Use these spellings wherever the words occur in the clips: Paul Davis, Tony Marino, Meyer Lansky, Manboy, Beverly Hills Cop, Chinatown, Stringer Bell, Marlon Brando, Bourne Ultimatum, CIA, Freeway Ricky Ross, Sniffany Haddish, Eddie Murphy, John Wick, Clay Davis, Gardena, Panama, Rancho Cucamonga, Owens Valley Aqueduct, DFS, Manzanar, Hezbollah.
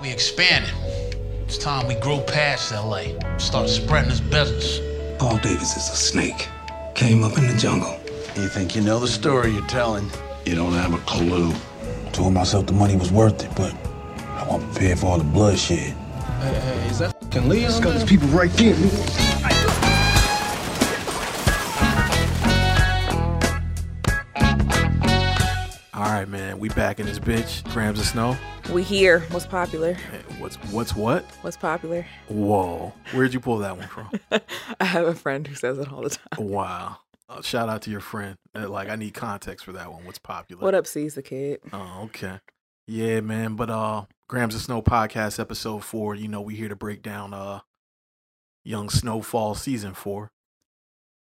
We expanded. It's time we grow past L.A. Start spreading this business. Paul Davis is a snake. Came up in the jungle. You think you know the story you're telling. You don't have a clue. I told myself the money was worth it, but I wasn't prepared for all the bloodshed. Hey, is that f***ing Lee? It's got these people right there. Alright, man, we back in this bitch. Grams of snow. We here. What's popular? What's what? What's popular? Whoa. Where'd you pull that one from? I have a friend who says it all the time. Wow. Shout out to your friend. Like, I need context for that one. What's popular? What up, C's the kid? Oh, okay. Yeah, man. But Grams of Snow podcast episode 4. You know, we here to break down Young Snowfall season 4.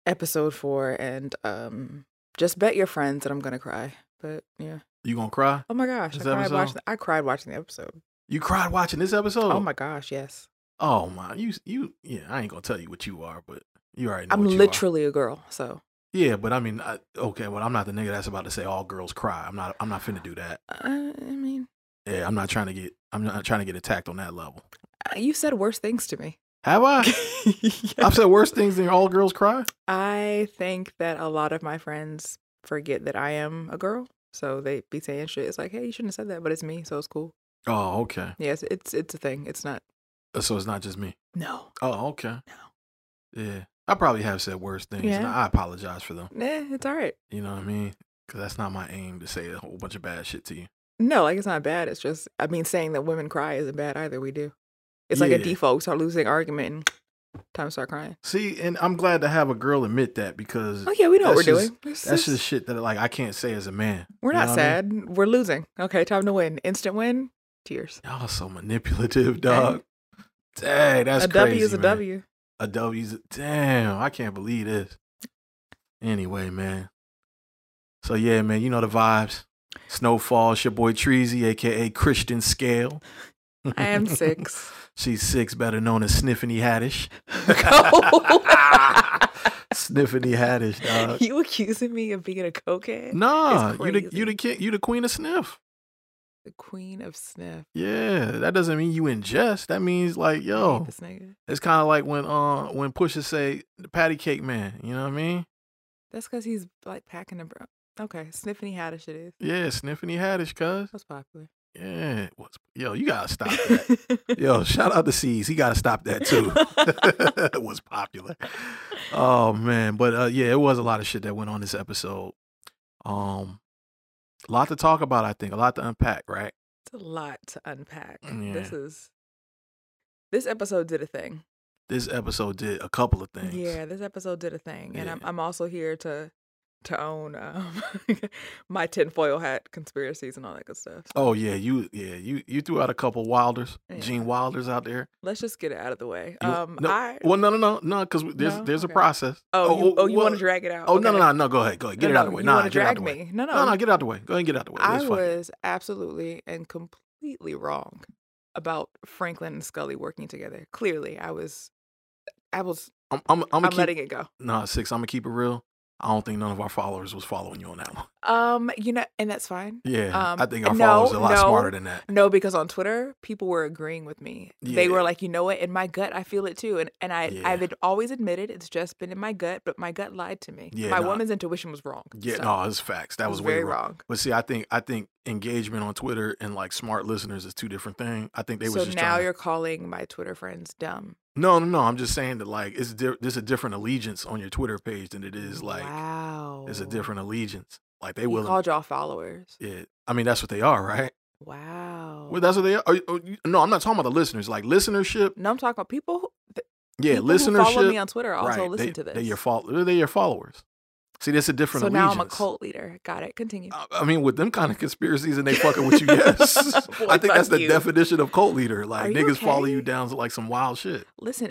Episode 4, and just bet your friends that I'm gonna cry. But yeah. You gonna cry? Oh my gosh. I cried watching the episode. You cried watching this episode? Oh my gosh, yes. Oh my, yeah, I ain't gonna tell you what you are, but you already know. I'm literally a girl, so. Yeah, but I mean, okay, well, I'm not the nigga that's about to say all girls cry. I'm not finna do that. I mean. Yeah, I'm not trying to get attacked on that level. You've said worse things to me. Have I? Yes. I've said worse things than all girls cry? I think that a lot of my friends forget that I am a girl. So they be saying shit. It's like, hey, you shouldn't have said that, but it's me, so it's cool. Oh, okay. Yes, it's a thing. It's not. So it's not just me? No. Oh, okay. No. Yeah. I probably have said worse things, yeah. And I apologize for them. Nah, it's all right. You know what I mean? Because that's not my aim to say a whole bunch of bad shit to you. No, like it's not bad. It's just, I mean, saying that women cry isn't bad either. We do. It's like a default. We start losing argument and time to start crying. See, and I'm glad to have a girl admit that because... Oh, yeah, we know what we're doing. That's just shit that like I can't say as a man. We're not sad. I mean? We're losing. Okay, time to win. Instant win. Tears. Y'all so manipulative, dog. Dang, that's crazy, A W is a W. A W is a... Damn, I can't believe this. Anyway, man. So, yeah, man, you know the vibes. Snowfall, it's your boy Treasy, a.k.a. Christian Scale. I am 6. She's 6, better known as Sniffany Haddish. Sniffany Haddish, dog. You accusing me of being a cokehead? Nah, you the queen of sniff. The queen of sniff. Yeah, that doesn't mean you ingest. That means like, yo, I hate this nigga. It's kind of like when Pusha say the patty cake man. You know what I mean? That's because he's like packing a bro. Okay, Sniffany Haddish it is. Yeah, Sniffany Haddish, cuz. That's popular. Yeah, yo, you gotta stop that. Yo, shout out to C's. He gotta stop that too. It was popular. Oh man, but yeah, it was a lot of shit that went on this episode. A lot to talk about, I think. A lot to unpack, right? It's a lot to unpack. Yeah. This episode did a thing. This episode did a couple of things. Yeah, this episode did a thing, yeah. And I'm also here to own my tinfoil hat conspiracies and all that good stuff. So. Oh yeah, you threw out a couple Wilders, yeah. Gene Wilders out there. Let's just get it out of the way. No, because there's a process. You want to drag it out? Oh okay. No, go ahead, get it out of the way. You want to drag me? No, get it out of the way. Go ahead and get it out of the way. I was absolutely and completely wrong about Franklin and Scully working together. Clearly, I was. I'm letting it go. Nah, 6. I'm gonna keep it real. I don't think none of our followers was following you on that one. You know, and that's fine. Yeah, I think our followers are a lot smarter than that. No, because on Twitter, people were agreeing with me. Yeah. They were like, you know what? In my gut, I feel it too. And I've always admitted it's just been in my gut, but my gut lied to me. Yeah, woman's intuition was wrong. Yeah, so. No, it's facts. That was way very wrong. But see, I think engagement on Twitter and like smart listeners is two different things. I think they was just now you're calling my Twitter friends dumb. No. I'm just saying that like it's there's a different allegiance on your Twitter page than it is like wow. There's a different allegiance. Like they will called y'all followers. Yeah, I mean that's what they are, right? Wow. Well, that's what they are. No, I'm not talking about the listeners. Like listenership. No, I'm talking about people. People listenership. Who follow me on Twitter. Also right. Listen to this. They're your followers. See, that's a different allegiance. So now I'm a cult leader. Got it. Continue. I mean, with them kind of conspiracies and they fucking with you, yes. Boy, I think that's the definition of cult leader. Like niggas follow you down to like some wild shit. Listen.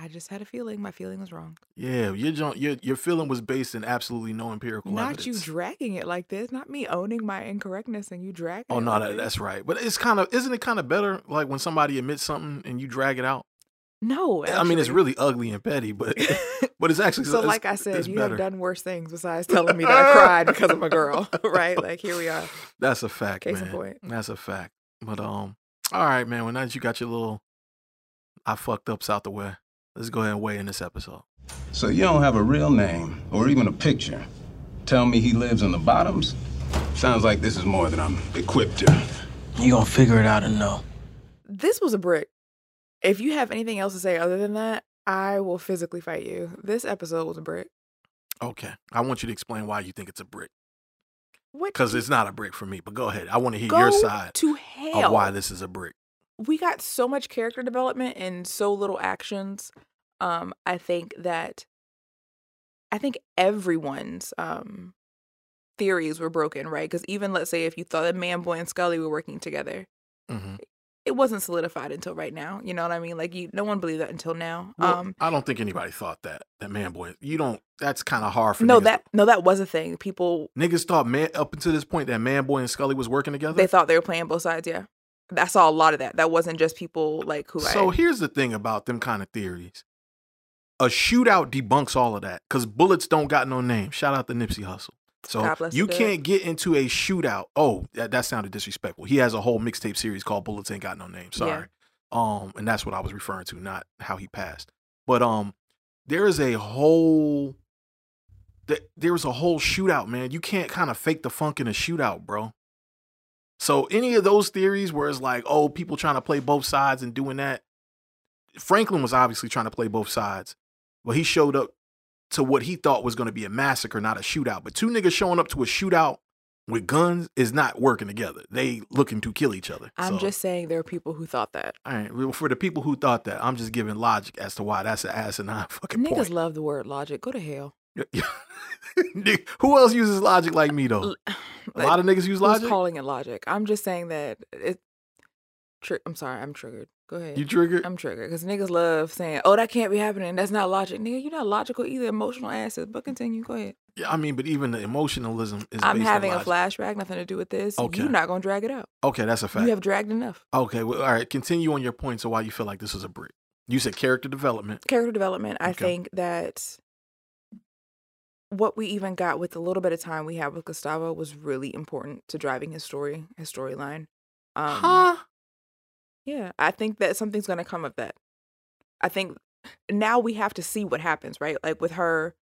I just had a feeling. My feeling was wrong. Yeah, your feeling was based in absolutely no empirical evidence. Not you dragging it like this. Not me owning my incorrectness and you dragging. Oh no, that's right. But it's kind of isn't it kind of better like when somebody admits something and you drag it out? No, actually. I mean it's really ugly and petty, but it's actually so. Like I said, you better. Have done worse things besides telling me that I cried because I'm a girl, right? Like here we are. That's a fact, Case man. In point. That's a fact. But all right, man. Well, now that you got your little I fucked ups out the way, let's go ahead and weigh in this episode. So you don't have a real name or even a picture. Tell me he lives in the bottoms? Sounds like this is more than I'm equipped to. You gonna figure it out and know. This was a brick. If you have anything else to say other than that, I will physically fight you. This episode was a brick. Okay. I want you to explain why you think it's a brick. What? Because it's not a brick for me, but go ahead. I want to hear your side of why this is a brick. We got so much character development and so little actions. I think everyone's theories were broken, right? Because even, let's say, if you thought that Manboy and Scully were working together, mm-hmm. It wasn't solidified until right now. You know what I mean? Like, no one believed that until now. Well, I don't think anybody thought that Manboy. You don't. That's kind of hard for niggas. That was a thing. Niggas thought up until this point that Manboy and Scully was working together. They thought they were playing both sides. Yeah, I saw a lot of that. That wasn't just people like who. So here's the thing about them kind of theories. A shootout debunks all of that because bullets don't got no name. Shout out to Nipsey Hussle. So you can't get into a shootout. Oh, that sounded disrespectful. He has a whole mixtape series called Bullets Ain't Got No Name. Sorry. Yeah. And that's what I was referring to, not how he passed. But there is a whole shootout, man. You can't kind of fake the funk in a shootout, bro. So any of those theories where it's like, oh, people trying to play both sides and doing that. Franklin was obviously trying to play both sides, but he showed up to what he thought was going to be a massacre, not a shootout. But two niggas showing up to a shootout with guns is not working together. They looking to kill each other. I'm just saying there are people who thought that. All right. Well, for the people who thought that, I'm just giving logic as to why that's an asinine fucking point. Niggas love the word logic. Go to hell. Who else uses logic like me, though? A lot of niggas use logic? Who's calling it logic? I'm just saying that it. I'm sorry. I'm triggered. Go ahead. You triggered? I'm triggered because niggas love saying, oh, that can't be happening. That's not logic. Nigga, you're not logical either. Emotional asses. But continue. Go ahead. Yeah, I mean, but even the emotionalism is I'm based having on logic. A flashback. Nothing to do with this. Okay. You're not going to drag it out. Okay, that's a fact. You have dragged enough. Okay, well, all right. Continue on your points of why you feel like this is a brick. You said character development. Character development. Okay. I think that what we even got with the little bit of time we have with Gustavo was really important to driving his story, his storyline. Yeah, I think that something's going to come of that. I think now we have to see what happens, right? Like with her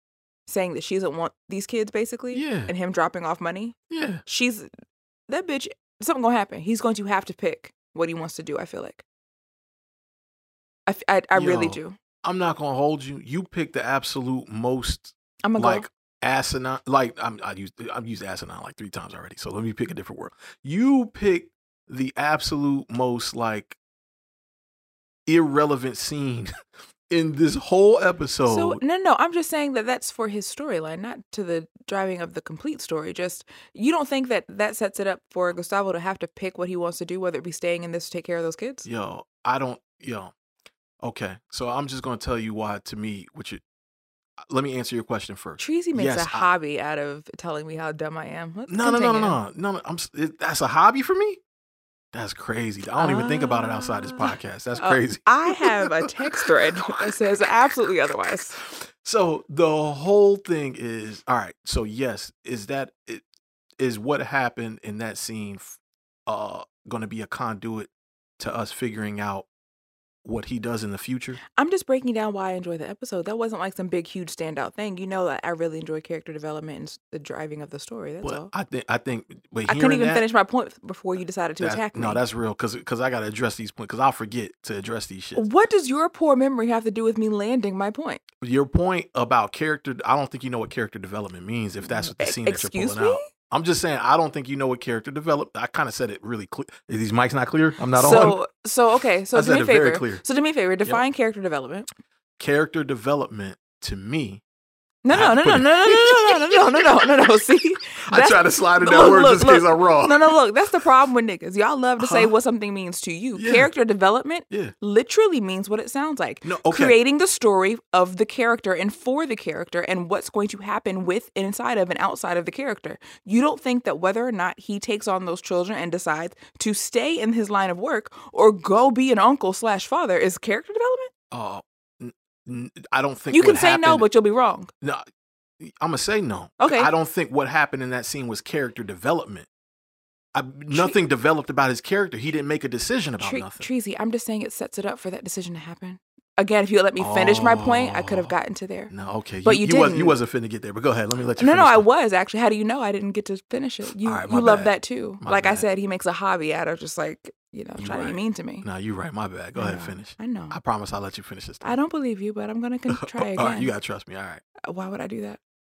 saying that she doesn't want these kids, basically, yeah, and him dropping off money. Yeah. That bitch, something going to happen. He's going to have to pick what he wants to do, I feel like. I really do. I'm not going to hold you. You picked the absolute most, asinine. Like, I've used asinine like 3 times already, so let me pick a different word. You picked the absolute most like irrelevant scene in this whole episode. So no, I'm just saying that that's for his storyline, not to the driving of the complete story. Just you don't think that sets it up for Gustavo to have to pick what he wants to do, whether it be staying in this to take care of those kids? Okay, so I'm just gonna tell you why. To me, let me answer your question first. Treasy makes a hobby out of telling me how dumb I am. No. That's a hobby for me. That's crazy. I don't even think about it outside this podcast. That's crazy. I have a text thread that says absolutely otherwise. So the whole thing is, all right, so yes, is what happened in that scene going to be a conduit to us figuring out what he does in the future? I'm just breaking down why I enjoy the episode. That wasn't like some big, huge standout thing. You know that I really enjoy character development and the driving of the story. That's all. I couldn't even finish my point before you decided to attack me. No, that's real because I got to address these points because I'll forget to address these shit. What does your poor memory have to do with me landing my point? Your point about character, I don't think you know what character development means if that's what the scene that you're pulling out. I'm just saying, I don't think you know what character development. I kind of said it really clear. Is these mics not clear? I'm not on. Okay. So do me a favor. Very clear. So do me a favor. Define character development. Character development to me. No. See, I try to slide in that word just in case I'm wrong. Look, that's the problem with niggas. Y'all love to say what something means to you. Yeah. Character development literally means what it sounds like. No, okay. Creating the story of the character and for the character and what's going to happen with inside of and outside of the character. You don't think that whether or not he takes on those children and decides to stay in his line of work or go be an uncle/father is character development? I don't think you can say no, but you'll be wrong. No, I'm gonna say no. Okay, I don't think what happened in that scene was character development. nothing developed about his character. He didn't make a decision about nothing. Treasy, I'm just saying it sets it up for that decision to happen. Again, if you let me finish my point, I could have gotten to there. No, okay. But you didn't. You wasn't finna get there, but go ahead. Let me let you finish. No, I was actually. How do you know I didn't get to finish it? You love that too. My bad. I said, he makes a hobby out of just trying to be mean to me. No, you're right. My bad. Go ahead and finish. I know. I promise I'll let you finish this time. I don't believe you, but I'm going to try again. All right, you got to trust me. All right. Why would I do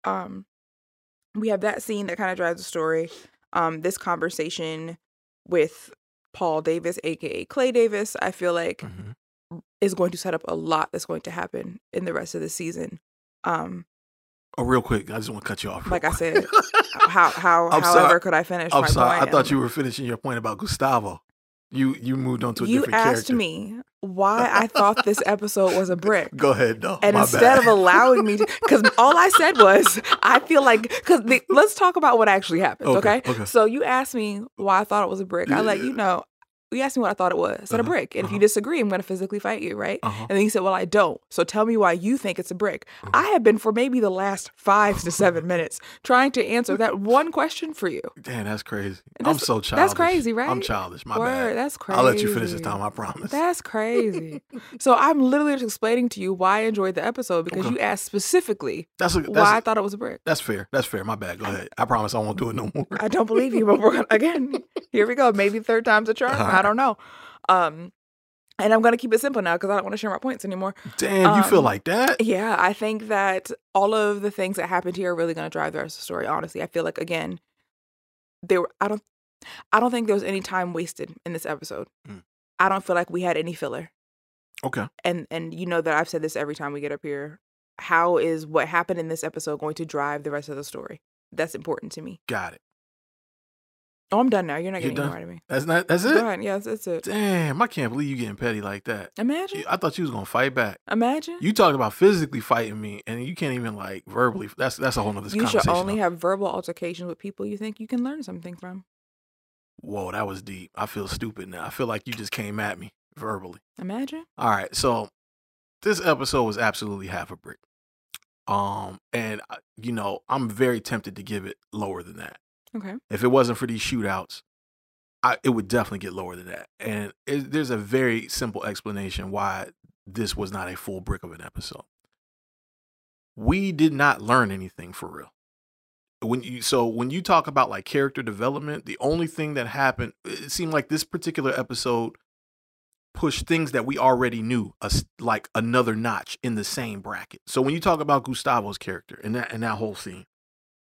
that? We have that scene that kind of drives the story. This conversation with Paul Davis, a.k.a. Clay Davis, I feel like is going to set up a lot that's going to happen in the rest of the season. Real quick, I just want to cut you off. Like I said, however could I finish my point? I thought you were finishing your point about Gustavo. You moved on to a different character. You asked me why I thought this episode was a brick. Go ahead, though. And instead of allowing me to, because all I said was, I feel like, because let's talk about what actually happened, okay? So you asked me why I thought it was a brick. Yeah. I let you know. You asked me what I thought it was. I said a brick. And if you disagree, I'm going to physically fight you, right? And then you said, well, I don't. So tell me why you think it's a brick. I have been for maybe the last 5 to 7 minutes trying to answer that one question for you. Damn, that's crazy. I'm so childish. That's crazy, right? I'm childish. My bad. That's crazy. I'll let you finish this time. I promise. That's crazy. So I'm literally just explaining to you why I enjoyed the episode because you asked specifically why I thought it was a brick. That's fair. That's fair. My bad. Go ahead. I promise I won't do it no more. I don't believe you, but we're gonna, again, here we go. Maybe third time's a charm. I don't know. And I'm going to keep it simple now because I don't want to share my points anymore. Damn, you feel like that? Yeah, I think that all of the things that happened here are really going to drive the rest of the story, honestly. I feel like, again, I don't think there was any time wasted in this episode. Mm. I don't feel like we had any filler. Okay. And you know that I've said this every time we get up here. How is what happened in this episode going to drive the rest of the story? That's important to me. Got it. Oh, I'm done now. You're not getting more out of me. That's it? Go ahead. Yeah, that's it. Damn, I can't believe you getting petty like that. Imagine. I thought you was going to fight back. Imagine. You talking about physically fighting me, and you can't even, verbally. That's a whole nother conversation. You should only have verbal altercations with people you think you can learn something from. Whoa, that was deep. I feel stupid now. I feel like you just came at me verbally. Imagine. All right, so this episode was absolutely half a brick. And, I'm very tempted to give it lower than that. Okay. If it wasn't for these shootouts, it would definitely get lower than that. And there's a very simple explanation why this was not a full brick of an episode. We did not learn anything for real. When you talk about character development, the only thing that happened, it seemed like this particular episode pushed things that we already knew, like another notch in the same bracket. So when you talk about Gustavo's character and that whole scene,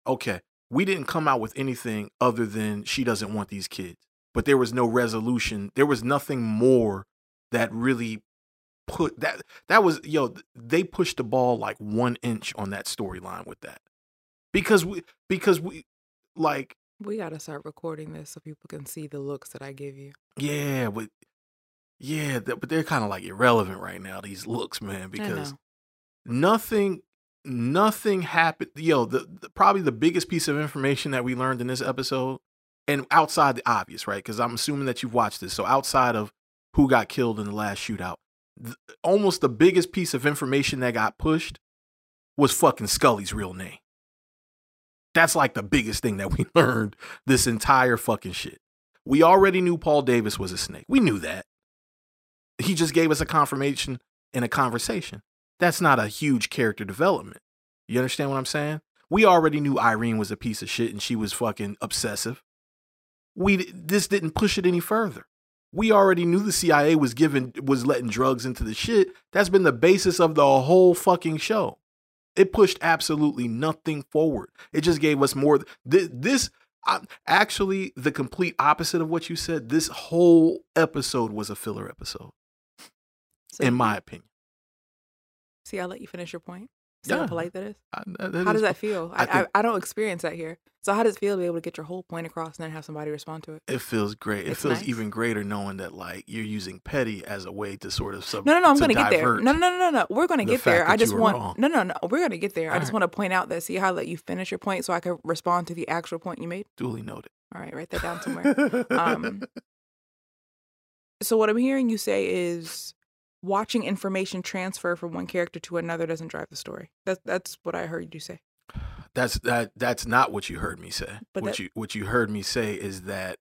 okay. We didn't come out with anything other than she doesn't want these kids, but there was no resolution. There was nothing more that really put that was, they pushed the ball 1 inch on that storyline with that because we got to start recording this so people can see the looks that I give you. Yeah. But they're kind of irrelevant right now. These looks, man, because nothing happened. Probably the biggest piece of information that we learned in this episode, and outside the obvious, right? Because I'm assuming that you've watched this. So outside of who got killed in the last shootout, almost the biggest piece of information that got pushed was fucking Scully's real name. That's the biggest thing that we learned this entire fucking shit. We already knew Paul Davis was a snake. We knew that. He just gave us a confirmation in a conversation. That's not a huge character development. You understand what I'm saying? We already knew Irene was a piece of shit and she was fucking obsessive. This didn't push it any further. We already knew the CIA was letting drugs into the shit. That's been the basis of the whole fucking show. It pushed absolutely nothing forward. It just gave us more. Actually, the complete opposite of what you said. This whole episode was a filler episode, in my opinion. See, I'll let you finish your point. See how polite that is? How does that feel? I don't experience that here. So how does it feel to be able to get your whole point across and then have somebody respond to it? It feels great. It feels nice. Even greater knowing that you're using petty as a way to sort of No, I'm going to get there. No. We're going to get there. I just want wrong. No. We're going to get there. All I just want to point out that see how I let you finish your point so I can respond to the actual point you made. Duly noted. All right, write that down somewhere. So what I'm hearing you say is watching information transfer from one character to another doesn't drive the story. That's what I heard you say. That's not what you heard me say. But what you heard me say is that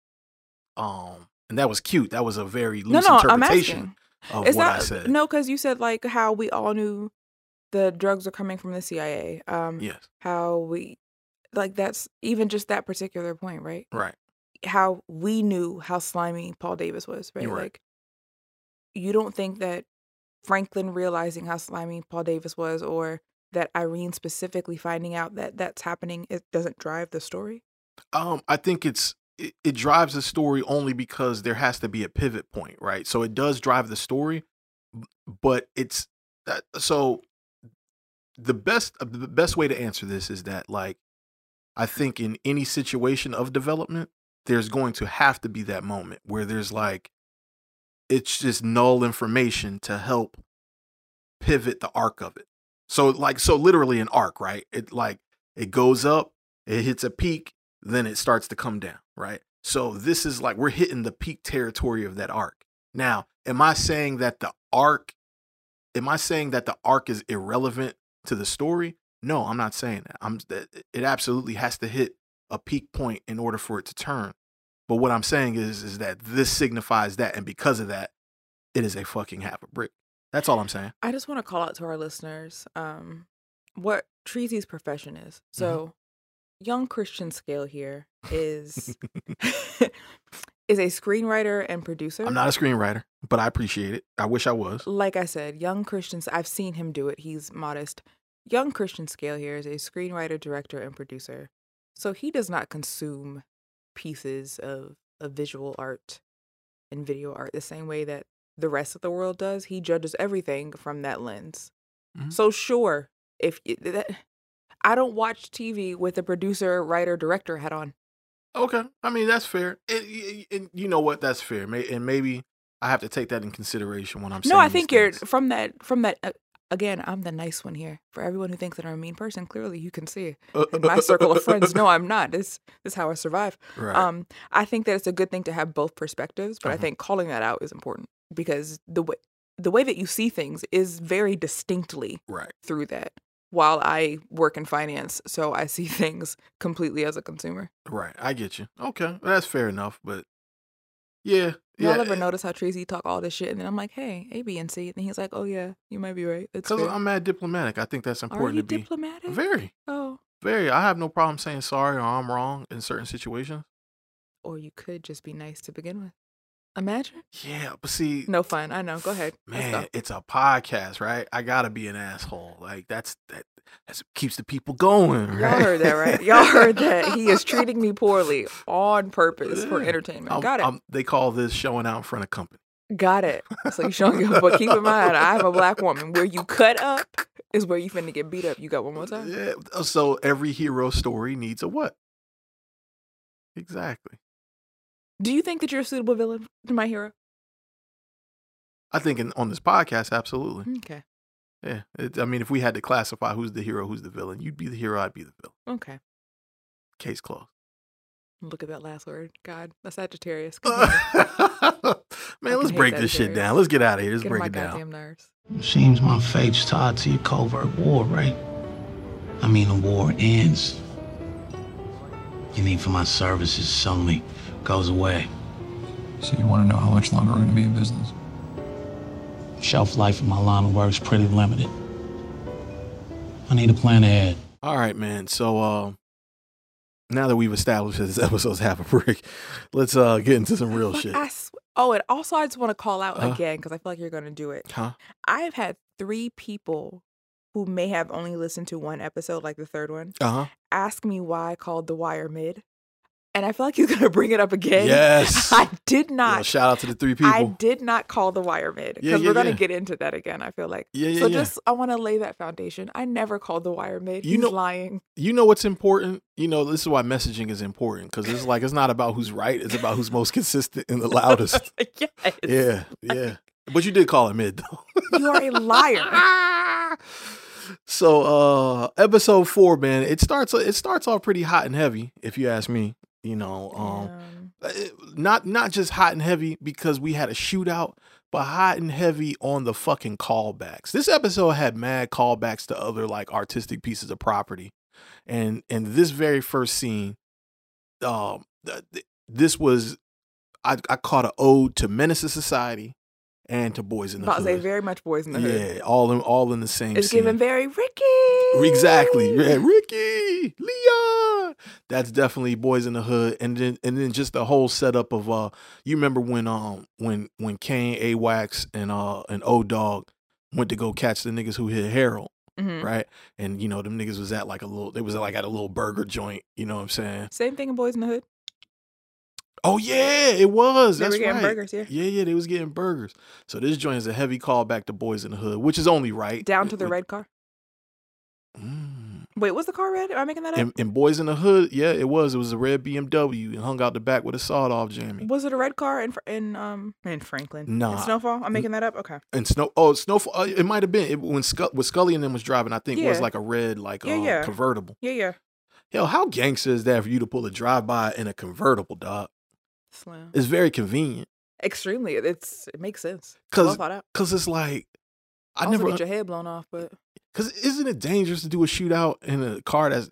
And that was cute. That was a very loose interpretation of it's what not, I said. No, because you said like how we all knew the drugs were coming from the CIA. Yes. How we, like that's even just that particular point, right? Right. How we knew how slimy Paul Davis was, right? You're right. Like, you don't think that Franklin realizing how slimy Paul Davis was, or that Irene specifically finding out that that's happening, it doesn't drive the story? I think it drives the story only because there has to be a pivot point, right? So it does drive the story, but it's so the best way to answer this is that, like, I think in any situation of development, there's going to have to be that moment where there's like, it's just null information to help pivot the arc of it. So like, so literally an arc, right? It like, it goes up, it hits a peak, then it starts to come down, right? So this is like, we're hitting the peak territory of that arc. Now, am I saying that the arc is irrelevant to the story? No, I'm not saying that. It absolutely has to hit a peak point in order for it to turn. But what I'm saying is that this signifies that, and because of that, it is a fucking half a brick. That's all I'm saying. I just want to call out to our listeners what Treezy's profession is. So Young Christian Scale here is a screenwriter and producer. I'm not a screenwriter, but I appreciate it. I wish I was. Like I said, Young Christians, I've seen him do it. He's modest. Young Christian Scale here is a screenwriter, director, and producer. So he does not consume pieces of visual art and video art the same way that the rest of the world does. He judges everything from that lens. Mm-hmm. So sure, I don't watch TV with a producer, writer, director hat on. Okay. I mean, that's fair. And you know what? That's fair. And maybe I have to take that in consideration when I'm saying no, I think things. You're from that. Again, I'm the nice one here. For everyone who thinks that I'm a mean person, clearly you can see in my circle of friends, no, I'm not. This is how I survive. Right. I think that it's a good thing to have both perspectives, but I think calling that out is important because the way that you see things is very distinctly through that. While I work in finance, so I see things completely as a consumer. Right. I get you. Okay. That's fair enough, but yeah. Y'all ever notice how Treezy talk all this shit, and then I'm like, hey, A, B, and C. And he's like, oh, yeah, you might be right. Because I'm mad diplomatic. I think that's important to be. Are you diplomatic? Very. Oh. Very. I have no problem saying sorry or I'm wrong in certain situations. Or you could just be nice to begin with. Imagine. Yeah, but see. No fun. I know. Go ahead. Man, it's a podcast, right? I gotta be an asshole. Like that keeps the people going. Right? Y'all heard that, right? Y'all heard that he is treating me poorly on purpose for entertainment. Got it. They call this showing out in front of company. Got it. So you showing up, but keep in mind, I have a black woman. Where you cut up is where you finna get beat up. You got one more time. Yeah. So every hero story needs a what? Exactly. Do you think that you're a suitable villain to my hero? I think on this podcast, absolutely. Okay. Yeah. If we had to classify who's the hero, who's the villain, you'd be the hero, I'd be the villain. Okay. Case closed. Look at that last word. God, that's Sagittarius. Man, let's break this shit down. Let's get out of here. Let's break it down. Goddamn nerves. Seems my fate's tied to your covert war, right? I mean, the war ends. Your need for my services suddenly goes away. So you want to know how much longer we're going to be in business? Shelf life of my line of work's pretty limited. I need a plan ahead. All right, man. So now that we've established that this episode's half a brick, let's get into some real shit. And also I just want to call out again, because I feel like you're going to do it. Huh? I've had 3 people who may have only listened to one episode, like the third one, ask me why I called The Wire mid. And I feel like he's going to bring it up again. Yes. I did not. Well, shout out to the 3 people. I did not call The Wire mid because we're going to get into that again, I feel like. I want to lay that foundation. I never called The Wire mid. He's lying. You know what's important? You know, this is why messaging is important because it's like, it's not about who's right. It's about who's most consistent and the loudest. Yes. Yeah. Yeah. But you did call it mid, though. You are a liar. So episode 4, man, it starts off pretty hot and heavy, if you ask me. You know, not just hot and heavy because we had a shootout, but hot and heavy on the fucking callbacks. This episode had mad callbacks to other like artistic pieces of property, and this very first scene, this was I caught an ode to Menace II Society and to Boys in the Hood. I was very much Boys in the Hood. Yeah, all in the same. It's scene. Giving very Ricky. Exactly. Yeah, Ricky, Leon. That's definitely Boys in the Hood, and then just the whole setup of you remember when Kane, A-Wax, and O Dog went to go catch the niggas who hit Harold. Mm-hmm. Right, and you know them niggas was at like a little. They was like at a little burger joint. You know what I'm saying? Same thing in Boys in the Hood. Oh yeah, it was. They were getting burgers, yeah. Yeah, they was getting burgers. So this joint is a heavy callback to Boys in the Hood, which is only right. Down to the red car. Mm. Wait, was the car red? Am I making that up? In Boys in the Hood, yeah, it was. It was a red BMW and hung out the back with a sawed-off jammy. Was it a red car in Franklin? No. Nah. In Snowfall? I'm making that up? Okay. And Snowfall. It might have been when Scully and them was driving. I think it was like a red convertible. Yeah, yeah. Yo, how gangster is that for you to pull a drive-by in a convertible, dog? Slim. It's very convenient. Extremely. It makes sense. Because it's like I also never get your head blown off, but because isn't it dangerous to do a shootout in a car if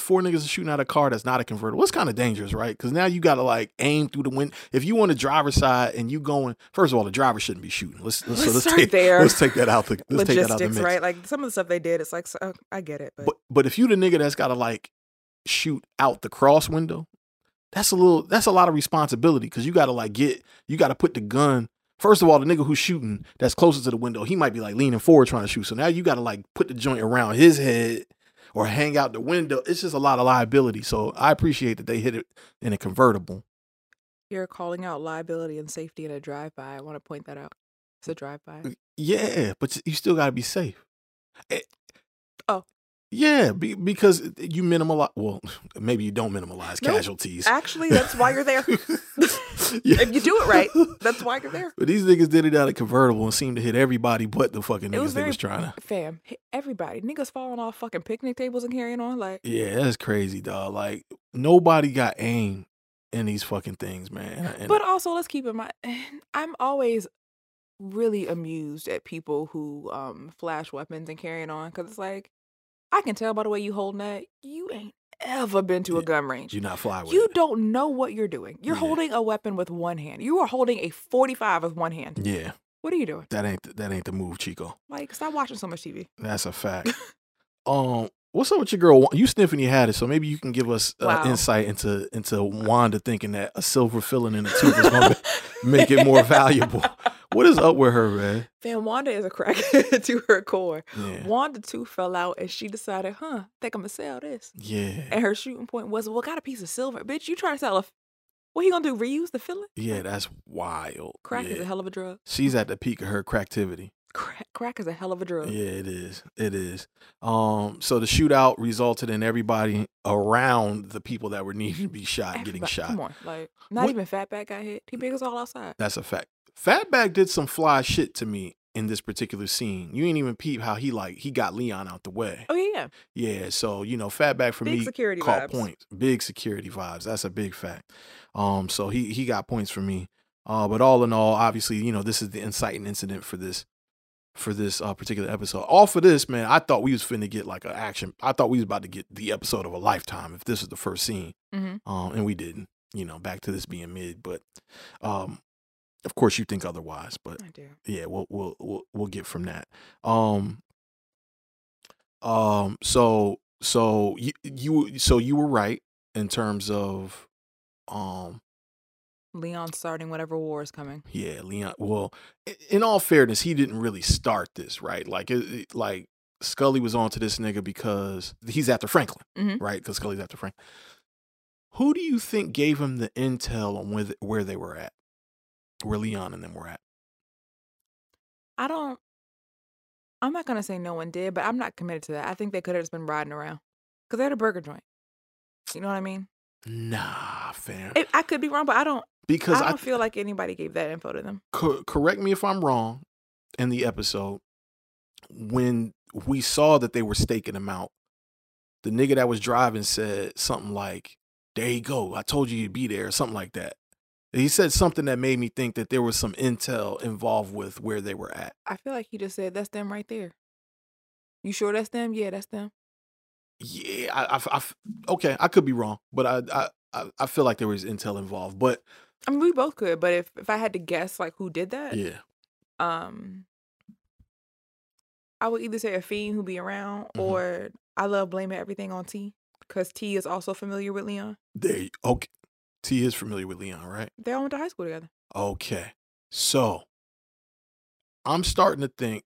four niggas are shooting out a car that's not a convertible? It's kind of dangerous, right? Because now you gotta like aim through the window. If you on the driver's side and you going, first of all, the driver shouldn't be shooting. Let's take that out. Let's take that out the mix. Right? Like some of the stuff they did, it's like so, I get it, but if you the nigga that's gotta like shoot out the cross window. That's a lot of responsibility because you got to put the gun. First of all, the nigga who's shooting that's closer to the window, he might be like leaning forward trying to shoot. So now you got to like put the joint around his head or hang out the window. It's just a lot of liability. So I appreciate that they hit it in a convertible. You're calling out liability and safety in a drive-by. I want to point that out. It's a drive-by. Yeah, but you still got to be safe. Yeah, because you minimalize. Well, maybe you don't minimalize casualties. Actually, that's why you're there. If you do it right, that's why you're there. But these niggas did it out of convertible and seemed to hit everybody but the fucking niggas they was trying to. Fam, hit everybody. Niggas falling off fucking picnic tables and carrying on. Yeah, that's crazy, dog. Like, nobody got aim in these fucking things, man. But also, let's keep in mind, I'm always really amused at people who flash weapons and carrying on because it's like, I can tell by the way you holding that, you ain't ever been to a gun range. You're not fly with it. You don't know what you're doing. You're holding a weapon with one hand. You are holding a 45 with one hand. Yeah. What are you doing? That ain't the move, Chico. Like, stop watching so much TV. That's a fact. What's up with your girl? You sniffing your hat, so maybe you can give us insight into Wanda thinking that a silver filling in a tube is going to make it more valuable. What is up with her, man? Fam, Wanda is a crackhead to her core. Yeah. Wanda too fell out, and she decided, think I'm gonna sell this. Yeah. And her shooting point was, got a piece of silver, bitch. You trying to sell what he gonna do? Reuse the filling? Yeah, that's wild. Crack is a hell of a drug. She's at the peak of her cracktivity. Crack is a hell of a drug. Yeah, it is. It is. So the shootout resulted in everybody around the people that were needing to be shot getting shot. Come on, even Fatback got hit. He big us all outside. That's a fact. Fatback did some fly shit to me in this particular scene. You ain't even peep how he got Leon out the way. Oh yeah. Yeah. So Fatback for me caught points. Big security vibes. That's a big fact. So he got points for me. But all in all, obviously this is the inciting incident for this particular episode. All for this, man. I thought we was finna get like an action. I thought we was about to get the episode of a lifetime if this was the first scene. Mm-hmm. And we didn't. Back to this being mid, but of course, you think otherwise, but I do. Yeah, we'll get from that. So you were right in terms of Leon starting whatever war is coming. Yeah, Leon. Well, in all fairness, he didn't really start this, right? Like Scully was onto this nigga because he's after Franklin, mm-hmm. right? Because Scully's after Franklin. Who do you think gave him the intel on where they were at? Where Leon and them were at? I'm not going to say no one did, but I'm not committed to that. I think they could have just been riding around because they had a burger joint. You know what I mean? Nah, fam. I could be wrong, but I don't feel like anybody gave that info to them. Correct me if I'm wrong in the episode. When we saw that they were staking him out, the nigga that was driving said something like, there you go. I told you you'd be there or something like that. He said something that made me think that there was some intel involved with where they were at. I feel like he just said, that's them right there. You sure that's them? Yeah, that's them. Yeah. I could be wrong, but I feel like there was intel involved. But I mean, we both could, but if I had to guess, like, who did that? Yeah. I would either say a fiend who be around, or I love blaming everything on T, because T is also familiar with Leon. Okay. T is familiar with Leon, right? They all went to high school together. Okay. So, I'm starting to think,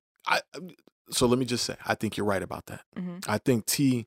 so let me just say, I think you're right about that. I think T,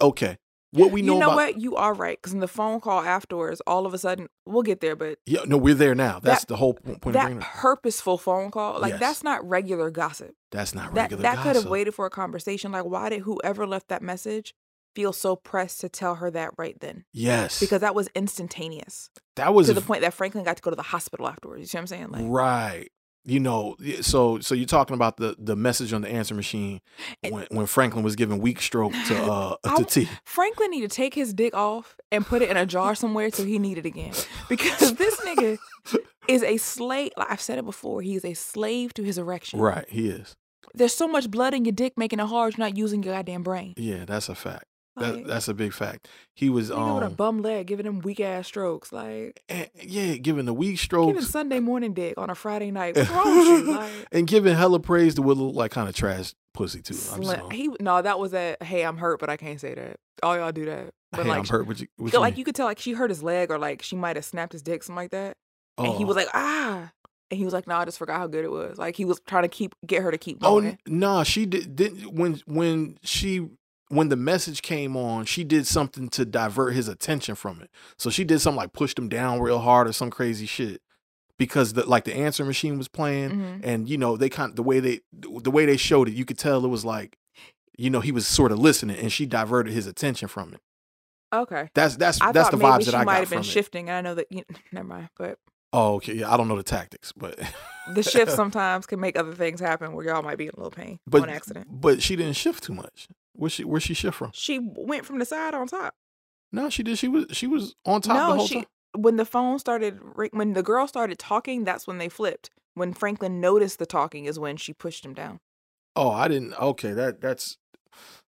okay. What we know about... You know what? You are right. Because in the phone call afterwards, all of a sudden, we'll get there, but... Yeah, no, we're there now. That's the whole point of bringing it. That purposeful phone call, like, that's not regular gossip. That's not regular gossip. That could have waited for a conversation. Like, why did whoever left that message feel so pressed to tell her that right then? Yes. Because that was instantaneous. That was... To the point that Franklin got to go to the hospital afterwards. You see what I'm saying? Like, right. You know, so you're talking about the message on the answer machine when Franklin was giving weak stroke to T. Franklin need to take his dick off and put it in a jar somewhere till he need it again. Because this nigga is a slave. Like, I've said it before. He is a slave to his erection. Right, he is. There's so much blood in your dick making it hard you're not using your goddamn brain. Yeah, that's a fact. Like, that's a big fact. He was with a bum leg, giving him weak ass strokes, like giving the weak strokes, giving Sunday morning dick on a Friday night, and giving hella praise to Willow, like kind of trash pussy too. That was that. Hey, I'm hurt, but I can't say that. All y'all do that. But hey, like, I'm hurt. You could tell, like she hurt his leg, or like she might have snapped his dick, something like that. Oh. And he was like, ah. And he was like, "No, I just forgot how good it was." Like he was trying to get her to keep going. Oh no, she didn't. When the message came on, she did something to divert his attention from it. So she did something like pushed him down real hard or some crazy shit, because the answer machine was playing, and you know they kind of, the way they showed it, you could tell it was like, you know, he was sort of listening, and she diverted his attention from it. Okay, that's the vibes that I got from it. Maybe she might have been shifting. I know that. Never mind. But oh, okay. Yeah, I don't know the tactics, but the shift sometimes can make other things happen where y'all might be in a little pain on accident. But she didn't shift too much. Where she shift from? She went from the side on top. No, she did. She was on top the whole time. When the phone started, when the girl started talking, that's when they flipped. When Franklin noticed the talking is when she pushed him down. Oh, I didn't. Okay,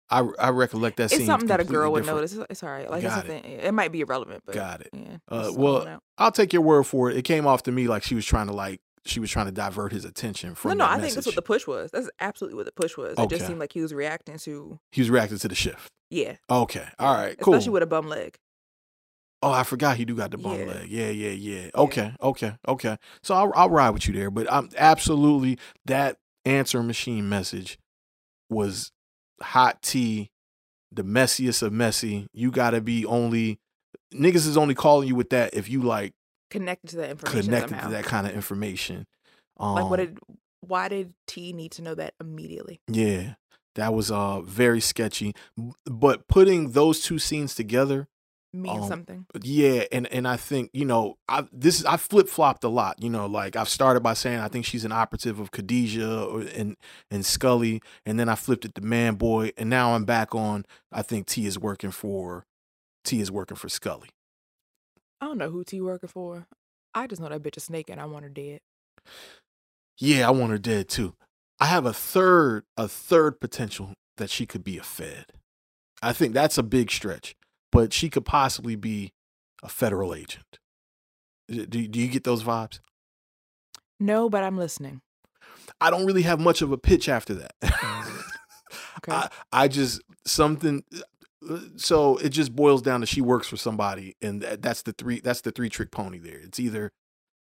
I recollect that scene. It's something that a girl would notice. It's all right. Like it might be irrelevant. But, got it. Yeah, well, I'll take your word for it. It came off to me like she was trying to divert his attention from. No, I think that's what the push was. That's absolutely what the push was. Okay. It just seemed like he was reacting to the shift. Yeah. Okay. All right. Cool. Especially with a bum leg. Oh, I forgot he do got the bum leg. Yeah. Okay. So I'll ride with you there, but I'm absolutely that answer machine message was hot tea, the messiest of messy. You gotta be niggas is only calling you with that if you like. Connected to that information. Connected to that kind of information. Like, why did T need to know that immediately? Yeah, that was very sketchy. But putting those two scenes together means something. Yeah, and I think I flip flopped a lot. You know, like I've started by saying I think she's an operative of Khadijah and Scully, and then I flipped it to Man Boy, and now I'm back on. I think T is working for Scully. I don't know who T working for. I just know that bitch a snake and I want her dead. Yeah, I want her dead too. I have a third potential that she could be a Fed. I think that's a big stretch, but she could possibly be a federal agent. Do you get those vibes? No, but I'm listening. I don't really have much of a pitch after that. Okay. So it just boils down to she works for somebody, and that's the three trick pony there.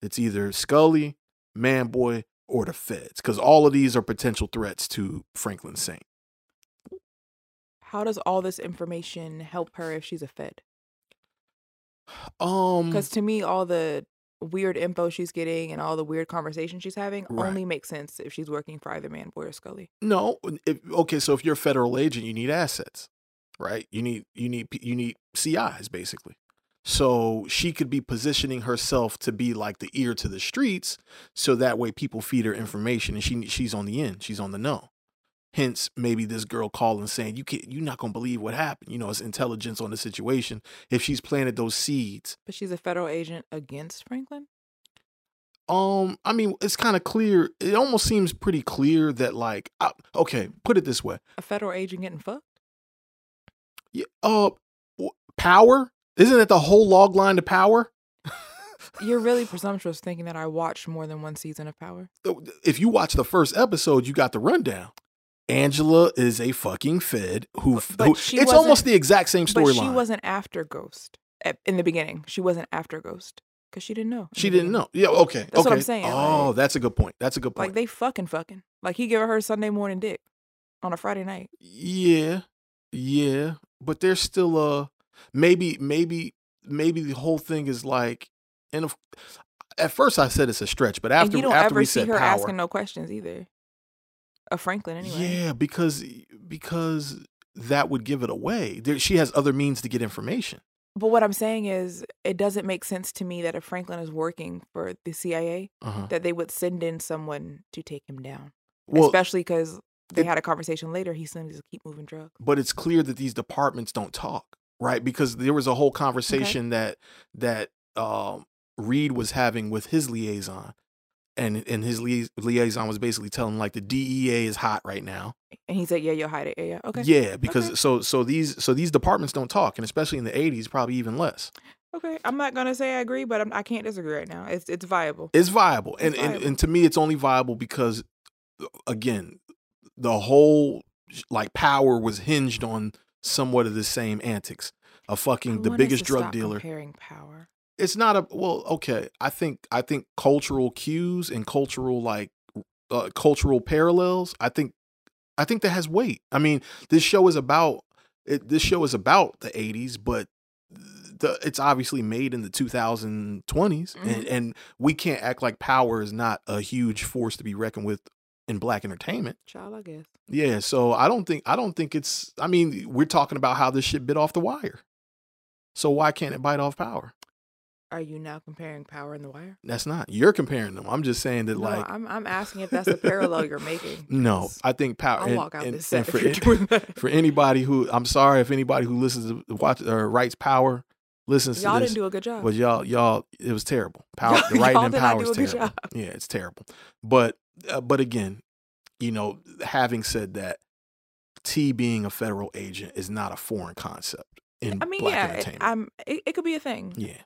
It's either Scully, Man Boy, or the Feds, because all of these are potential threats to Franklin Saint. How does all this information help her if she's a Fed? Because to me, all the weird info she's getting and all the weird conversations she's having only makes sense if she's working for either Man Boy or Scully. No, so if you're a federal agent, you need assets. Right, you need CIs basically. So she could be positioning herself to be like the ear to the streets, so that way people feed her information, and she's on the end, she's on the know. Hence, maybe this girl calling saying you're not gonna believe what happened. You know, it's intelligence on the situation. If she's planted those seeds, but she's a federal agent against Franklin. I mean, it's kind of clear. It almost seems pretty clear that put it this way: a federal agent getting fucked. Yeah, Power? Isn't it the whole log line to Power? You're really presumptuous thinking that I watched more than one season of Power. If you watch the first episode, you got the rundown. Angela is a fucking fed who it's almost the exact same storyline. But she wasn't after Ghost in the beginning. She wasn't after Ghost because she didn't know. She didn't know. Yeah, okay. That's what I'm saying. Oh, like, that's a good point. That's a good point. Like, they fucking. Like, he gave her Sunday morning dick on a Friday night. Yeah. Yeah. But there's still a maybe the whole thing is like, and at first I said it's a stretch, but after, and you don't after ever we see said her Power, asking no questions either. Of Franklin, anyway. Yeah, because that would give it away. She has other means to get information. But what I'm saying is, it doesn't make sense to me that if Franklin is working for the CIA, that they would send in someone to take him down. Well, especially because they had a conversation later. He said he's keep moving drugs. But it's clear that these departments don't talk, right? Because there was a whole conversation that Reed was having with his liaison. And his liaison was basically telling him, like, the DEA is hot right now. And he said, yeah, you'll hide it. Yeah, okay. Yeah, because so these departments don't talk, and especially in the 80s, probably even less. Okay, I'm not going to say I agree, but I can't disagree right now. It's viable. It's viable. And to me, it's only viable because, again, the whole, like, Power was hinged on somewhat of the same antics. A fucking, the biggest drug dealer. Comparing Power. It's not a, well, okay. I think cultural cues and cultural parallels. I think that has weight. I mean, this show is about the 80s, but it's obviously made in the 2020s, and we can't act like Power is not a huge force to be reckoned with in Black entertainment. Child, I guess. Yeah. So I don't think it's. I mean, we're talking about how this shit bit off The Wire. So why can't it bite off Power? Are you now comparing Power and The Wire? That's not. You're comparing them. I'm just saying that, no, like... I'm asking if that's the parallel you're making. No, I think Power... I'll walk out this set if you're doing that. For anybody who... I'm sorry if anybody who listens to watch or writes Power listens y'all to this. Y'all didn't do a good job. But y'all, it was terrible. Power, the writing in Power is terrible. Job. Yeah, it's terrible. But again, you know, having said that, T being a federal agent is not a foreign concept in Black entertainment. It could be a thing. Yeah.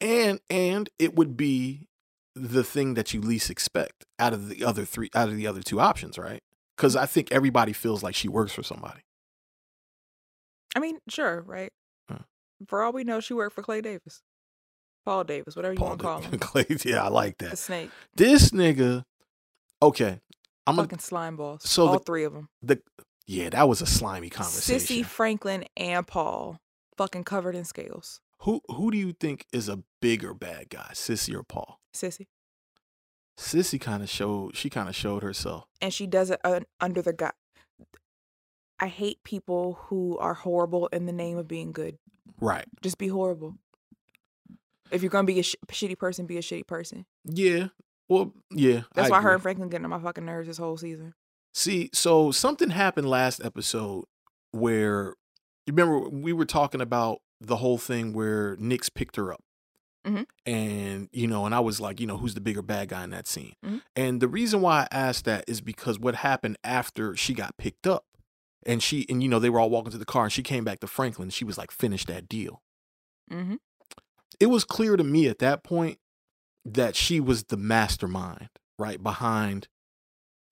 And it would be the thing that you least expect out of the other two options, right? Because I think everybody feels like she works for somebody. I mean, sure, right? For all we know, she worked for Clay Davis, Paul Davis, whatever you want to call him. Clay, yeah, I like that. The snake. This nigga. Okay, I'm fucking slime balls. So all three of them. That was a slimy conversation. Sissy, Franklin, and Paul, fucking covered in scales. Who do you think is a bigger bad guy, Sissy or Paul? Sissy. Sissy kind of showed herself. And she does it under the guy. I hate people who are horrible in the name of being good. Right. Just be horrible. If you're going to be a shitty person, be a shitty person. Yeah. Well, yeah. That's why her and Franklin getting on my fucking nerves this whole season. See, so something happened last episode where, you remember we were talking about the whole thing where Nix picked her up. Mm-hmm. And, you know, and I was like, you know, who's the bigger bad guy in that scene? Mm-hmm. And the reason why I asked that is because what happened after she got picked up and you know, they were all walking to the car and she came back to Franklin. And she was like, finish that deal. Mm-hmm. It was clear to me at that point that she was the mastermind, right? Behind,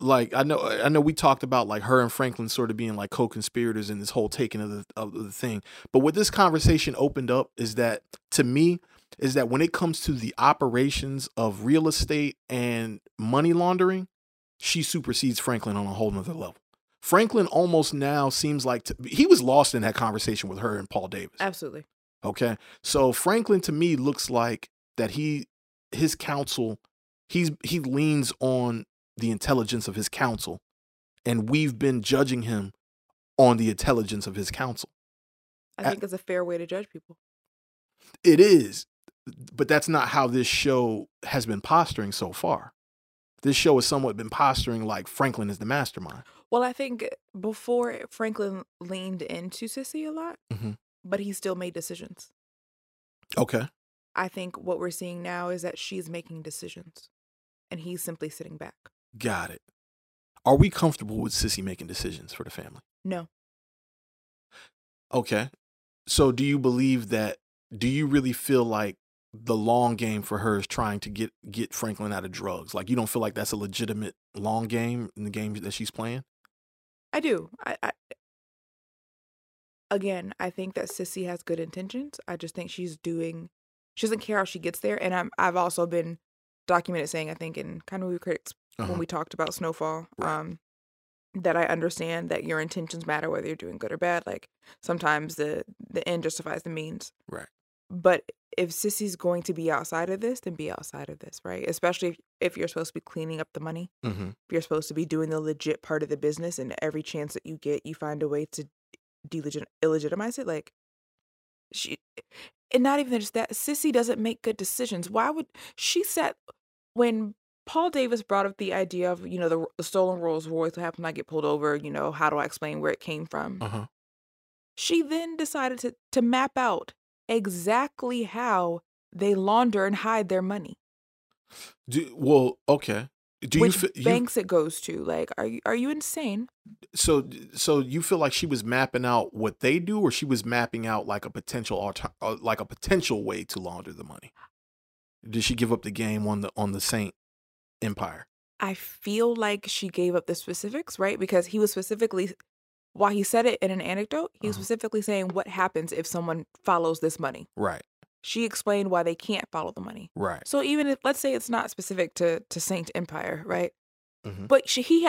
like, I know we talked about, like, her and Franklin sort of being like co-conspirators in this whole taking of the thing. But what this conversation opened up is that, to me, is that when it comes to the operations of real estate and money laundering, she supersedes Franklin on a whole nother level. Franklin almost now seems like he was lost in that conversation with her and Paul Davis. Absolutely. Okay. So Franklin, to me, looks like that his counsel, he leans on the intelligence of his counsel, and we've been judging him on the intelligence of his counsel. I think it's a fair way to judge people. It is, but that's not how this show has been posturing so far. This show has somewhat been posturing like Franklin is the mastermind. Well, I think before Franklin leaned into Sissy a lot, but he still made decisions. Okay. I think what we're seeing now is that she's making decisions and he's simply sitting back. Got it. Are we comfortable with Sissy making decisions for the family? No. Okay. So do you really feel like the long game for her is trying to get Franklin out of drugs. Like, you don't feel like that's a legitimate long game in the game that she's playing? I do. Again, I think that Sissy has good intentions. I just think she doesn't care how she gets there. And I've also been documented saying, I think, in kind of We Were Critics, when we talked about Snowfall, right, that I understand that your intentions matter, whether you're doing good or bad. Like, sometimes the end justifies the means. Right. But if Sissy's going to be outside of this, then be outside of this, right? Especially if you're supposed to be cleaning up the money, mm-hmm. if you're supposed to be doing the legit part of the business, and every chance that you get, you find a way to illegitimize it. Like, and not even just that, Sissy doesn't make good decisions. Why would she when Paul Davis brought up the idea of, you know, the stolen Rolls Royce, what happened, I get pulled over, you know, how do I explain where it came from? Uh-huh. She then decided to map out exactly how they launder and hide their money. Which banks it goes to? Like, are you insane? So you feel like she was mapping out what they do, or she was mapping out like a potential way to launder the money? Did she give up the game on the Saint Empire? I feel like she gave up the specifics, right? Because he was specifically, while he said it in an anecdote, he was specifically saying what happens if someone follows this money. Right. She explained why they can't follow the money. Right. So even if, let's say, it's not specific to Saint Empire, right? Mm-hmm. But she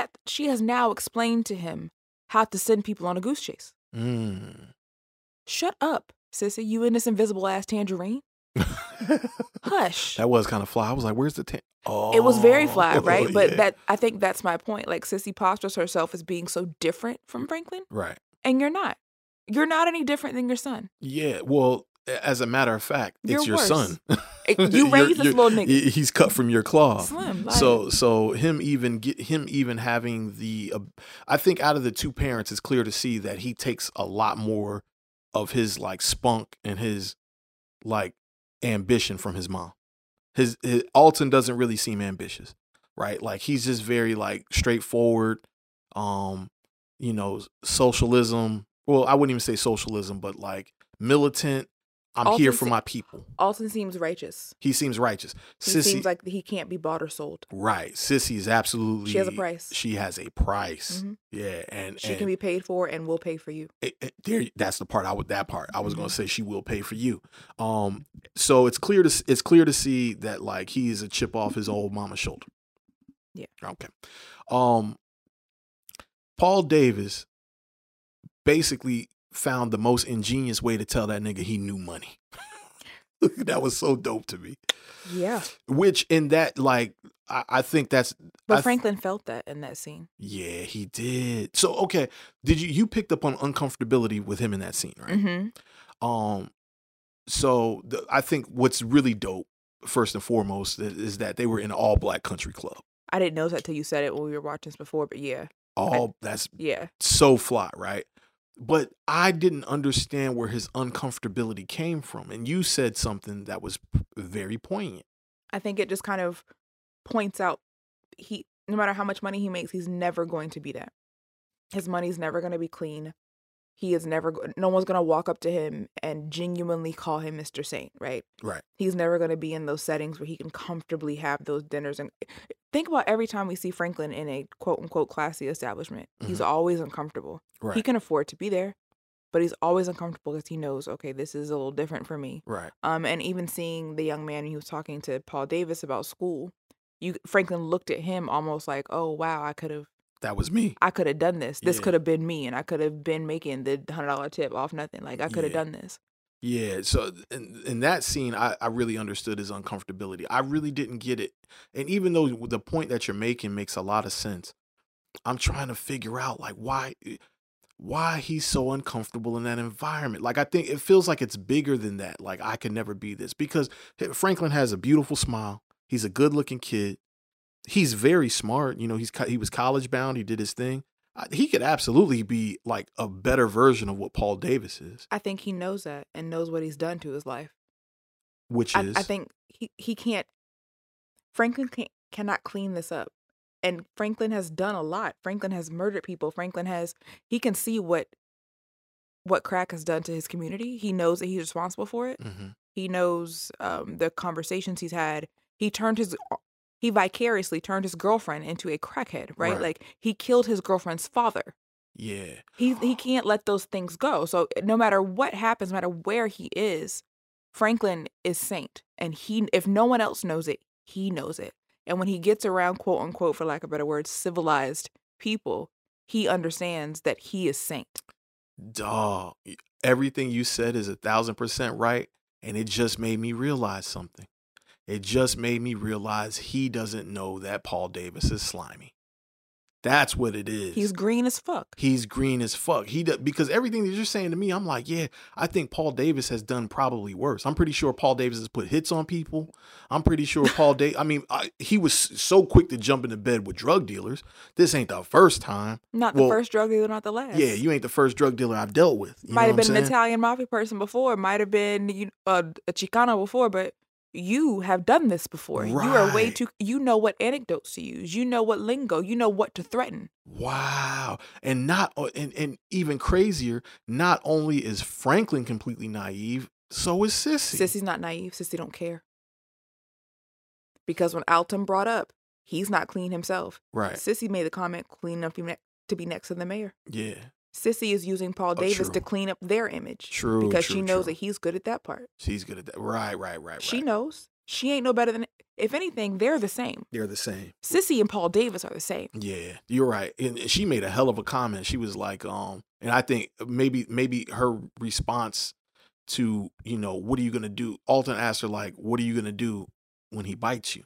has now explained to him how to send people on a goose chase. Mm. Shut up, sissy! You in this invisible ass tangerine? Hush. That was kind of fly. I was like, "Where's the tangerine?" Oh, it was very fly, right? Oh, but yeah. I think that's my point. Like, Sissy postures herself as being so different from Franklin, right? And you're not. You're not any different than your son. Yeah. Well, as a matter of fact, it's your son. You raised this little nigga. He's cut from your claw. Slim. Like. So him even having the, I think out of the two parents, it's clear to see that he takes a lot more of his like spunk and his like ambition from his mom. His Alton doesn't really seem ambitious, right? Like, he's just very like straightforward. You know, socialism. Well, I wouldn't even say socialism, but like militant. I'm here for my people. Alton seems righteous. He seems righteous. Sissy seems like he can't be bought or sold. Right. Sissy is absolutely... She has a price. Mm-hmm. Yeah. And she can be paid for and will pay for you. That's the part. I was going to say she will pay for you. So it's clear to see that like he is a chip off his old mama's shoulder. Yeah. Okay. Paul Davis basically found the most ingenious way to tell that nigga he knew money. That was so dope to me. Yeah. Which in that, like, I think that's... But Franklin felt that in that scene. Yeah, he did. So, okay. Did you picked up on uncomfortability with him in that scene, right? Mm-hmm. So I think what's really dope, first and foremost, is that they were in an all-black country club. I didn't know that till you said it when we were watching this before, but yeah. So fly, right? But I didn't understand where his uncomfortability came from. And you said something that was very poignant. I think it just kind of points out no matter how much money he makes, he's never going to be that. His money's never going to be clean. No one's going to walk up to him and genuinely call him Mr. Saint, right? Right. He's never going to be in those settings where he can comfortably have those dinners. And think about every time we see Franklin in a quote unquote classy establishment, mm-hmm. he's always uncomfortable. Right. He can afford to be there, but he's always uncomfortable because he knows, okay, this is a little different for me. Right. And even seeing the young man who was talking to Paul Davis about school, Franklin looked at him almost like, oh, wow, that was me. I could have done this. This could have been me, and I could have been making the $100 tip off nothing. Like, I could have done this. Yeah. So in that scene, I really understood his uncomfortability. I really didn't get it. And even though the point that you're making makes a lot of sense, I'm trying to figure out like why he's so uncomfortable in that environment. Like, I think it feels like it's bigger than that. Like, I could never be this, because Franklin has a beautiful smile. He's a good-looking kid. He's very smart. You know, he was college bound. He did his thing. He could absolutely be like a better version of what Paul Davis is. I think he knows that and knows what he's done to his life. I think Franklin cannot clean this up. And Franklin has done a lot. Franklin has murdered people. He can see what crack has done to his community. He knows that he's responsible for it. Mm-hmm. He knows the conversations he's had. He vicariously turned his girlfriend into a crackhead, right? Like, he killed his girlfriend's father. Yeah. He can't let those things go. So no matter what happens, no matter where he is, Franklin is saint. And if no one else knows it, he knows it. And when he gets around, quote unquote, for lack of better words, civilized people, he understands that he is saint. Dog, everything you said is 1,000% right. And it just made me realize something. It just made me realize he doesn't know that Paul Davis is slimy. That's what it is. He's green as fuck. He's green as fuck. He does, because everything that you're saying to me, I'm like, yeah, I think Paul Davis has done probably worse. I'm pretty sure Paul Davis has put hits on people. I'm pretty sure Paul Davis, he was so quick to jump into bed with drug dealers. This ain't the first time. Not the first drug dealer, not the last. Yeah, you ain't the first drug dealer I've dealt with. You might have been an Italian mafia person before. Might have been a Chicano before, but you have done this before. Right. You are way too, you know what anecdotes to use. You know what lingo. You know what to threaten. Wow. And even crazier, not only is Franklin completely naive, so is Sissy. Sissy's not naive. Sissy don't care. Because when Alton brought up, he's not clean himself. Right. Sissy made the comment, clean enough to be next to the mayor. Yeah. Sissy is using Paul Davis to clean up their image. True. Because she knows that he's good at that part. She's good at that. Right. She knows. She ain't no better than, if anything, they're the same. They're the same. Sissy and Paul Davis are the same. Yeah, you're right. And she made a hell of a comment. She was like, and I think maybe her response to, what are you going to do? Alton asked her, like, what are you going to do when he bites you?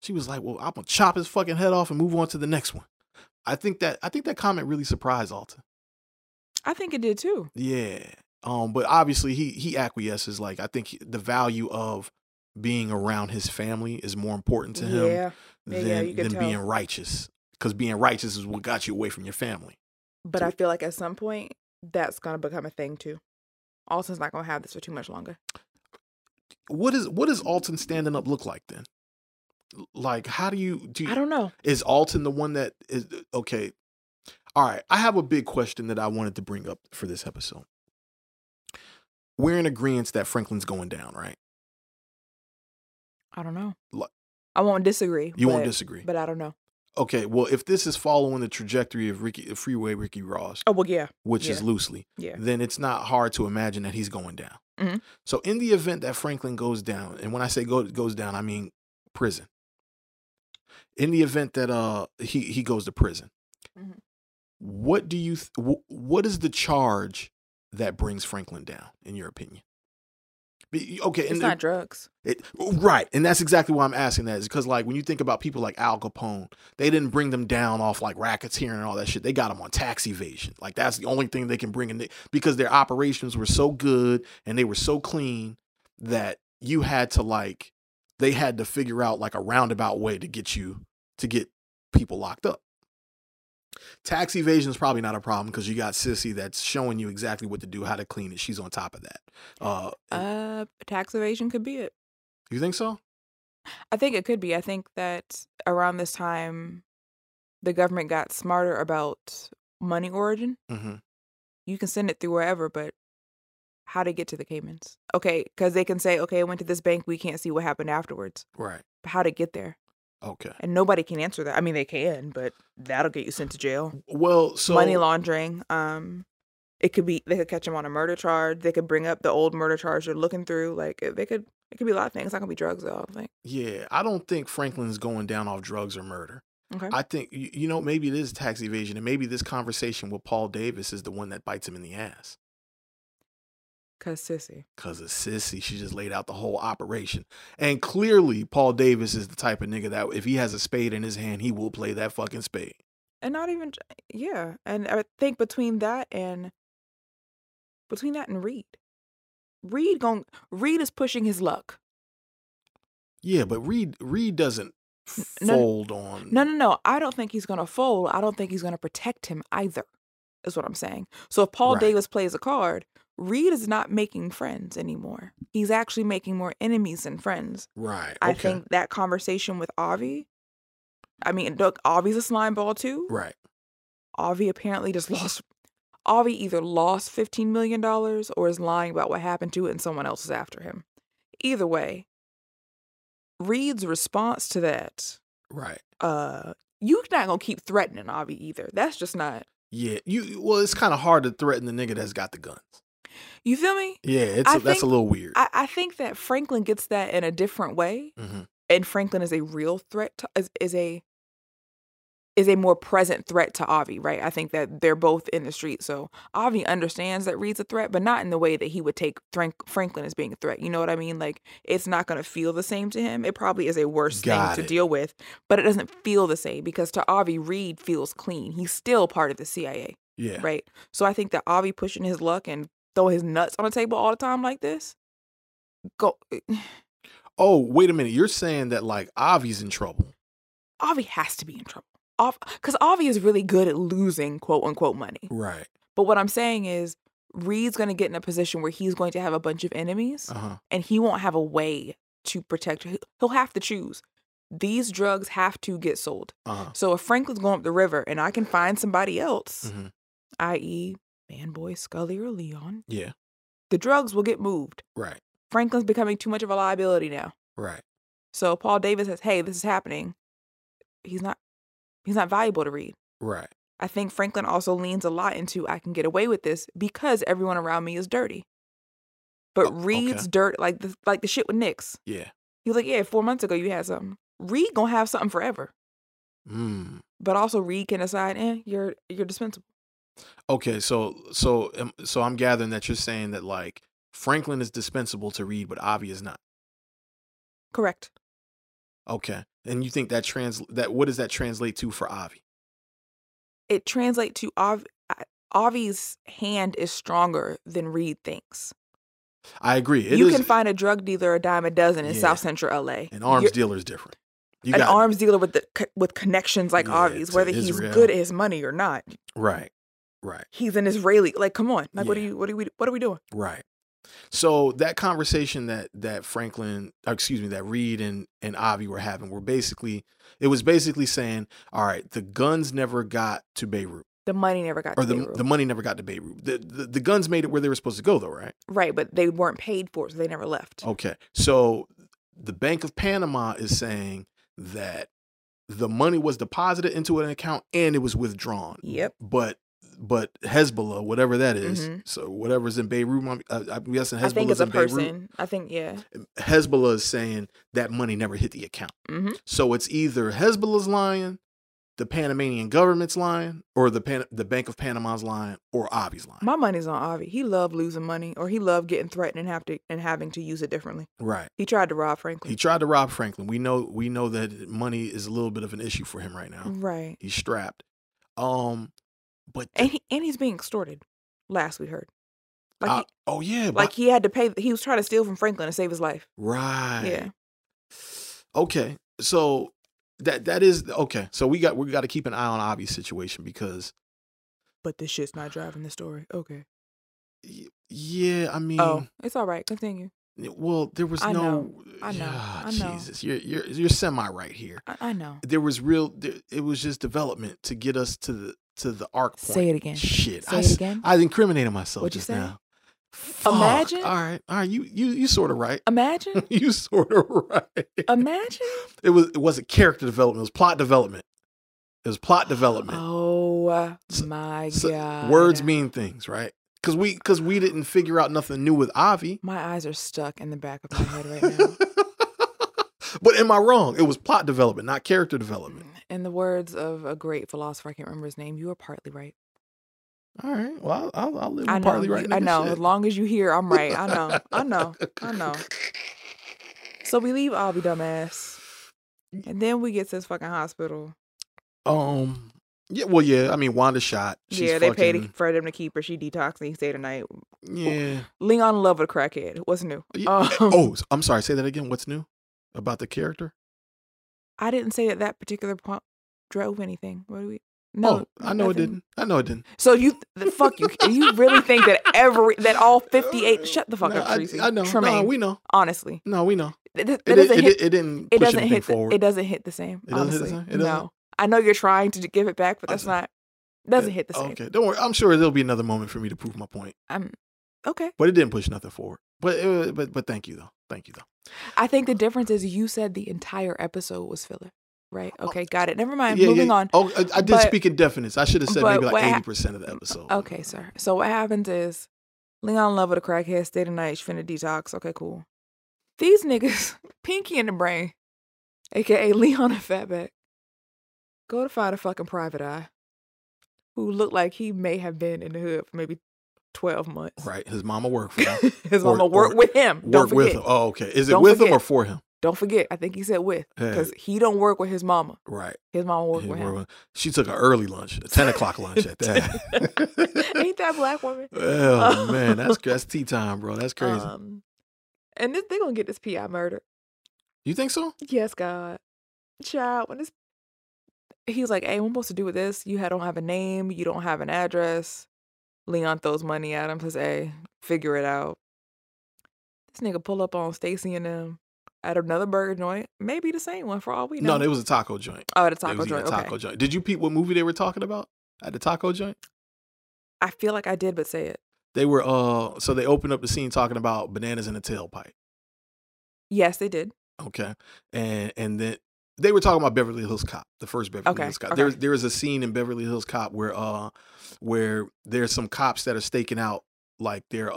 She was like, well, I'm going to chop his fucking head off and move on to the next one. I think that comment really surprised Alton. I think it did too. Yeah. But obviously he acquiesces. Like, I think the value of being around his family is more important to him than being righteous. Because being righteous is what got you away from your family. But I feel like at some point that's gonna become a thing too. Alton's not gonna have this for too much longer. What is Alton standing up look like then? Like, how do you I don't know. Is Alton the one that is okay? All right, I have a big question that I wanted to bring up for this episode. We're in agreement that Franklin's going down, right? I don't know. I won't disagree. You won't disagree. But I don't know. Okay, well, if this is following the trajectory of Freeway Ricky Ross, which is loosely, then it's not hard to imagine that he's going down. Mm-hmm. So in the event that Franklin goes down, and when I say goes down, I mean prison. In the event that he goes to prison, mm-hmm. What do you? What is the charge that brings Franklin down, in your opinion? Okay, it's not drugs, right? And that's exactly why I'm asking that, is because, like, when you think about people like Al Capone, they didn't bring them down off like racketeering and all that shit. They got them on tax evasion. Like, that's the only thing they can bring in, because their operations were so good and they were so clean that you had to they had to figure out like a roundabout way to get people locked up. Tax evasion is probably not a problem because you got Sissy that's showing you exactly what to do, how to clean it. She's on top of that. Tax evasion could be it. You think so? I think it could be. I think that around this time, the government got smarter about money origin. Mm-hmm. You can send it through wherever, but how to get to the Caymans? Okay, because they can say, okay, I went to this bank. We can't see what happened afterwards. Right. But how to get there? Okay. And nobody can answer that. I mean, they can, but that'll get you sent to jail. Well, so money laundering. They could catch him on a murder charge. They could bring up the old murder charge they're looking through. Like, it could be a lot of things. It's not gonna be drugs though, I don't think. Yeah, I don't think Franklin's going down off drugs or murder. Okay. I think maybe it is tax evasion, and maybe this conversation with Paul Davis is the one that bites him in the ass. Because of Sissy. She just laid out the whole operation. And clearly, Paul Davis is the type of nigga that if he has a spade in his hand, he will play that fucking spade. And not even, yeah. And I think between that and Reed. Reed is pushing his luck. Yeah, but Reed doesn't fold on. No. I don't think he's going to fold. I don't think he's going to protect him either, is what I'm saying. So if Paul Davis plays a card, Reed is not making friends anymore. He's actually making more enemies than friends. Right. Okay. I think that conversation with Avi, Avi's a slime ball too. Right. Avi apparently either lost $15 million or is lying about what happened to it and someone else is after him. Either way, Reed's response to that, right? You're not gonna keep threatening Avi either. That's just not. Yeah, well, it's kind of hard to threaten the nigga that's got the guns. You feel me? Yeah, that's a little weird. I think that Franklin gets that in a different way, mm-hmm. and Franklin is a real threat to, is a more present threat to Avi, right? I think that they're both in the street, so Avi understands that Reed's a threat, but not in the way that he would take Franklin as being a threat. You know what I mean? Like, it's not going to feel the same to him. It probably is a worse thing to deal with, but it doesn't feel the same because to Avi, Reed feels clean. He's still part of the CIA, yeah, right? So I think that Avi pushing his luck and throwing his nuts on the table all the time like this, go. Oh, wait a minute. You're saying that, like, Avi's in trouble. Avi has to be in trouble. Because Avi is really good at losing quote-unquote money. Right. But what I'm saying is Reed's going to get in a position where he's going to have a bunch of enemies, uh-huh. and he won't have a way to protect her. He'll have to choose. These drugs have to get sold. Uh-huh. So if Franklin's going up the river and I can find somebody else, mm-hmm. i.e. Manboy, Scully, or Leon, yeah, the drugs will get moved. Right. Franklin's becoming too much of a liability now. Right. So Paul Davis says, hey, this is happening. He's not valuable to Reed. Right. I think Franklin also leans a lot into I can get away with this because everyone around me is dirty. But Reed's dirt, like the shit with Nix. Yeah. He was like, yeah, 4 months ago you had something. Reed gonna have something forever. Mm. But also Reed can decide, you're dispensable. Okay, so I'm gathering that you're saying that, like, Franklin is dispensable to Reed, but Avi is not. Correct. Okay. And you think that what does that translate to for Avi? It translates to Avi's hand is stronger than Reed thinks. I agree. You can find a drug dealer a dime a dozen in South Central LA. An arms dealer is different. Arms dealer with connections like Avi's, whether he's good at his money or not. Right. Right. He's an Israeli. Like, come on. Like, what are we doing? Right. So that conversation that Reed and Avi were having was basically saying, all right, the guns never got to Beirut. The money never got to Beirut. The money never got to Beirut. The guns made it where they were supposed to go, though, right? Right, but they weren't paid for it, so they never left. Okay. So the Bank of Panama is saying that the money was deposited into an account and it was withdrawn. Yep. But Hezbollah, whatever that is, mm-hmm. so whatever's in Beirut, I'm guessing Hezbollah's in Beirut. I think, yeah. Hezbollah is saying that money never hit the account. Mm-hmm. So it's either Hezbollah's lying, the Panamanian government's lying, or the Bank of Panama's lying, or Avi's lying. My money's on Avi. He loved losing money, or he loved getting threatened and having to use it differently. Right. He tried to rob Franklin. We know that money is a little bit of an issue for him right now. Right. He's strapped. But he's being extorted. Last we heard, he had to pay. He was trying to steal from Franklin to save his life. Right. Yeah. Okay. So that is okay. So we got to keep an eye on Avi's situation because. But this shit's not driving the story. Okay. Yeah, I mean. Oh, it's all right. Continue. Well, there was I know. Jesus, you're semi right here. I know. It was just development to get us to the arc point. Say it again. Shit. Say it again. I incriminated myself. What'd just you say? Now. Fuck. Imagine. All right. You sort of right. Imagine. You sort of right. Imagine. It wasn't character development. It was plot development. Oh my God. Words mean things, right? Because we didn't figure out nothing new with Avi. My eyes are stuck in the back of my head right now. But am I wrong? It was plot development, not character development. In the words of a great philosopher, I can't remember his name, you are partly right. All right. Well, I'll live with partly right. I know. Shit. As long as you hear, I'm right. I know. So we leave Avi, dumbass. And then we get to this fucking hospital. Yeah. I mean, Wanda shot. They paid for them to keep her. She detoxed and he stayed the night. Yeah. Leon loved a crackhead. What's new? I'm sorry. Say that again. What's new about the character? I didn't say that particular point drove anything. What do we? No, oh, I know it didn't. So fuck you. You really think that all 58? Shut the fuck up, Tracy. I know. Tremaine, we know. Honestly, no, we know. It didn't push anything forward. It doesn't hit the same. It doesn't. I know you're trying to give it back, but that's not. Doesn't hit the same. Okay, don't worry. I'm sure there'll be another moment for me to prove my point. But it didn't push nothing forward. But thank you though. Thank you, though. I think the difference is you said the entire episode was filler. Right. Okay. Got it. Never mind. Yeah, moving on. Oh, I did speak in definites. I should have said maybe like 80% of the episode. Okay, sir. So what happens is Leon Love with a crackhead, stay the night, she finna detox. Okay, cool. These niggas, Pinky in the Brain, aka Leon and Fatback, go to find a fucking private eye who looked like he may have been in the hood for maybe 12 months. Right. His mama worked for him. His mama worked with him. Worked with him. Oh, okay. Is it with him or for him? Don't forget, I think he said with, because he don't work with his mama. Right. His mama worked with him. She took an early lunch, a 10 o'clock lunch at that. Ain't that black woman? Oh, man, that's tea time, bro. That's crazy. And they're going to get this P.I. murdered. You think so? Yes, God. Child, when this, he was like, hey, what am I supposed to do with this? You don't have a name. You don't have an address. Leon throws money at him, says, hey, figure it out. This nigga pull up on Stacy and them. At another burger joint, maybe the same one for all we know. No, it was a taco joint. Oh, the taco joint. Okay. Taco joint. Did you peep what movie they were talking about at the taco joint? I feel like I did, but say it. They were so they opened up the scene talking about bananas in a tailpipe. Yes, they did. Okay, and then they were talking about Beverly Hills Cop, the first Beverly Hills Cop. Okay. There is a scene in Beverly Hills Cop where there's some cops that are staking out like they're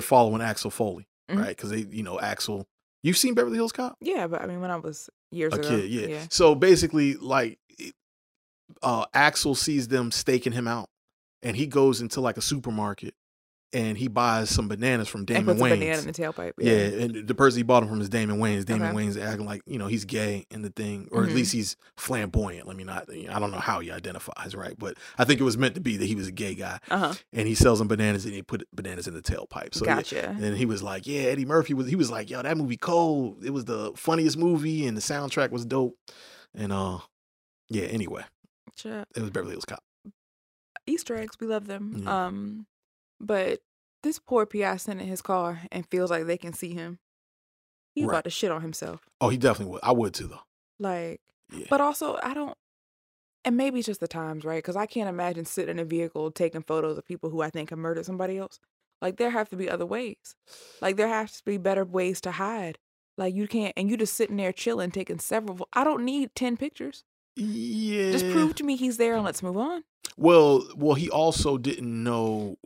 following Axel Foley, right? Because they Axel. You've seen Beverly Hills Cop? Yeah, but I mean, when I was a kid, yeah. So basically, like, Axel sees them staking him out, and he goes into like a supermarket, and he buys some bananas from Damon Wayans. And puts a banana in the tailpipe. Yeah. And the person he bought them from is Damon Wayans. Damon Wayans acting like, he's gay in the thing, or at least he's flamboyant. I don't know how he identifies, right? But I think it was meant to be that he was a gay guy. And he sells them bananas and he put bananas in the tailpipe. So gotcha. And he was like, yeah, Eddie Murphy was like, yo, that movie cold. It was the funniest movie and the soundtrack was dope. And anyway. Sure. It was Beverly Hills Cop. Easter eggs, we love them. Yeah. But this poor P.I. sitting in his car and feels like they can see him. He's about to shit on himself. Oh, he definitely would. I would too, though. Like, yeah. But also, and maybe it's just the times, right? Because I can't imagine sitting in a vehicle taking photos of people who I think have murdered somebody else. Like, there have to be other ways. Like, there have to be better ways to hide. Like, you can't, and you just sitting there chilling, taking several. I don't need 10 pictures. Yeah. Just prove to me he's there and let's move on. Well, he also didn't know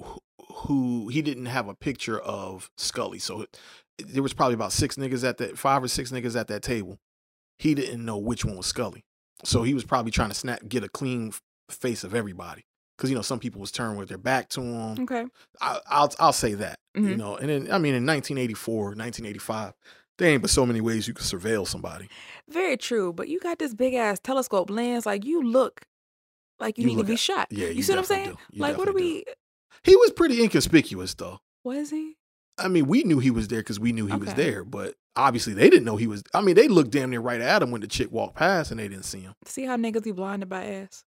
he didn't have a picture of Scully. So there was probably about 5 or 6 niggas at that table. He didn't know which one was Scully. So he was probably trying to get a clean face of everybody. Cause some people was turned with their back to him. Okay. I'll say that, and then, in 1984, 1985, there ain't but so many ways you could surveil somebody. Very true. But you got this big ass telescope lens. Like you look like you need to be shot. Yeah, you see what I'm saying? Like, what are we? He was pretty inconspicuous, though. Was he? I mean, we knew he was there because we knew he was there, but obviously they didn't know he was. I mean, they looked damn near right at him when the chick walked past and they didn't see him. See how niggas be blinded by ass?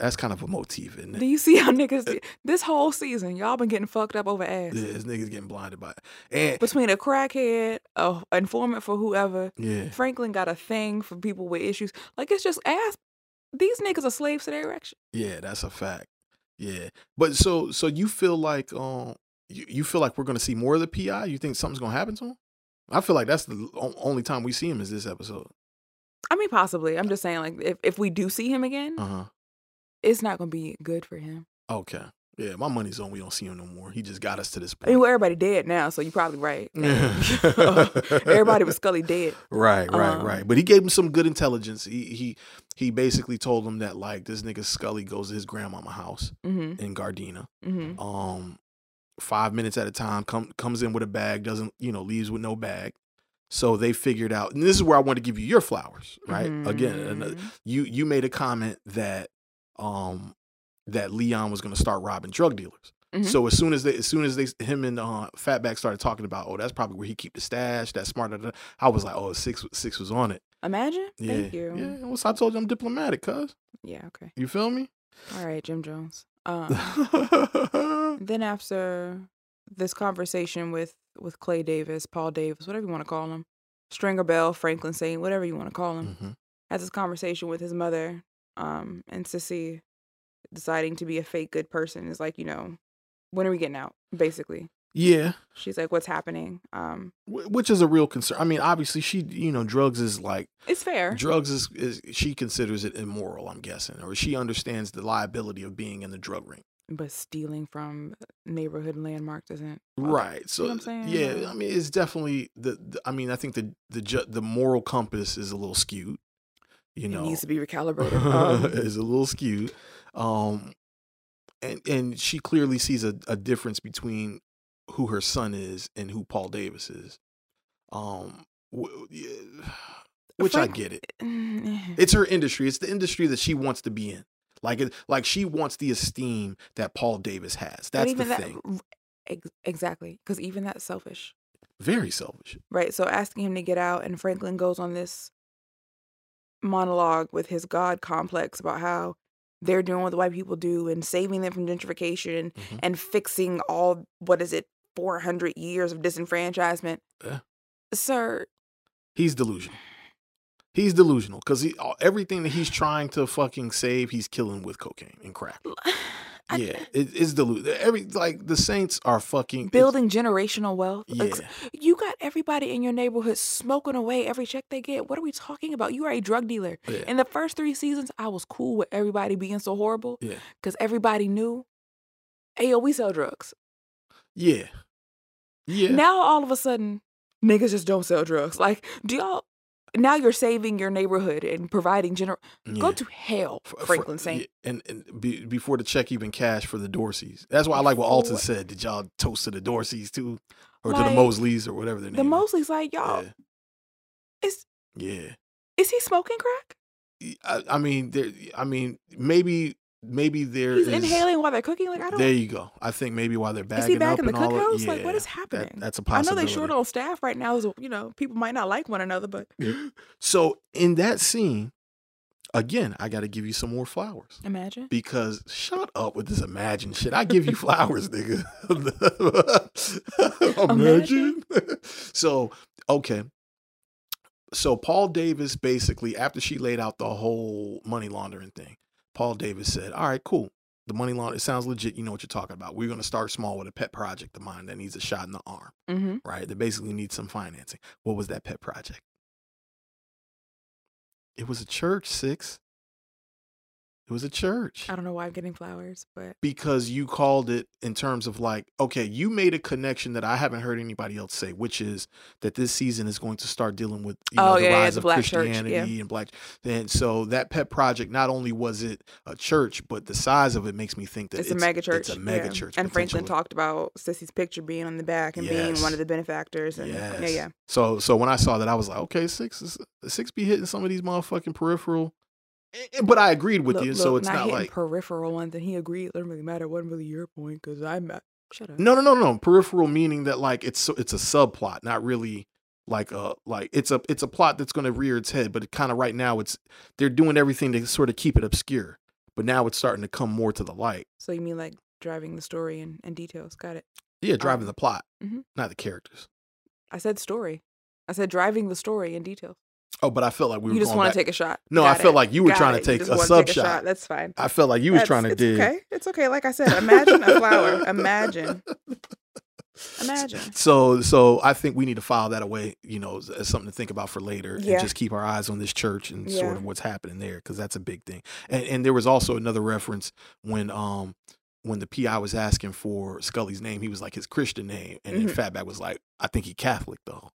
That's kind of a motif, isn't it? Do you see how niggas, this whole season, y'all been getting fucked up over ass. Yeah, this niggas getting blinded by ass. Between a crackhead, an informant for whoever, Franklin got a thing for people with issues. Like, it's just ass. These niggas are slaves to their erection. Yeah, that's a fact. Yeah, but so you feel like you feel like we're gonna see more of the PI? You think something's gonna happen to him? I feel like that's the only time we see him is this episode. I mean, possibly. I'm just saying, like, if we do see him again, it's not gonna be good for him. Okay. Yeah, my money's on we don't see him no more. He just got us to this point. I mean, well, everybody dead now, so you're probably right. Everybody was Scully dead. Right. But he gave him some good intelligence. He basically told him that, like, this nigga Scully goes to his grandmama house in Gardena. 5 minutes at a time, comes in with a bag, doesn't, leaves with no bag. So they figured out, and this is where I want to give you your flowers, right? Again, you made a comment that that Leon was going to start robbing drug dealers. So as soon as they him and Fatback started talking about, that's probably where he keep the stash. That's smart. I was like, six was on it. Imagine. Yeah. Thank you. Yeah. I told you I'm diplomatic, cuz. Yeah. Okay. You feel me? All right, Jim Jones. Then after this conversation with Clay Davis, Paul Davis, whatever you want to call him, Stringer Bell, Franklin Saint, whatever you want to call him, has this conversation with his mother, and Sissy deciding to be a fake good person is like, when are we getting out, basically? Yeah. She's like, what's happening? Which is a real concern. I mean, obviously she, you know, drugs is like, it's fair. Drugs is she considers it immoral, I'm guessing, or she understands the liability of being in the drug ring. But stealing from neighborhood landmark doesn't. Well, right. So, you know what I'm saying? Yeah, I mean, it's definitely the I mean, I think the moral compass is a little skewed, you know. It needs to be recalibrated. It's a little skewed. And she clearly sees a difference between who her son is and who Paul Davis is. Which I get it. It's her industry. It's the industry that she wants to be in. Like she wants the esteem that Paul Davis has. That's the thing. Exactly. Because even that's selfish. Very selfish. Right. So asking him to get out, and Franklin goes on this monologue with his God complex about how they're doing what the white people do and saving them from gentrification and fixing all, 400 years of disenfranchisement. Yeah. Sir. He's delusional. He's delusional because everything that he's trying to fucking save, he's killing with cocaine and crack. Yeah, it's delusional. Like the Saints are fucking building generational wealth. Yeah. You got everybody in your neighborhood smoking away every check they get. What are we talking about? You are a drug dealer. Yeah. In the first 3 seasons, I was cool with everybody being so horrible because everybody knew, hey, yo, we sell drugs. Yeah. Yeah. Now all of a sudden, niggas just don't sell drugs. Like, do y'all. Now you're saving your neighborhood and providing general. Yeah. Go to hell, Franklin Saint. Yeah. And before the check even cashed for the Dorseys. That's why I like what Alton said. Did y'all toast to the Dorseys too, or like, to the Mosleys or whatever their name? The Mosleys, like y'all. Yeah. Is he smoking crack? I mean, maybe he's inhaling while they're cooking. Like I don't. There you go. I think maybe while they're bagging up in the cookhouse. Yeah, like what is happening? That's a possibility. I know they short on staff right now. So, you know, people might not like one another, but so in that scene, again, I got to give you some more flowers. Imagine, because shut up with this imagine shit. I give you flowers, nigga. Imagine. So okay. So Paul Davis basically, after she laid out the whole money laundering thing, Paul Davis said, all right, cool. The money laundering, it sounds legit. You know what you're talking about. We're going to start small with a pet project of mine that needs a shot in the arm, right? That basically needs some financing. What was that pet project? It was a church, Six. It was a church. I don't know why I'm getting flowers, but. Because you called it in terms of like, okay, you made a connection that I haven't heard anybody else say, which is that this season is going to start dealing with the rise of Black Christianity and Black. And so that pet project, not only was it a church, but the size of it makes me think that it's a mega church. It's a mega church. And Franklin talked about Sissy's picture being on the back and being one of the benefactors. And yeah. So when I saw that, I was like, okay, Six be hitting some of these motherfucking peripheral. But I agreed with you, so it's not like peripheral ones. And he agreed. It doesn't really matter. It wasn't really your point because I'm not. Shut up. No. Peripheral meaning that like it's a subplot, not really like it's a plot that's going to rear its head. But it kind of right now they're doing everything to sort of keep it obscure. But now it's starting to come more to the light. So you mean like driving the story and details? Got it. Yeah, driving the plot, not the characters. I said story. I said driving the story in detail. Oh, but I felt like we were going back. You just want to take a shot. No, I felt like you were trying to take a sub shot. That's fine. I felt like you was trying to dig. Okay. It's okay. Like I said, imagine a flower. Imagine. So I think we need to file that away, you know, as something to think about for later and just keep our eyes on this church and sort of what's happening there, because that's a big thing. And there was also another reference when the PI was asking for Scully's name, he was like his Christian name. And then Fatback was like, I think he Catholic though.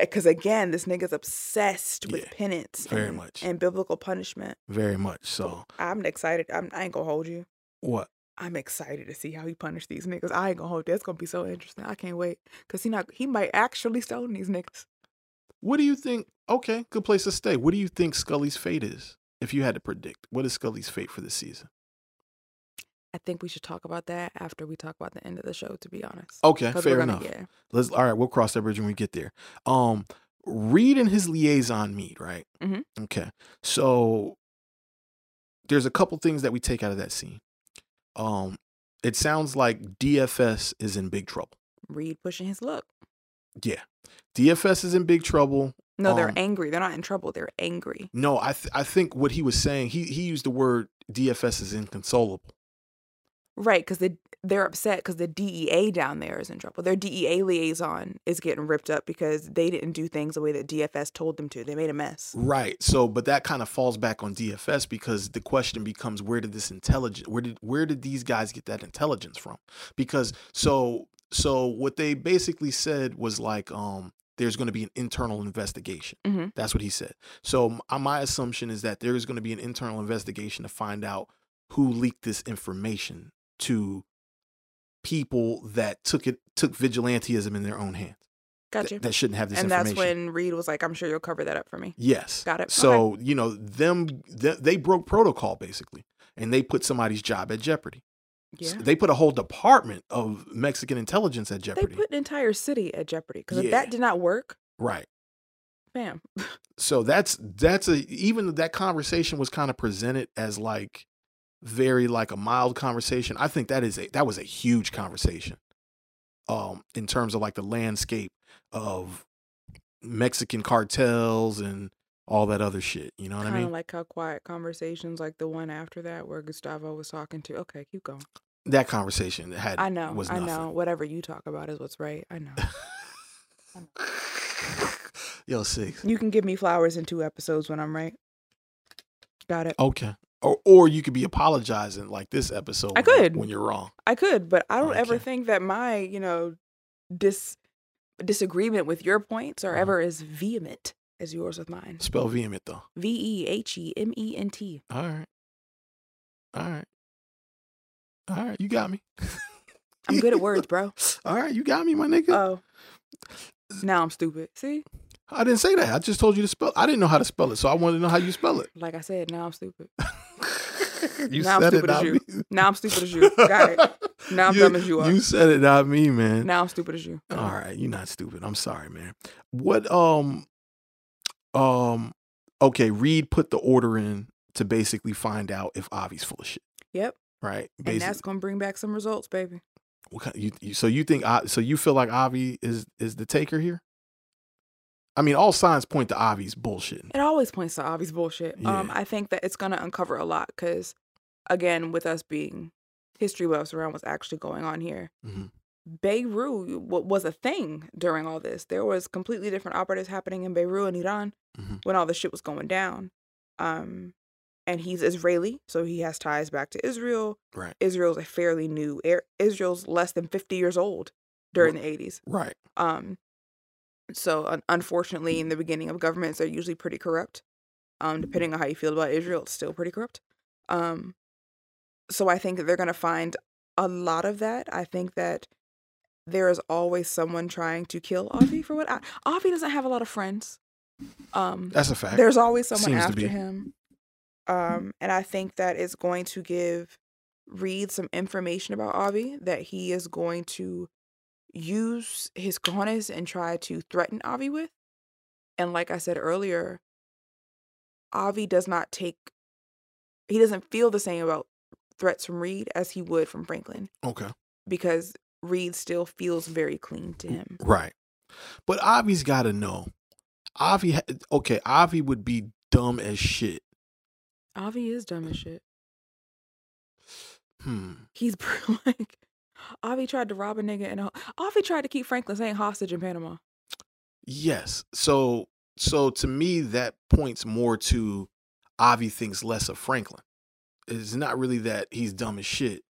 Because again, this nigga's obsessed with penance very much. And biblical punishment. Very much. So I'm excited. I ain't gonna hold you. What? I'm excited to see how he punished these niggas. I ain't gonna hold you. That's gonna be so interesting. I can't wait. Because he might actually stone these niggas. What do you think? Okay, good place to stay. What do you think Scully's fate is? If you had to predict, what is Scully's fate for this season? I think we should talk about that after we talk about the end of the show, to be honest. Okay, fair enough. All right, we'll cross that bridge when we get there. Reed and his liaison meet, right? Mm-hmm. Okay. So there's a couple things that we take out of that scene. It sounds like DFS is in big trouble. Reed pushing his luck. Yeah. DFS is in big trouble. No, they're angry. They're not in trouble. They're angry. No, I think what he was saying, he used the word DFS is inconsolable. Right, because they're upset because the DEA down there is in trouble. Their DEA liaison is getting ripped up because they didn't do things the way that DFS told them to. They made a mess. Right. So, but that kind of falls back on DFS because the question becomes, where did these guys get that intelligence from? Because so what they basically said was like, there's going to be an internal investigation. Mm-hmm. That's what he said. So my assumption is that there is going to be an internal investigation to find out who leaked this information to people that took vigilantism in their own hands. Gotcha. That shouldn't have this information. And that's when Reed was like, I'm sure you'll cover that up for me. Yes. Got it. So, okay. You know, they broke protocol basically, and they put somebody's job at jeopardy. Yeah. So they put a whole department of Mexican intelligence at jeopardy. They put an entire city at jeopardy because if that did not work. Right. Bam. So even that conversation was kind of presented as like, very like a mild conversation. I think that was a huge conversation in terms of like the landscape of Mexican cartels and all that other shit. You know what I mean? Kind of like how quiet conversations like the one after that where Gustavo was talking to. Okay, keep going. That conversation had was nothing. I know. Whatever you talk about is what's right. I know. I know. Yo, Six. You can give me flowers in 2 episodes when I'm right. Got it. Okay. Or you could be apologizing like this episode. I could. When you're wrong. I could, but I don't ever think that my, you know, disagreement with your points are ever as vehement as yours with mine. Spell vehement, though. VEHEMENT. All right. You got me. I'm good at words, bro. All right. You got me, my nigga. Oh. Now I'm stupid. See? I didn't say that. I just told you to spell it. I didn't know how to spell it, so I wanted to know how you spell it. Like I said, now I'm stupid. You now said I'm stupid it, not as me. You. Now I'm stupid as you. Got it. Now I'm dumb as you are. You said it, not me, man. Now I'm stupid as you. All right, you're not stupid. I'm sorry, man. What? Okay, Reed put the order in to basically find out if Avi's full of shit. Yep. Right. Basically. And that's gonna bring back some results, baby. What kind? So you feel like Avi is the taker here? I mean, all signs point to Avi's bullshit. It always points to Avi's bullshit. Yeah. I think that it's going to uncover a lot because, again, with us being history buffs around what's actually going on here, Beirut was a thing during all this. There was completely different operatives happening in Beirut and Iran when all this shit was going down. And he's Israeli, so he has ties back to Israel. Right. Israel's a fairly new area. Israel's less than 50 years old during the 80s. Right. So unfortunately, in the beginning of governments, they're usually pretty corrupt. Depending on how you feel about Israel, it's still pretty corrupt. So I think that they're going to find a lot of that. I think that there is always someone trying to kill Avi for what Avi doesn't have a lot of friends. That's a fact. There's always someone after him. And I think that it's going to give Reed some information about Avi that he is going to use his cojones and try to threaten Avi with. And like I said earlier, Avi doesn't feel the same about threats from Reed as he would from Franklin. Okay. Because Reed still feels very clean to him. Right. But Avi's got to know. Avi would be dumb as shit. Avi is dumb as shit. He's like... Avi tried to rob a nigga and Avi tried to keep Franklin Saint hostage in Panama. Yes. So to me, that points more to Avi thinks less of Franklin. It's not really that he's dumb as shit.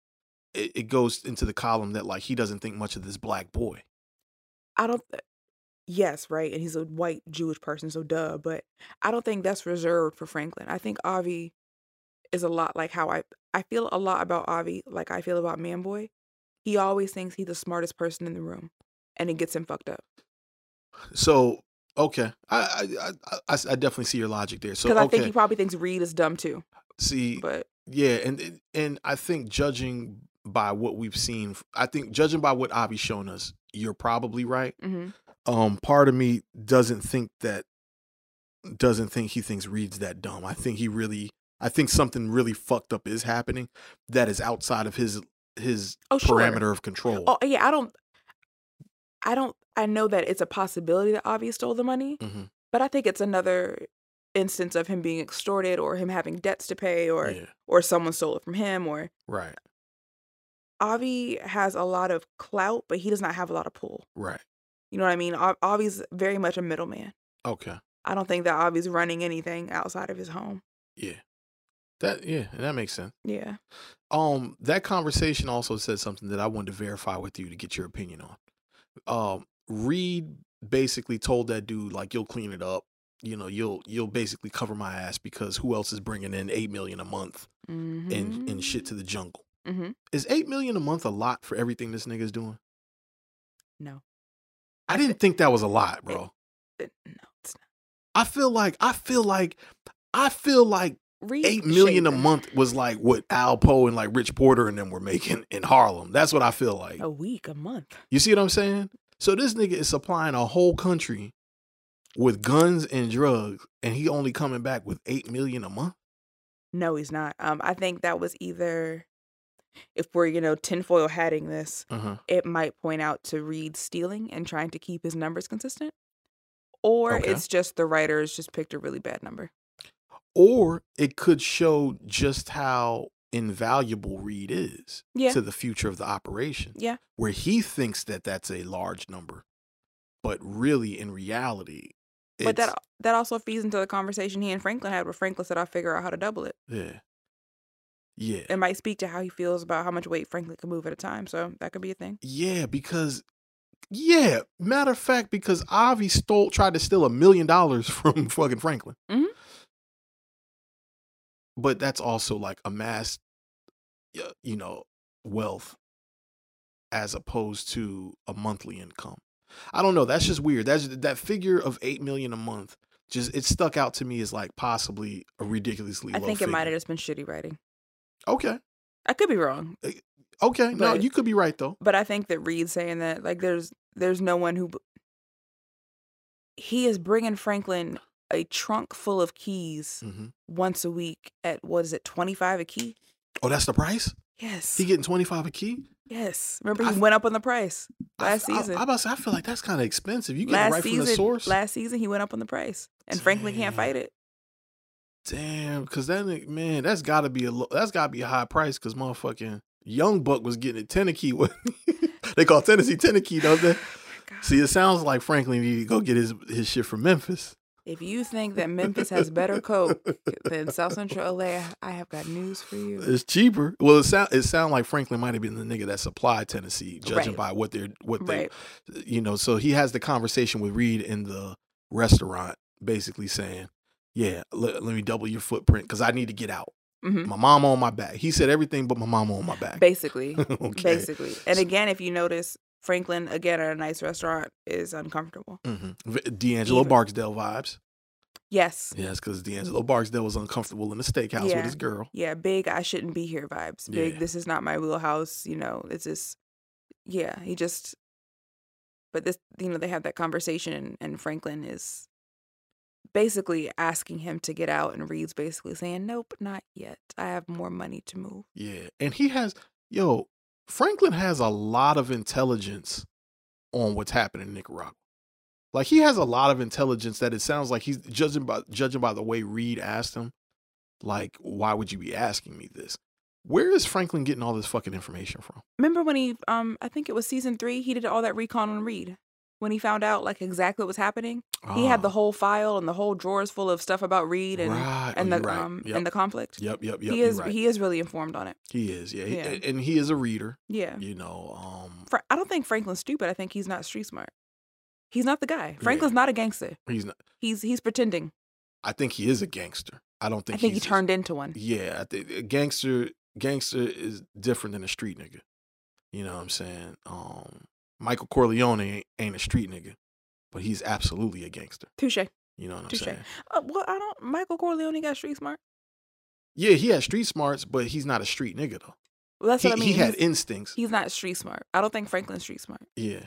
It goes into the column that like he doesn't think much of this black boy. Yes, right. And he's a white Jewish person. So duh. But I don't think that's reserved for Franklin. I think Avi is a lot like how I feel a lot about Avi. Like I feel about Manboy. He always thinks he's the smartest person in the room, and it gets him fucked up. So, okay. I definitely see your logic there. So, I think he probably thinks Reed is dumb too. See, but yeah. And I think judging by what we've seen, I think judging by what Avi's shown us, you're probably right. Part of me doesn't think he thinks Reed's that dumb. I think something really fucked up is happening that is outside of his parameter of control. Oh yeah, I know that it's a possibility that Avi stole the money, but I think it's another instance of him being extorted or him having debts to pay or someone stole it from him or right. Avi has a lot of clout, but he does not have a lot of pull. Right. You know what I mean? Avi's very much a middleman. Okay. I don't think that Avi's running anything outside of his home. Yeah. That makes sense. Yeah. That conversation also said something that I wanted to verify with you to get your opinion on. Reed basically told that dude, like, you'll clean it up. You know, you'll basically cover my ass because who else is bringing in $8 million a month and shit to the jungle? Mm-hmm. Is $8 million a month a lot for everything this nigga's doing? No. I didn't think that was a lot, bro. No, it's not. I feel like Reed $8 million a month was like what Al Poe and like Rich Porter and them were making in Harlem. That's what I feel like. A week, a month. You see what I'm saying? So this nigga is supplying a whole country with guns and drugs, and he only coming back with $8 million a month? No, he's not. I think that was either, if we're, you know, tinfoil hatting this, it might point out to Reed stealing and trying to keep his numbers consistent. Or it's just the writers just picked a really bad number. Or it could show just how invaluable Reed is to the future of the operation. Yeah. Where he thinks that that's a large number, but really in reality, it's... But that also feeds into the conversation he and Franklin had, where Franklin said, I'll figure out how to double it. Yeah. Yeah. It might speak to how he feels about how much weight Franklin can move at a time. So that could be a thing. Yeah, because, yeah, matter of fact, because Avi tried to steal $1 million from fucking Franklin. Mm-hmm. But that's also like amassed, you know, wealth as opposed to a monthly income. I don't know. That's just weird. That figure of $8 million a month, just it stuck out to me as like possibly a ridiculously low figure. It might have just been shitty writing. Okay. I could be wrong. Okay. No, you could be right though. But I think that Reed saying that, like, there's no one who... He is bringing Franklin a trunk full of keys once a week at, what is it, 25 a key? Oh, that's the price? Yes. He getting 25 a key? Yes. Remember, he went up on the price last season. I about to say, I feel like that's kind of expensive. You get it right from the source. Last season, he went up on the price, and Franklin can't fight it. Damn, because that's gotta be a high price. Because motherfucking Young Buck was getting a Tennessee. They call Tennessee Tennessee, don't they? See, it sounds like Franklin needed to go get his shit from Memphis. If you think that Memphis has better coke than South Central LA, I have got news for you. It's cheaper. Well, it sound like Franklin might have been the nigga that supplied Tennessee, judging by what they, you know. So he has the conversation with Reed in the restaurant, basically saying, yeah, let me double your footprint because I need to get out. My mama on my back. He said everything but my mama on my back. Basically. Basically. And again, if you notice, Franklin, again, at a nice restaurant, is uncomfortable. D'Angelo Barksdale vibes. Yes. Yes, because D'Angelo Barksdale was uncomfortable in the steakhouse with his girl. Yeah, big, I shouldn't be here vibes. Big, this is not my wheelhouse. You know, it's just, he just, but this, you know, they have that conversation and Franklin is basically asking him to get out and Reed's basically saying, nope, not yet. I have more money to move. Yeah. And he has, Franklin has a lot of intelligence on what's happening in Nicaragua. Like, he has a lot of intelligence that it sounds like he's judging by the way Reed asked him, like, why would you be asking me this? Where is Franklin getting all this fucking information from? Remember when he, I think it was season 3, he did all that recon on Reed. When he found out, like, exactly what was happening, he had the whole file and the whole drawers full of stuff about Reed and the conflict. Yep. He is really informed on it. He is, yeah. And he is a reader. Yeah. You know. I don't think Franklin's stupid. I think he's not street smart. He's not the guy. Franklin's not a gangster. He's not. He's pretending. I think he is a gangster. I think he turned into one. Yeah. I think a gangster is different than a street nigga. You know what I'm saying? Michael Corleone ain't a street nigga, but he's absolutely a gangster. Touché. You know what I'm saying? Well, I don't. Michael Corleone got street smart. Yeah, he had street smarts, but he's not a street nigga though. Well, that's what I mean. He had instincts. He's not street smart. I don't think Franklin's street smart. Yeah.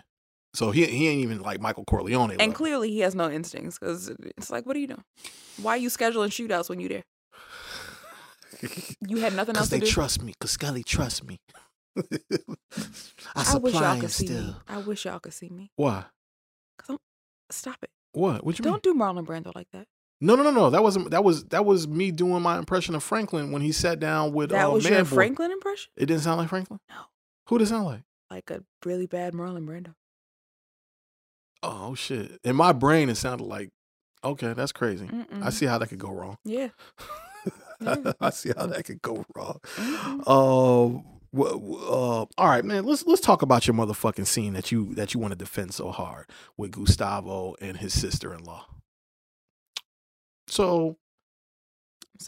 So he ain't even like Michael Corleone. And clearly he has no instincts because it's like, what are you doing? Why are you scheduling shootouts when you there? You had nothing else to do. Because they trust me. Because Scully trusts me. I wish y'all could see me. I wish y'all could see me. Why? Stop it. What? What you mean? Don't do Marlon Brando like that. No. That was me doing my impression of Franklin when he sat down with. That was your Franklin impression? It didn't sound like Franklin? No. Who does it sound like? Like a really bad Marlon Brando. Oh, shit. In my brain, it sounded like, okay, that's crazy. Mm-mm. I see how that could go wrong. Yeah. Yeah. I see how that could go wrong. Mm-hmm. All right, man, let's talk about your motherfucking scene that you want to defend so hard with Gustavo and his sister-in-law. So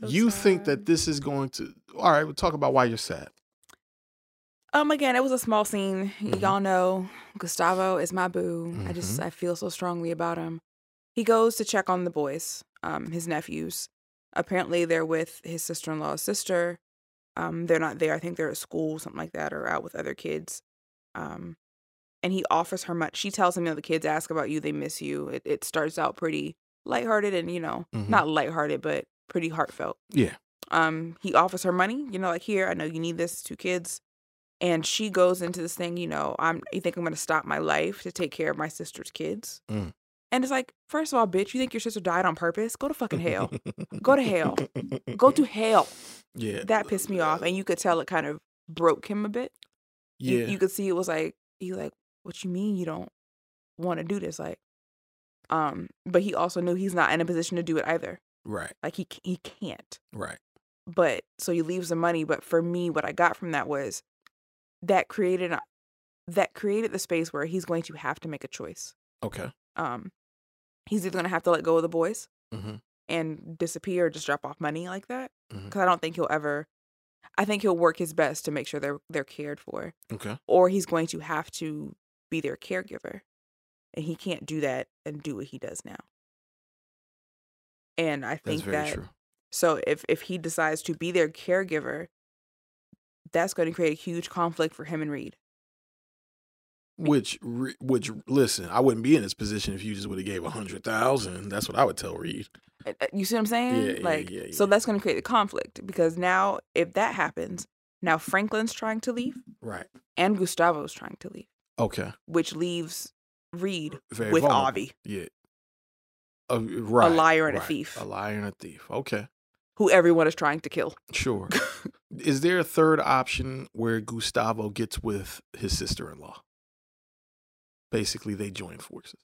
you sad. Think that this is going to... All right, we'll talk about why you're sad. Again, it was a small scene. Mm-hmm. Y'all know Gustavo is my boo. Mm-hmm. I feel so strongly about him. He goes to check on the boys, his nephews. Apparently, they're with his sister-in-law's sister. They're not there. I think they're at school, something like that, or out with other kids. And he offers her much. She tells him, you know, the kids ask about you. They miss you. It starts out pretty lighthearted and, you know, mm-hmm. not lighthearted, but pretty heartfelt. Yeah. He offers her money, you know, like, here, I know you need this, two kids. And she goes into this thing, you know, you think I'm going to stop my life to take care of my sister's kids? Mm. And it's like, first of all, bitch, you think your sister died on purpose? Go to fucking hell. Go to hell. Go to hell. Yeah. That pissed me off. And you could tell it kind of broke him a bit. Yeah. You could see it was like, he's like, what you mean you don't want to do this? Like, but he also knew he's not in a position to do it either. Right. Like, he can't. Right. But, so he leaves the money. But for me, what I got from that was, that created the space where he's going to have to make a choice. Okay. He's either going to have to let go of the boys mm-hmm. and disappear or just drop off money like that. Because mm-hmm. I think he'll work his best to make sure they're cared for. Okay. Or he's going to have to be their caregiver. And he can't do that and do what he does now. And I think that's very true. So if he decides to be their caregiver, that's going to create a huge conflict for him and Reed. Which listen, I wouldn't be in this position if you just would have gave 100,000. That's what I would tell Reed. You see what I'm saying? Yeah, like, yeah. So that's going to create a conflict because now if that happens, now Franklin's trying to leave. Right. And Gustavo's trying to leave. Okay. Which leaves Reed with Avi. Yeah. Right. A liar and a thief. A liar and a thief. Okay. Who everyone is trying to kill. Sure. Is there a third option where Gustavo gets with his sister-in-law? Basically, they join forces.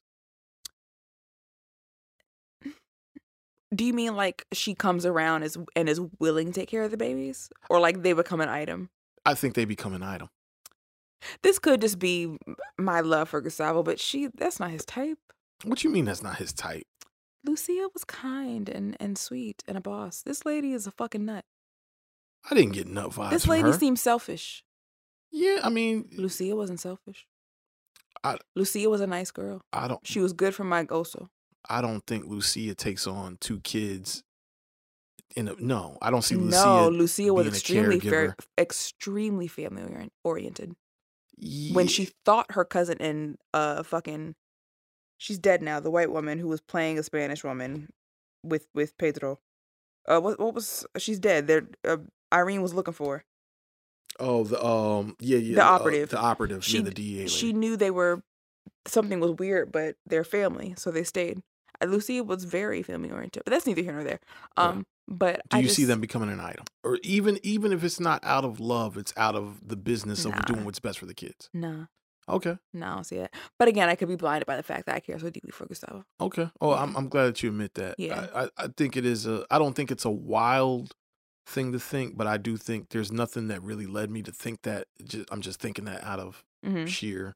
Do you mean like she comes around and is willing to take care of the babies? Or like they become an item? I think they become an item. This could just be my love for Gustavo, but that's not his type. What you mean that's not his type? Lucia was kind and sweet and a boss. This lady is a fucking nut. I didn't get nut vibes from her. This lady seemed selfish. Yeah, I mean... Lucia wasn't selfish. Lucia was a nice girl. She was good for Mike also. I don't think Lucia takes on two kids. I don't see Lucia Lucia was extremely family-oriented. Yeah. When she thought her cousin in fucking... She's dead now. The white woman who was playing a Spanish woman with Pedro. What was she's dead? There, Irene was looking for. Oh, the the operative. The operative. She, yeah, the DEA. Lady. She knew something was weird, but they're family, so they stayed. Lucia was very family oriented, but that's neither here nor there. Yeah. But see them becoming an item, or even if it's not out of love, it's out of the business of doing what's best for the kids. Nah. Okay. No, I don't see that. But again, I could be blinded by the fact that I care so deeply for Gustavo. Okay. Oh, I'm glad that you admit that. Yeah. I think it is I don't think it's a wild thing to think, but I do think there's nothing that really led me to think that. I'm just thinking that out of sheer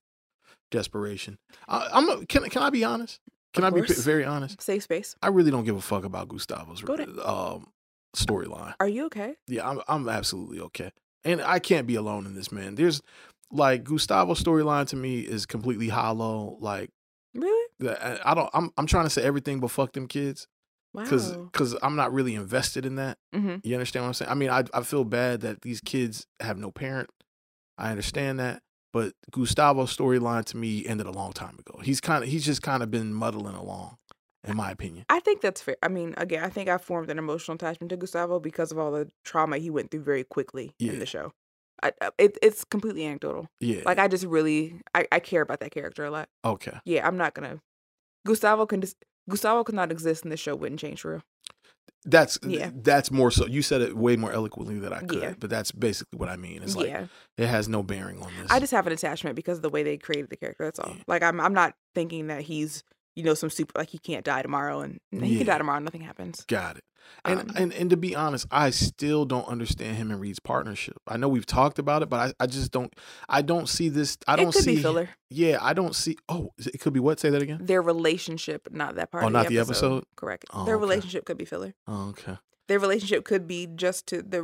desperation. Can I be honest? Can I be very honest? Safe space. I really don't give a fuck about Gustavo's storyline. Are you okay? Yeah, I'm absolutely okay. And I can't be alone in this, man. Like Gustavo's storyline to me is completely hollow. Like, really? I'm trying to say everything but fuck them kids. Wow. Because I'm not really invested in that. Mm-hmm. You understand what I'm saying? I mean, I feel bad that these kids have no parent. I understand that, but Gustavo's storyline to me ended a long time ago. He's just kind of been muddling along, in my opinion. I think that's fair. I mean, again, I think I formed an emotional attachment to Gustavo because of all the trauma he went through very quickly in the show. It's completely anecdotal. Yeah. Like, I just really, I care about that character a lot. Okay. Yeah, I'm not going to. Gustavo could not exist in the show, wouldn't change for real. That's more so. You said it way more eloquently than I could, but that's basically what I mean. It's like it has no bearing on this. I just have an attachment because of the way they created the character. That's all. Yeah. Like I'm not thinking that he's, you know, some super, like he can't die tomorrow and he can die tomorrow and nothing happens. Got it. And to be honest, I still don't understand him and Reed's partnership. I know we've talked about it, but I just don't. I don't see this. I don't see. It could be filler. Yeah, I don't see. Oh, it could be what? Say that again. Their relationship, not that part. Oh, not the episode. Correct. Oh, their relationship could be filler. Oh, okay. Their relationship could be just to they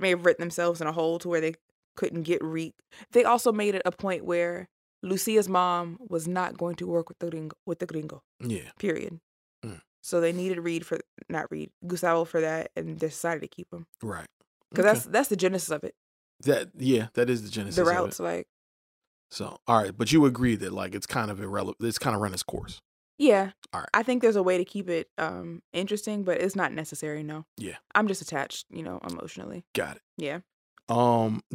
may have written themselves in a hole to where they couldn't get Reed. They also made it a point where Lucia's mom was not going to work with the gringo. Yeah. Period. Mm. So they needed Gustavo for that, and they decided to keep him. Right. Because that's the genesis of it. That is the genesis of it. The routes, like. So, all right. But you agree that, like, it's kind of irrelevant. It's kind of run its course. Yeah. All right. I think there's a way to keep it interesting, but it's not necessary, no. Yeah. I'm just attached, you know, emotionally. Got it. Yeah.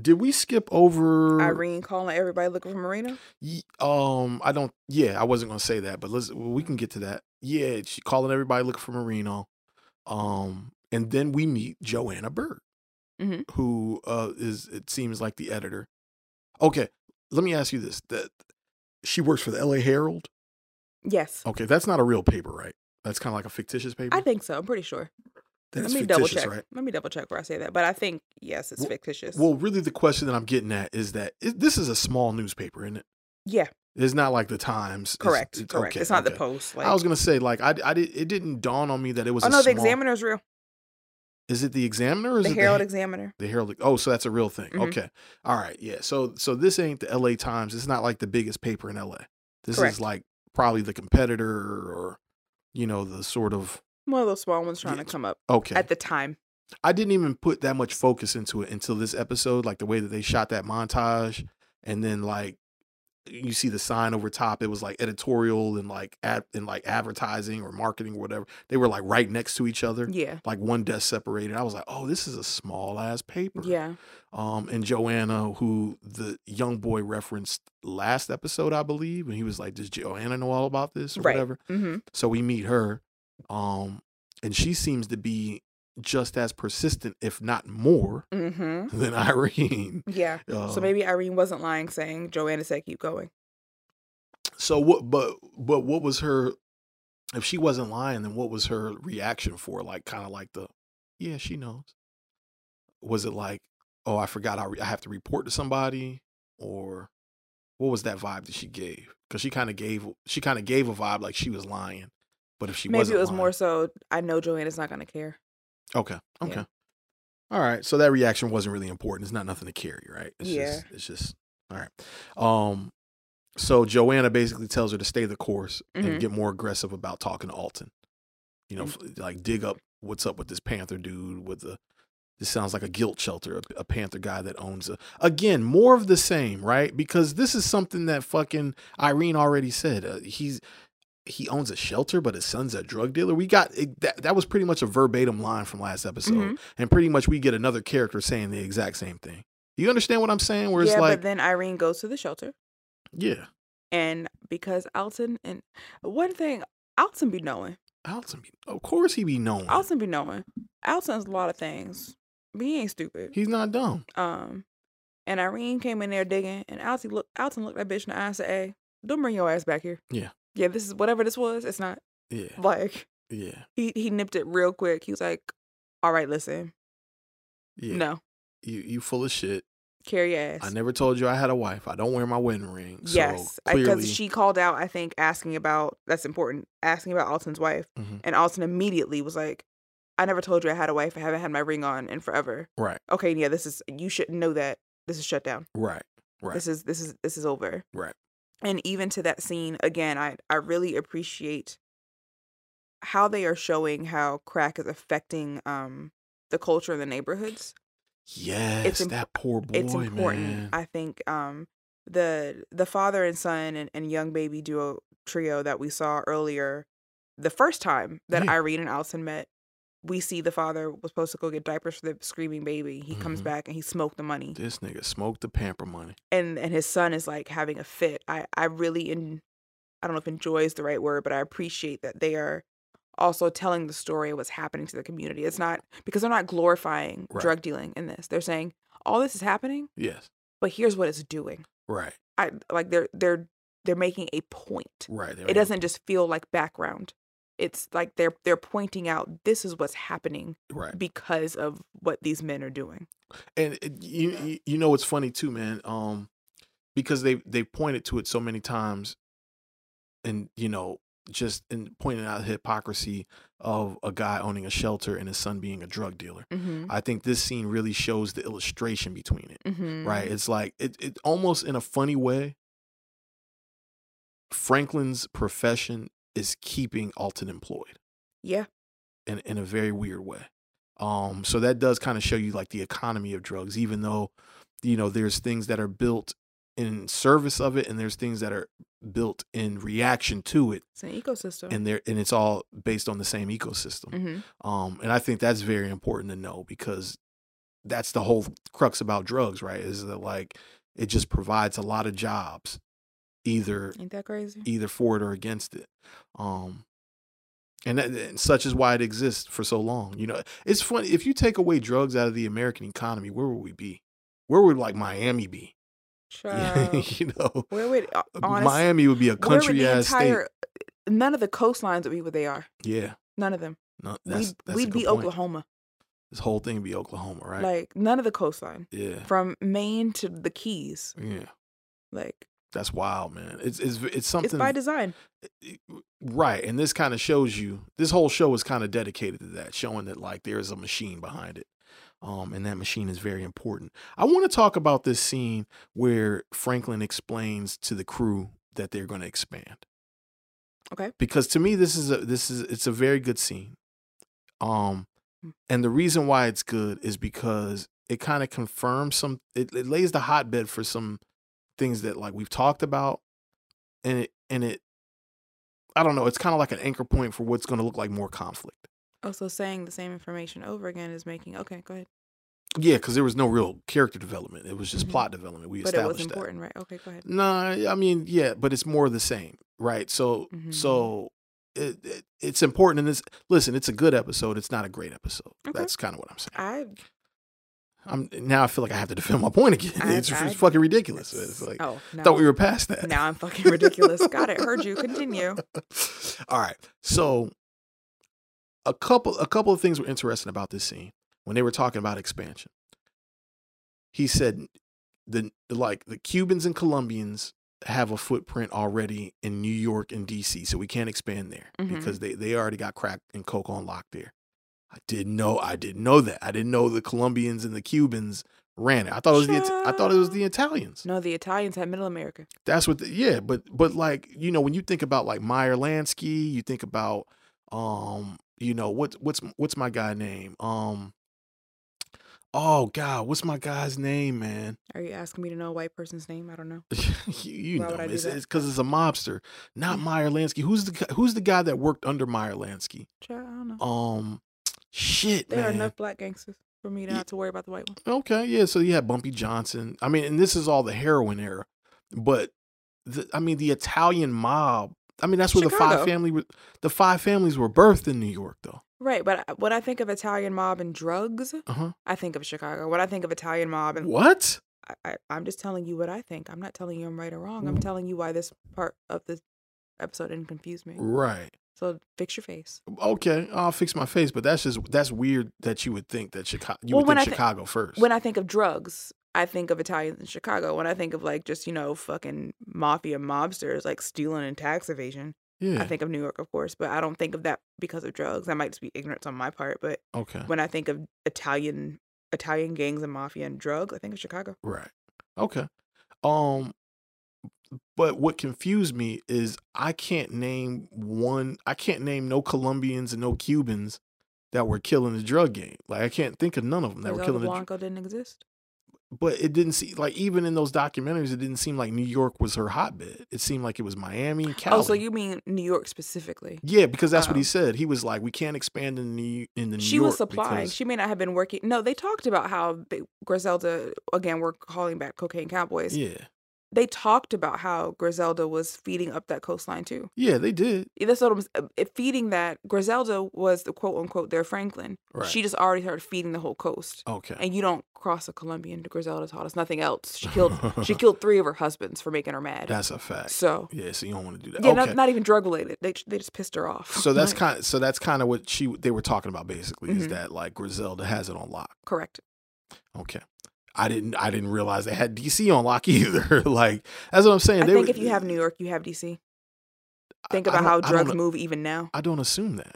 Did we skip over Irene calling everybody looking for Marina? I wasn't gonna say that, but we can get to that. Yeah, she calling everybody looking for Marino. And then we meet Joanna Bird, who is, it seems like, the editor. Okay, let me ask you this: that she works for the LA Herald. Yes. Okay, that's not a real paper, right? That's kind of like a fictitious paper. I think so. I'm pretty sure. Let me double check where I say that. But I think, yes, it's fictitious. Well, really the question that I'm getting at is that this is a small newspaper, isn't it? Yeah. It's not like the Times. Correct. Correct. Okay, it's not the Post. Like, I was going to say, like, it didn't dawn on me that it was the Examiner is real. Is it the Examiner? Or is it the Herald Examiner. The Herald. Oh, so that's a real thing. Mm-hmm. Okay. All right. Yeah. So this ain't the LA Times. It's not like the biggest paper in LA. This is like probably the competitor or, you know, the sort of. One of those small ones trying to come up at the time. I didn't even put that much focus into it until this episode, like the way that they shot that montage. And then, like, you see the sign over top. It was like editorial and like advertising or marketing or whatever. They were like right next to each other. Yeah. Like one desk separated. I was like, oh, this is a small ass paper. Yeah. And Joanna, who the young boy referenced last episode, I believe. And he was like, does Joanna know all about this or whatever? Mm-hmm. So we meet her. And she seems to be just as persistent, if not more, than Irene. Yeah. So maybe Irene wasn't lying, saying Joanna said keep going. So what? But what was her? If she wasn't lying, then what was her reaction for? Like, kind of like she knows. Was it like, oh, I forgot I have to report to somebody, or what was that vibe that she gave? Because she kind of gave a vibe like she was lying. But if she wasn't, maybe it was lying. More so, I know Joanna's not going to care. Okay. Yeah. All right. So that reaction wasn't really important. It's not nothing to carry, right? It's just, all right. So Joanna basically tells her to stay the course and get more aggressive about talking to Alton. You know, like dig up what's up with this Panther dude with the, this sounds like a guilt shelter, a Panther guy that owns again, more of the same, right? Because this is something that fucking Irene already said. He owns a shelter, but his son's a drug dealer. We got that was pretty much a verbatim line from last episode. Mm-hmm. And pretty much we get another character saying the exact same thing. You understand what I'm saying? Where it's like, but then Irene goes to the shelter. Yeah. And because Alton be knowing. Of course he be knowing. Alton's a lot of things. But he ain't stupid. He's not dumb. And Irene came in there digging, and Alton looked that bitch in the eye and said, hey, don't bring your ass back here. Yeah. Yeah, this is whatever this was. It's not. Yeah. Like. Yeah. He nipped it real quick. He was like, "All right, listen. Yeah. No. You full of shit. Carry your ass. I never told you I had a wife. I don't wear my wedding ring. Yes, because she called out. I think asking about Alton's wife, and Alton immediately was like, "I never told you I had a wife. I haven't had my ring on in forever. Right. Okay. Yeah. This is, you shouldn't know that. This is shut down. Right. Right. This is over. Right." And even to that scene, again, I really appreciate how they are showing how crack is affecting the culture in the neighborhoods. Yes, that poor boy, it's important, man. I think the father and son and young baby trio that we saw earlier, the first time that Irene and Alton met, we see the father was supposed to go get diapers for the screaming baby. He comes back and he smoked the money. This nigga smoked the pamper money. And his son is like having a fit. I really, I don't know if enjoy is the right word, but I appreciate that they are also telling the story of what's happening to the community. It's not, because they're not glorifying drug dealing in this. They're saying, all this is happening. Yes. But here's what it's doing. Right. I like they're making a point. Right. It doesn't just feel like background. It's like they're pointing out this is what's happening because of what these men are doing. And you know what's funny too, man, because they pointed to it so many times, and you know, just in pointing out the hypocrisy of a guy owning a shelter and his son being a drug dealer. Mm-hmm. I think this scene really shows the illustration between it, mm-hmm. right? It's like, it almost in a funny way, Franklin's profession is keeping Alton employed. Yeah. In a very weird way. So that does kind of show you like the economy of drugs, even though, you know, there's things that are built in service of it, and there's things that are built in reaction to it. It's an ecosystem, and it's all based on the same ecosystem. Mm-hmm. And I think that's very important to know, because that's the whole crux about drugs, right? Is that like it just provides a lot of jobs, either ain't that crazy? Either for it or against it. And such is why it exists for so long. You know, it's funny, if you take away drugs out of the American economy, where would we be? Where would like Miami be? You know, where would, honestly, Miami would be a country ass state. None of the coastlines would be what they are. Yeah, none of them. No, we'd be point. Oklahoma. This whole thing would be Oklahoma, right? Like none of the coastline. Yeah, from Maine to the Keys. Yeah, like that's wild, man. It's something. It's by design, right? And this kind of shows you. This whole show is kind of dedicated to that, showing that like there is a machine behind it. And that machine is very important. I want to talk about this scene where Franklin explains to the crew that they're going to expand. Okay. Because to me, it's a very good scene. And the reason why it's good is because it kind of confirms it lays the hotbed for some things that like we've talked about, and it, I don't know, it's kind of like an anchor point for what's going to look like more conflict. Oh, so saying the same information over again is making... Okay, go ahead. Yeah, because there was no real character development. It was just mm-hmm. plot development. We established that. But it was important, right? Okay, go ahead. Nah, I mean, yeah, but it's more of the same, right? So mm-hmm. so it's important in this... Listen, it's a good episode. It's not a great episode. Okay. That's kind of what I'm saying. Now I feel like I have to defend my point again. It's fucking ridiculous. It's like, oh, no. I thought we were past that. Now I'm fucking ridiculous. Got it. Heard you. Continue. All right. So... A couple of things were interesting about this scene when they were talking about expansion. He said the Cubans and Colombians have a footprint already in New York and DC, so we can't expand there mm-hmm. because they already got crack and coke on lock there. I didn't know that. I didn't know the Colombians and the Cubans ran it. I thought it was the Italians. No, the Italians had Middle America. That's what but like, you know, when you think about like Meyer Lansky, you think about you know, what's my guy name? Oh God, what's my guy's name, man? Are you asking me to know a white person's name? I don't know. you know, it's because it's a mobster, not Meyer Lansky. Who's the guy that worked under Meyer Lansky? I don't know. Shit, there man. Are enough black gangsters for me not to worry about the white one. Okay, yeah. So you had Bumpy Johnson. I mean, and this is all the heroin era, but the Italian mob. I mean, that's where Chicago. The five families were birthed in New York, though. Right, but when I think of Italian mob and drugs, uh-huh. I think of Chicago. When I think of Italian mob and what? I'm just telling you what I think. I'm not telling you I'm right or wrong. I'm telling you why this part of the episode didn't confuse me. Right. So fix your face. Okay, I'll fix my face, but that's weird that you would think that Chicago. Chicago first. When I think of drugs. I think of Italians in Chicago. When I think of like just, you know, fucking mafia mobsters, like stealing and tax evasion, yeah. I think of New York, of course, but I don't think of that because of drugs. That might just be ignorance on my part, but okay. When I think of Italian gangs and mafia and drugs, I think of Chicago. Right. Okay. But what confused me is I can't name no Colombians and no Cubans that were killing the drug game. Like I can't think of none of them that were killing the Blanco didn't exist. But it didn't seem like, even in those documentaries, it didn't seem like New York was her hotbed. It seemed like it was Miami, Cali. Oh, so you mean New York specifically? Yeah, because that's what he said. He was like, we can't expand in New York. She was supplying. She may not have been working. No, they talked about how Griselda, again, we're calling back Cocaine Cowboys. Yeah. They talked about how Griselda was feeding up that coastline, too. Yeah, they did. That's what I'm feeding that. Griselda was the quote-unquote their Franklin. Right. She just already started feeding the whole coast. Okay. And you don't cross a Colombian. Griselda taught us nothing else. She killed three of her husbands for making her mad. That's a fact. So. Yeah, so you don't want to do that. Yeah, okay. not even drug-related. They just pissed her off. So that's kind of what they were talking about, basically, mm-hmm. is that, like, Griselda has it on lock. Correct. Okay. I didn't realize they had DC on lock either. Like, that's what I'm saying. I think if you have New York, you have DC. Think about how drugs move even now. I don't assume that.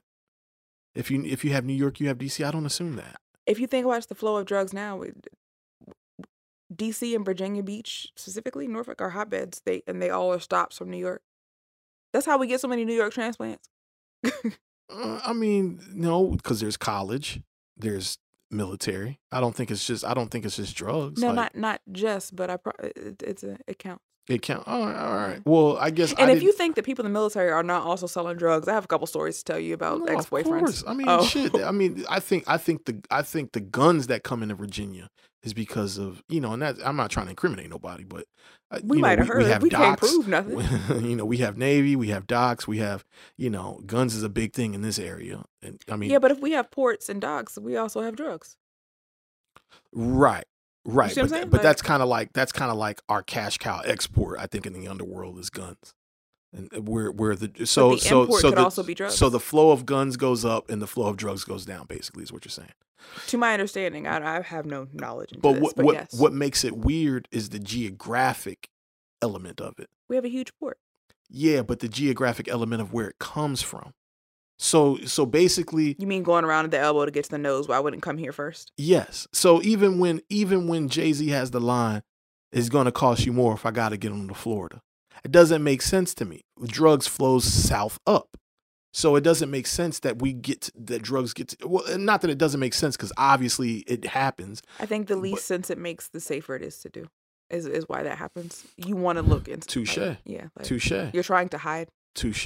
If you have New York, you have DC. I don't assume that. If you think about the flow of drugs now, DC and Virginia Beach, specifically Norfolk, are hotbeds. They all are stops from New York. That's how we get so many New York transplants. I mean, no, because there's college. There's military. I don't think it's just drugs. No, like, not just, but it counts. It counts. All right. Well, I guess. And if you think that people in the military are not also selling drugs, I have a couple stories to tell you about ex-boyfriends. Of course. I mean, shit. I mean, I think the guns that come into Virginia is because of, you know, and that, I'm not trying to incriminate nobody, but we might have heard. We can't prove nothing. You know, we have Navy, we have docks, we have, you know, guns is a big thing in this area. And I mean, yeah, but if we have ports and docks, we also have drugs. Right. Right, but that's kind of like our cash cow export. I think in the underworld is guns, and so the flow of guns goes up and the flow of drugs goes down. Basically, is what you're saying. To my understanding, I have no knowledge. What makes it weird is the geographic element of it. We have a huge port. Yeah, but the geographic element of where it comes from. So basically, you mean going around at the elbow to get to the nose? Why wouldn't come here first? Yes. So even when Jay-Z has the line, it's going to cost you more if I got to get him to Florida. It doesn't make sense to me. Drugs flows south up, so it doesn't make sense that drugs get to, not that it doesn't make sense, because obviously it happens. I think the least sense it makes, the safer it is to do, is why that happens. You want to look into touche. Like, yeah, like, touche. You're trying to hide. Touche.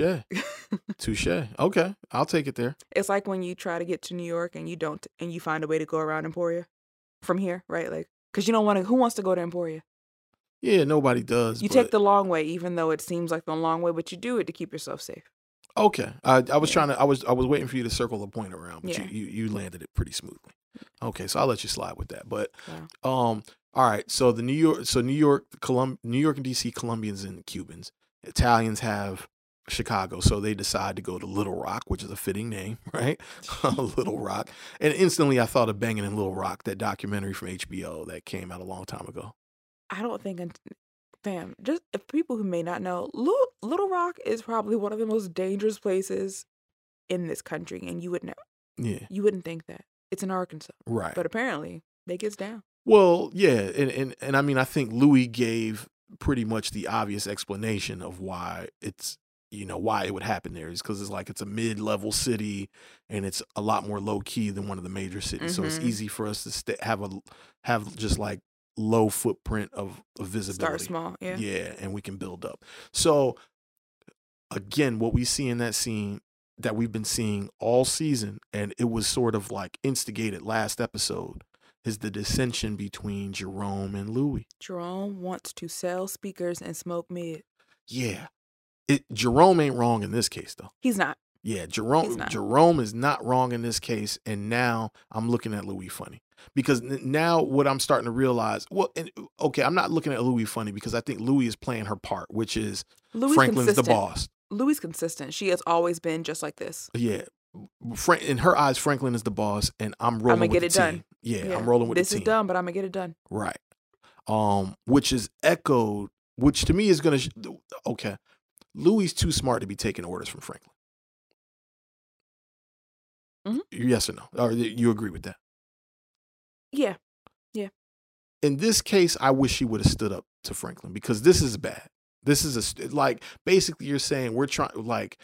Touche. Okay. I'll take it there. It's like when you try to get to New York and you find a way to go around Emporia from here, right? Like, because you don't want to, who wants to go to Emporia? Yeah, nobody does. You take the long way, even though it seems like the long way, but you do it to keep yourself safe. Okay. I was waiting for you to circle the point around, but you landed it pretty smoothly. Okay. So I'll let you slide with that. But, all right. So New York and DC, Colombians and Cubans, Italians have Chicago, so they decide to go to Little Rock, which is a fitting name, right? Little Rock. And instantly I thought of Bangin' in Little Rock, that documentary from HBO that came out a long time ago. I don't think, fam, just if people who may not know, Little Rock is probably one of the most dangerous places in this country, and you wouldn't know. Yeah. You wouldn't think that. It's in Arkansas. Right. But apparently, they gets down. Well, yeah, and I mean, I think Louis gave pretty much the obvious explanation of why it's, you know, why it would happen there is because it's like it's a mid-level city and it's a lot more low-key than one of the major cities. Mm-hmm. So it's easy for us to have just like low footprint of visibility. Start small, yeah. Yeah, and we can build up. So, again, what we see in that scene that we've been seeing all season, and it was sort of like instigated last episode, is the dissension between Jerome and Louis. Jerome wants to sell speakers and smoke mid. Yeah. Jerome ain't wrong in this case, though. He's not. Yeah, Jerome is not wrong in this case. And now I'm looking at Louis funny because now what I'm starting to realize. Well, I'm not looking at Louis funny because I think Louis is playing her part, which is Louis Franklin's consistent. The boss. Louis consistent. She has always been just like this. Yeah. In her eyes, Franklin is the boss, and I'm rolling with the team. I'm gonna get it done. Yeah, I'm rolling with the team. This is done, but I'm gonna get it done. Right. Which is echoed, which to me is gonna. Okay. Louis too smart to be taking orders from Franklin. Mm-hmm. Yes or no? Or you agree with that? Yeah. Yeah. In this case, I wish she would have stood up to Franklin because this is bad. This is like, basically you're saying we're trying, like.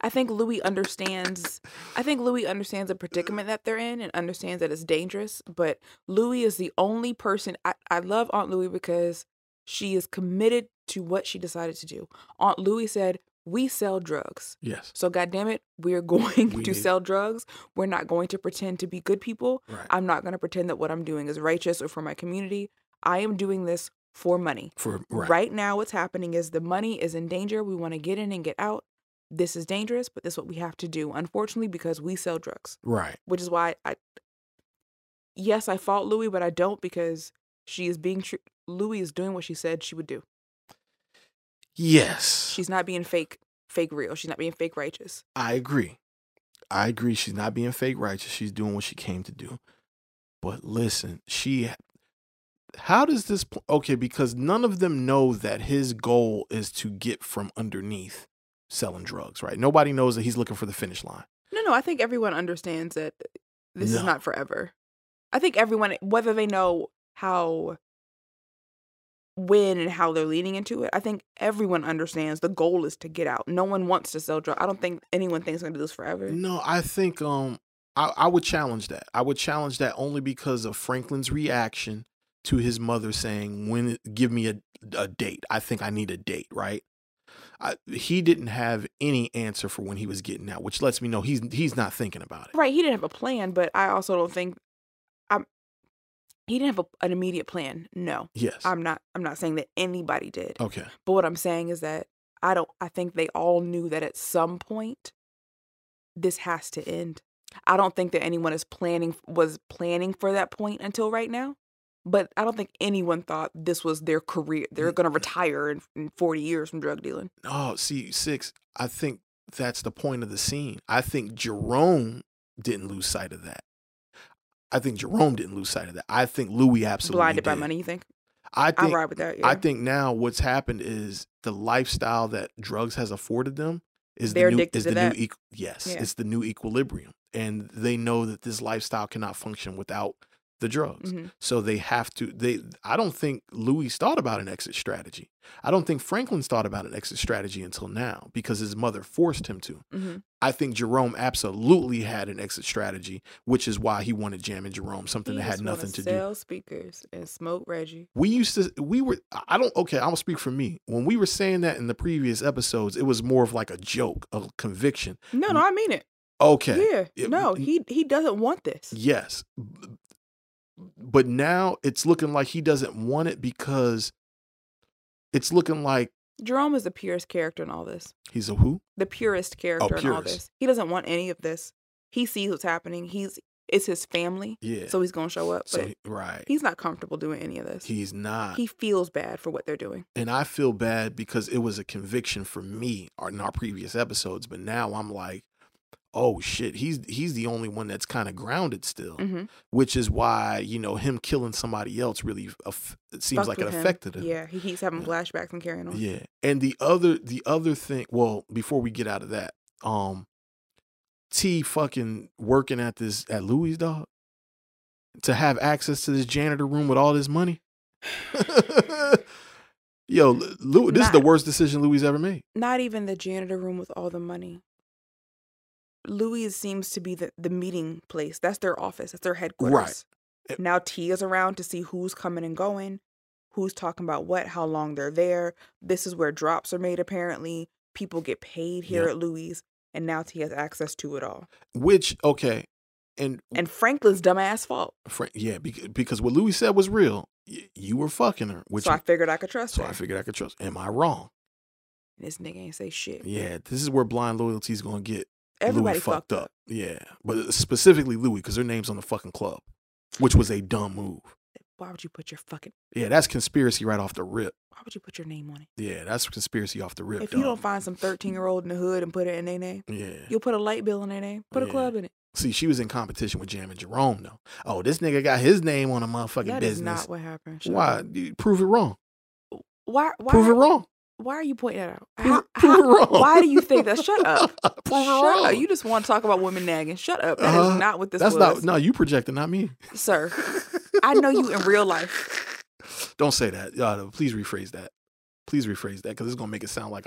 I think Louis understands the predicament that they're in and understands that it's dangerous. But Louis is the only person. I love Aunt Louis because she is committed to what she decided to do. Aunt Louie said, we sell drugs. Yes. So goddamn it, we're going to sell drugs. We're not going to pretend to be good people. Right. I'm not going to pretend that what I'm doing is righteous or for my community. I am doing this for money. Right now what's happening is the money is in danger. We want to get in and get out. This is dangerous, but this is what we have to do, unfortunately, because we sell drugs. Right. Which is why yes, I fault Louis, but I don't, because she is being true. Louis is doing what she said she would do. Yes. She's not being fake real. She's not being fake righteous. I agree. She's not being fake righteous. She's doing what she came to do. But listen, how does this, okay, because none of them know that his goal is to get from underneath selling drugs, right? Nobody knows that he's looking for the finish line. No, I think everyone understands that this is not forever. I think everyone, whether they know how, when and how they're leaning into it, I think everyone understands the goal is to get out. No one wants to sell drugs. I don't think anyone thinks I'm going to do this forever. No, I think I would challenge that. I would challenge that only because of Franklin's reaction to his mother saying, give me a date. I think I need a date, right? He didn't have any answer for when he was getting out, which lets me know he's not thinking about it. Right. He didn't have a plan, but I also don't think he didn't have an immediate plan. No. Yes. I'm not saying that anybody did. Okay. But what I'm saying is that I think they all knew that at some point this has to end. I don't think that anyone was planning for that point until right now. But I don't think anyone thought this was their career. They're going to retire in 40 years from drug dealing. Oh, see, Six, I think that's the point of the scene. I think Jerome didn't lose sight of that. I think Louis absolutely blinded by money, you think? I ride with that, yeah. I think now what's happened is the lifestyle that drugs has afforded them is it's the new equilibrium. And they know that this lifestyle cannot function without the drugs. Mm-hmm. So they have to, I don't think Louis thought about an exit strategy. I don't think Franklin's thought about an exit strategy until now because his mother forced him to. Mm-hmm. I think Jerome absolutely had an exit strategy, which is why he wanted Jam and Jerome, something that had nothing to do. Sell speakers and smoke Reggie. I'll speak for me. When we were saying that in the previous episodes, it was more of like a joke, a conviction. No, I mean it. Okay. Yeah. He doesn't want this. Yes. But now it's looking like he doesn't want it because it's looking like Jerome is the purest character in all this. He's a who? The purest character in all this. He doesn't want any of this. He sees what's happening. It's his family. Yeah. So he's going to show up. So, right. He's not comfortable doing any of this. He's not. He feels bad for what they're doing. And I feel bad because it was a conviction for me in our previous episodes. But now I'm like, oh shit, he's the only one that's kind of grounded still, mm-hmm. which is why, him killing somebody else really seems like it affected him. Yeah, he keeps having flashbacks and carrying on. Yeah. And the other thing, well, before we get out of that, T fucking working at Louis' dog to have access to this janitor room with all this money. Yo, Louis, this is the worst decision Louis ever made. Not even the janitor room with all the money. Louis seems to be the meeting place. That's their office. That's their headquarters. Right. Now T is around to see who's coming and going, who's talking about what, how long they're there. This is where drops are made, apparently. People get paid here at Louis, and now T has access to it all. Which, okay. And Franklin's dumbass fault. Because what Louis said was real. You were fucking her. I figured I could trust her. Am I wrong? This nigga ain't say shit. Yeah, this is where blind loyalty is going to get. Everybody fucked up. Yeah. But specifically Louis, because their name's on the fucking club, which was a dumb move. Why would you put your fucking... Yeah, that's conspiracy right off the rip. Why would you put your name on it? Yeah, that's conspiracy off the rip. If you don't find some 13-year-old in the hood and put it in their name, you'll put a light bill in their name, put a club in it. See, she was in competition with Jam and Jerome, though. Oh, this nigga got his name on a motherfucking business. That is not what happened. Why? Prove it wrong. Why? Prove it wrong. Why are you pointing that out? Why do you think that? Shut up. Shut up. You just want to talk about women nagging. Shut up. That is not what this was. No, you projected, not me. Sir, I know you in real life. Don't say that. Please rephrase that. Because it's going to make it sound like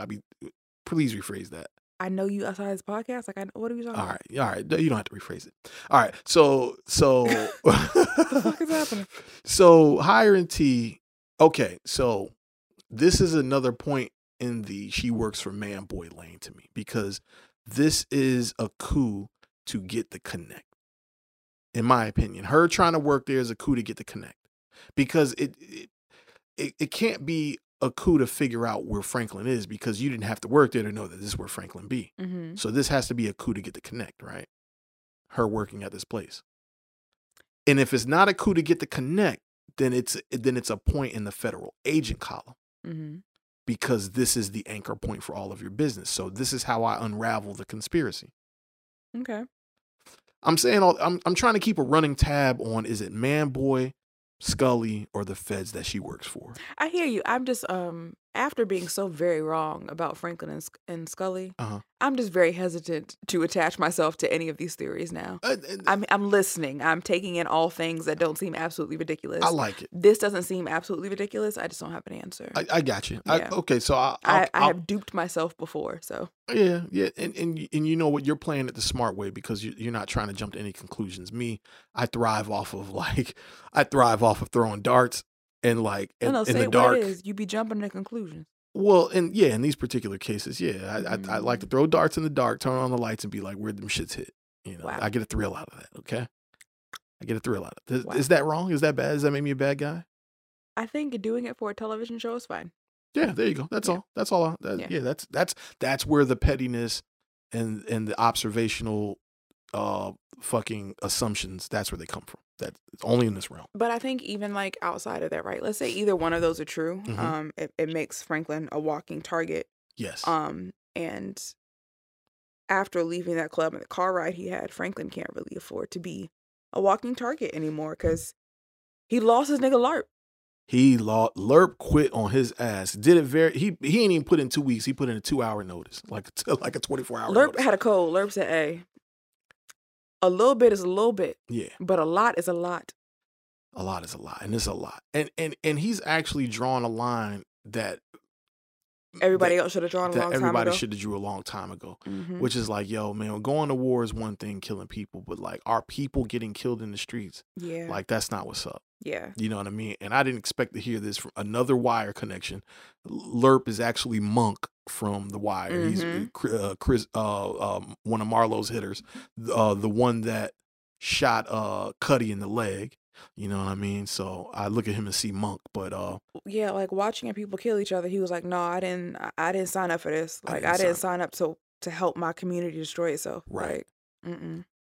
please rephrase that. I know you outside this podcast. What are you talking about? All right. You don't have to rephrase it. All right. So. What the fuck is happening? So, hiring T. Okay. So. This is another point in the she works for man boy lane to me, because this is a coup to get the connect. In my opinion, her trying to work there is a coup to get the connect, because it, it it can't be a coup to figure out where Franklin is, because you didn't have to work there to know that this is where Franklin be. Mm-hmm. So this has to be a coup to get the connect, right? Her working at this place. And if it's not a coup to get the connect, then it's a point in the federal agent column, mm-hmm. because this is the anchor point for all of your business. So this is how I unravel the conspiracy. Okay. I'm trying to keep a running tab on, is it Manboy, Scully, or the feds that she works for? I hear you. I'm just, after being so very wrong about Franklin and Scully, uh-huh. I'm just very hesitant to attach myself to any of these theories now. I'm listening. I'm taking in all things that don't seem absolutely ridiculous. I like it. This doesn't seem absolutely ridiculous. I just don't have an answer. I got you. Yeah. So I have duped myself before. So yeah, and you know what? You're playing it the smart way, because you're not trying to jump to any conclusions. Me, I thrive off of throwing darts. And like in the dark, what it is. You be jumping to conclusions. Well, and yeah, in these particular cases, yeah, I like to throw darts in the dark, turn on the lights, and be like, "Where'd them shits hit?" You know, wow. I get a thrill out of that. Okay, I get a thrill out of it. Wow. Is that wrong? Is that bad? Does that make me a bad guy? I think doing it for a television show is fine. Yeah, there you go. That's all. That's all. That's where the pettiness and the observational fucking assumptions. That's where they come from. That it's only in this realm. But I think even like outside of that, right? Let's say either one of those are true. Mm-hmm. It makes Franklin a walking target. Yes. And after leaving that club and the car ride he had, Franklin can't really afford to be a walking target anymore, because he lost his nigga LARP. Lerp quit on his ass. Did it very. He ain't even put in 2 weeks. He put in a 2-hour notice, like a 24-hour. Lerp notice. Had a cold. Lerp said, "Hey. A little bit is a little bit, yeah. But a lot is a lot. A lot is a lot, and it's a lot. And he's actually drawn a line that everybody else should have drawn a long time ago. Everybody should have drew a long time ago, mm-hmm. which is like, yo, man, going to war is one thing, killing people, but like, are people getting killed in the streets? Yeah, like that's not what's up. Yeah, you know what I mean. And I didn't expect to hear this from another Wire connection. Lerp is actually Monk from The Wire. Mm-hmm. He's one of Marlowe's hitters, the one that shot Cuddy in the leg. You know what I mean? So I look at him and see Monk, but yeah, like watching people kill each other, he was like, "No, I didn't sign up for this. Like I didn't sign up to help my community destroy itself." Right. Like,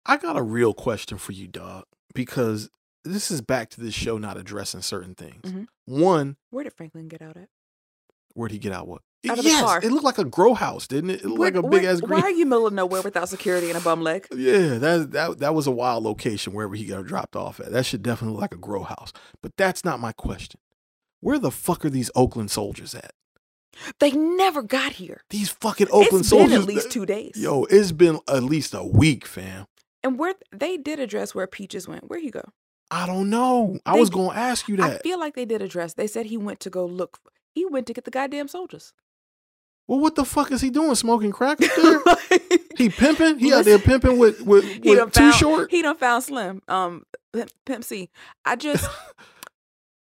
I got a real question for you, dog, because this is back to this show not addressing certain things. Mm-hmm. One, where did Franklin get out at? Where'd he get out? What? Out of the car. It looked like a grow house, didn't it? It looked like a big ass green. Why are you middle of nowhere without security and a bum leg? Yeah, that was a wild location wherever he got dropped off at. That should definitely look like a grow house. But that's not my question. Where the fuck are these Oakland soldiers at? They never got here. These fucking Oakland soldiers. It's been at least 2 days. Yo, it's been at least a week, fam. And where they did address where Peaches went. Where'd he go? I don't know. I was going to ask you that. I feel like they did address. They said he went to go look. He went to get the goddamn soldiers. Well, what the fuck is he doing? Smoking crack up there? He pimping? He out there pimping with Too Short? He done found Slim. Pimp C. I just...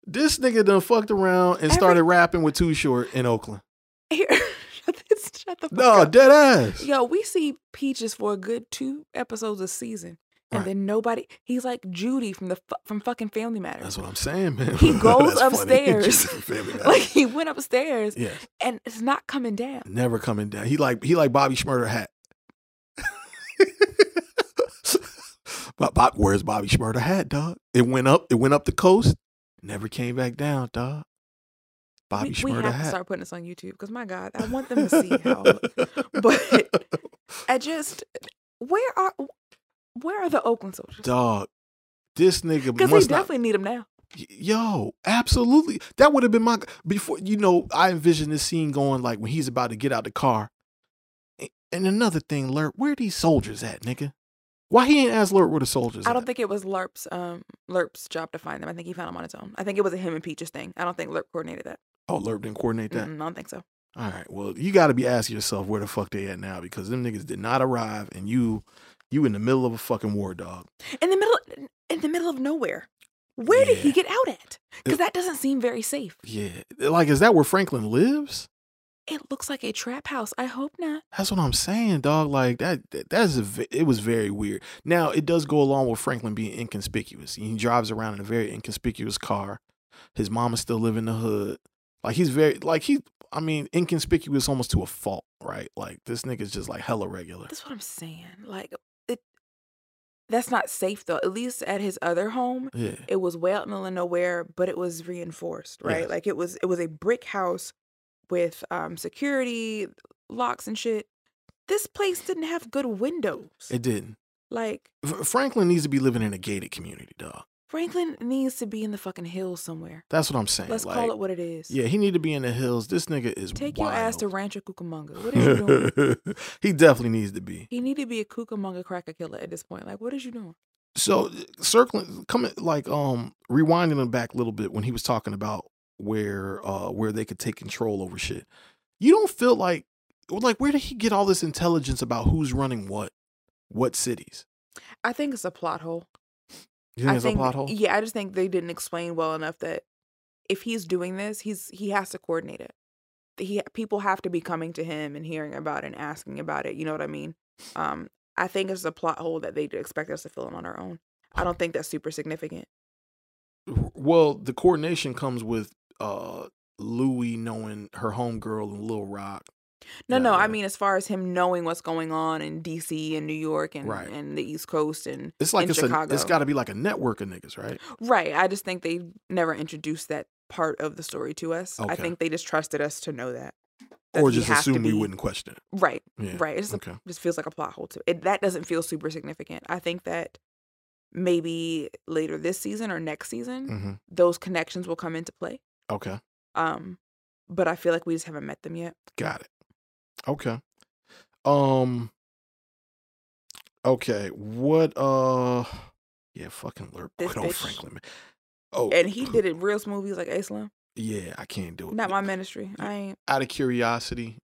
This nigga done fucked around and started rapping with Too Short in Oakland. Here, shut the fuck up. No, dead ass. Yo, we see Peaches for a good 2 episodes a season. And then nobody, he's like Judy from fucking Family Matters. That's what I'm saying, man. He goes upstairs, like he went upstairs, yes. And it's not coming down. Never coming down. He like Bobby Shmurda hat. Where's Bobby Shmurda hat, dog? It went up the coast. Never came back down, dog. Bobby Shmurda hat. We have to start putting this on YouTube because my God, I want them to see how. But I just, where are the Oakland soldiers? Dog, this nigga must not. Because he definitely need him now. Yo, absolutely. That would have been my... Before, you know, I envisioned this scene going like when he's about to get out the car. And another thing, Lerp, where are these soldiers at, nigga? Why he ain't asked Lerp where the soldiers at? I don't think it was Lerp's job to find them. I think he found them on his own. I think it was a him and Peaches thing. I don't think Lerp coordinated that. Oh, Lerp didn't coordinate that? I don't think so. All right, well, you got to be asking yourself where the fuck they at now, because them niggas did not arrive and You in the middle of a fucking war, dog. In the middle of nowhere. Where did he get out at? Because that doesn't seem very safe. Yeah. Like, is that where Franklin lives? It looks like a trap house. I hope not. That's what I'm saying, dog. Like, it was very weird. Now, it does go along with Franklin being inconspicuous. He drives around in a very inconspicuous car. His mama still live in the hood. Like, he's very, like, he, I mean, inconspicuous almost to a fault, right? Like, this nigga's just, like, hella regular. That's what I'm saying. Like, that's not safe, though. At least at his other home, yeah, it was way out in the middle of nowhere, but it was reinforced, right? Yes. Like, it was a brick house with security, locks and shit. This place didn't have good windows. It didn't. Like, Franklin needs to be living in a gated community, dog. Franklin needs to be in the fucking hills somewhere. That's what I'm saying. Let's call it what it is. Yeah, he need to be in the hills. This nigga is wild. Take your ass to Rancho Cucamonga. What are you doing? He definitely needs to be. He need to be a Cucamonga cracker killer at this point. Like, what is you doing? So, circling, coming, like, rewinding him back a little bit when he was talking about where they could take control over shit. You don't feel like, where did he get all this intelligence about who's running what cities? I think it's a plot hole. You think it's a plot hole? Yeah, I just think they didn't explain well enough that if he's doing this, he has to coordinate it. People have to be coming to him and hearing about it and asking about it. You know what I mean? I think it's a plot hole that they expect us to fill in on our own. I don't think that's super significant. Well, the coordination comes with Louis knowing her homegirl and Lil Rock. No, I mean, as far as him knowing what's going on in D.C. and New York and, right, and the East Coast and it's like it's Chicago. It's got to be like a network of niggas, right? Right. I just think they never introduced that part of the story to us. Okay. I think they just trusted us to know that or just assume we wouldn't question it. Right. Yeah. Right. It just feels like a plot hole to it. That doesn't feel super significant. I think that maybe later this season or next season, mm-hmm, those connections will come into play. Okay. But I feel like we just haven't met them yet. Got it. Okay. Okay. What? Yeah. Fucking Lurk. Quit on Franklin, man. Oh, and he did it real smooth. He's like, Islam. Yeah, I can't do it. Not my ministry. I ain't. Out of curiosity,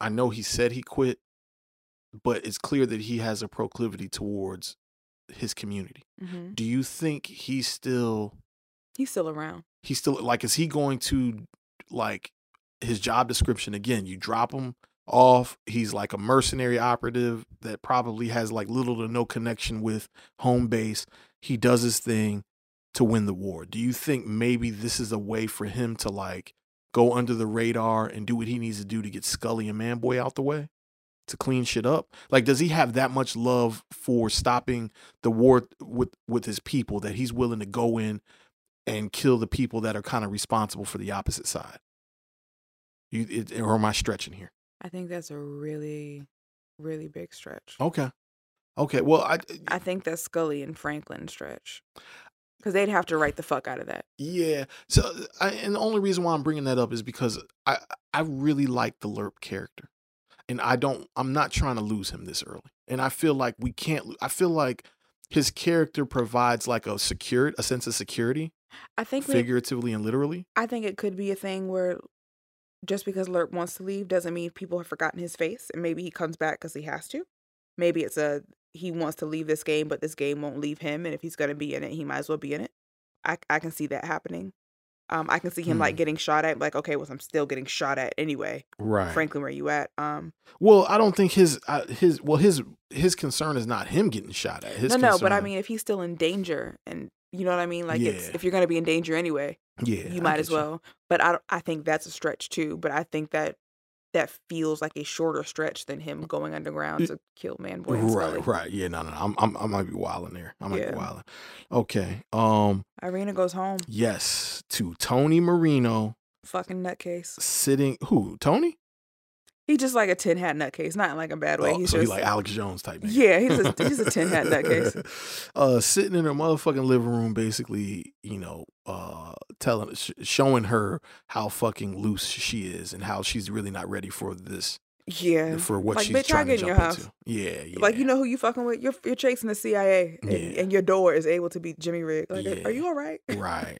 I know he said he quit, but it's clear that he has a proclivity towards his community. Mm-hmm. Do you think he's still around? He's still like, is he going to like? His job description, again, you drop him off. He's like a mercenary operative that probably has like little to no connection with home base. He does his thing to win the war. Do you think maybe this is a way for him to like go under the radar and do what he needs to do to get Scully and Manboy out the way, to clean shit up? Like, does he have that much love for stopping the war with his people that he's willing to go in and kill the people that are kind of responsible for the opposite side? Or am I stretching here? I think that's a really, really big stretch. Okay. Well, I think that's Scully and Franklin stretch, because they'd have to write the fuck out of that. Yeah. So, and the only reason why I'm bringing that up is because I really like the Lerp character, and I'm not trying to lose him this early, and I feel like we can't. I feel like his character provides like a sense of security. I think figuratively and literally. I think it could be a thing where, just because Lerp wants to leave doesn't mean people have forgotten his face, and maybe he comes back because he has to. Maybe it's he wants to leave this game, but this game won't leave him, and if he's going to be in it, he might as well be in it. I can see that happening. I can see him like getting shot at, like, okay, well, I'm still getting shot at anyway. Right, Franklin, where you at? Well, I don't think his concern is not him getting shot at. No, but I mean, if he's still in danger, and you know what I mean, like, yeah, if you're going to be in danger anyway. Yeah, you might as well. You. But I think that's a stretch too. But I think that feels like a shorter stretch than him going underground to kill Manboy. Right. Yeah, no. I might be wilding there. I might be wilding. Okay. Irina goes home. Yes, to Tony Marino. Fucking nutcase. Sitting. Who? Tony? He's just like a tin hat nutcase, not in like a bad way. He's like Alex Jones type. Name. Yeah, he's a tin hat nutcase. Sitting in her motherfucking living room, basically, you know, showing her how fucking loose she is and how she's really not ready for this. Yeah, for what like, she's bitch, trying to jump into. Yeah. Like, you know who you fucking with? You're chasing the CIA, and your door is able to be Jimmy Rigg. Like, yeah. Are you all right? Right.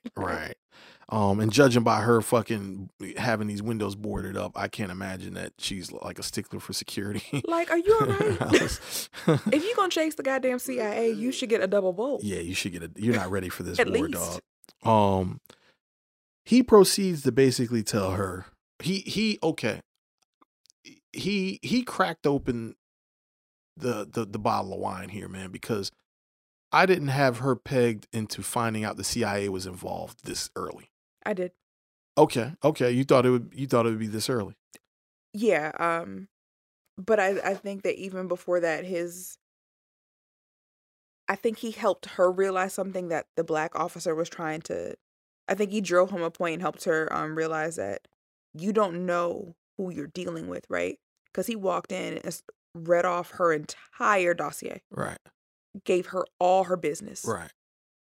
And judging by her fucking having these windows boarded up, I can't imagine that she's like a stickler for security. Like, are you all right? If you gonna chase the goddamn CIA, you should get a double bowl. Yeah, you should get you're not ready for this war, least. Dog. He proceeds to basically tell her he cracked open the bottle of wine here, man, because I didn't have her pegged into finding out the CIA was involved this early. I did. Okay. You thought it would be this early. Yeah. But I think that even before that, I think he helped her realize something that the black officer was trying to, I think he drove home a point and helped her realize that you don't know who you're dealing with, right? Because he walked in and read off her entire dossier. Right. Gave her all her business. Right.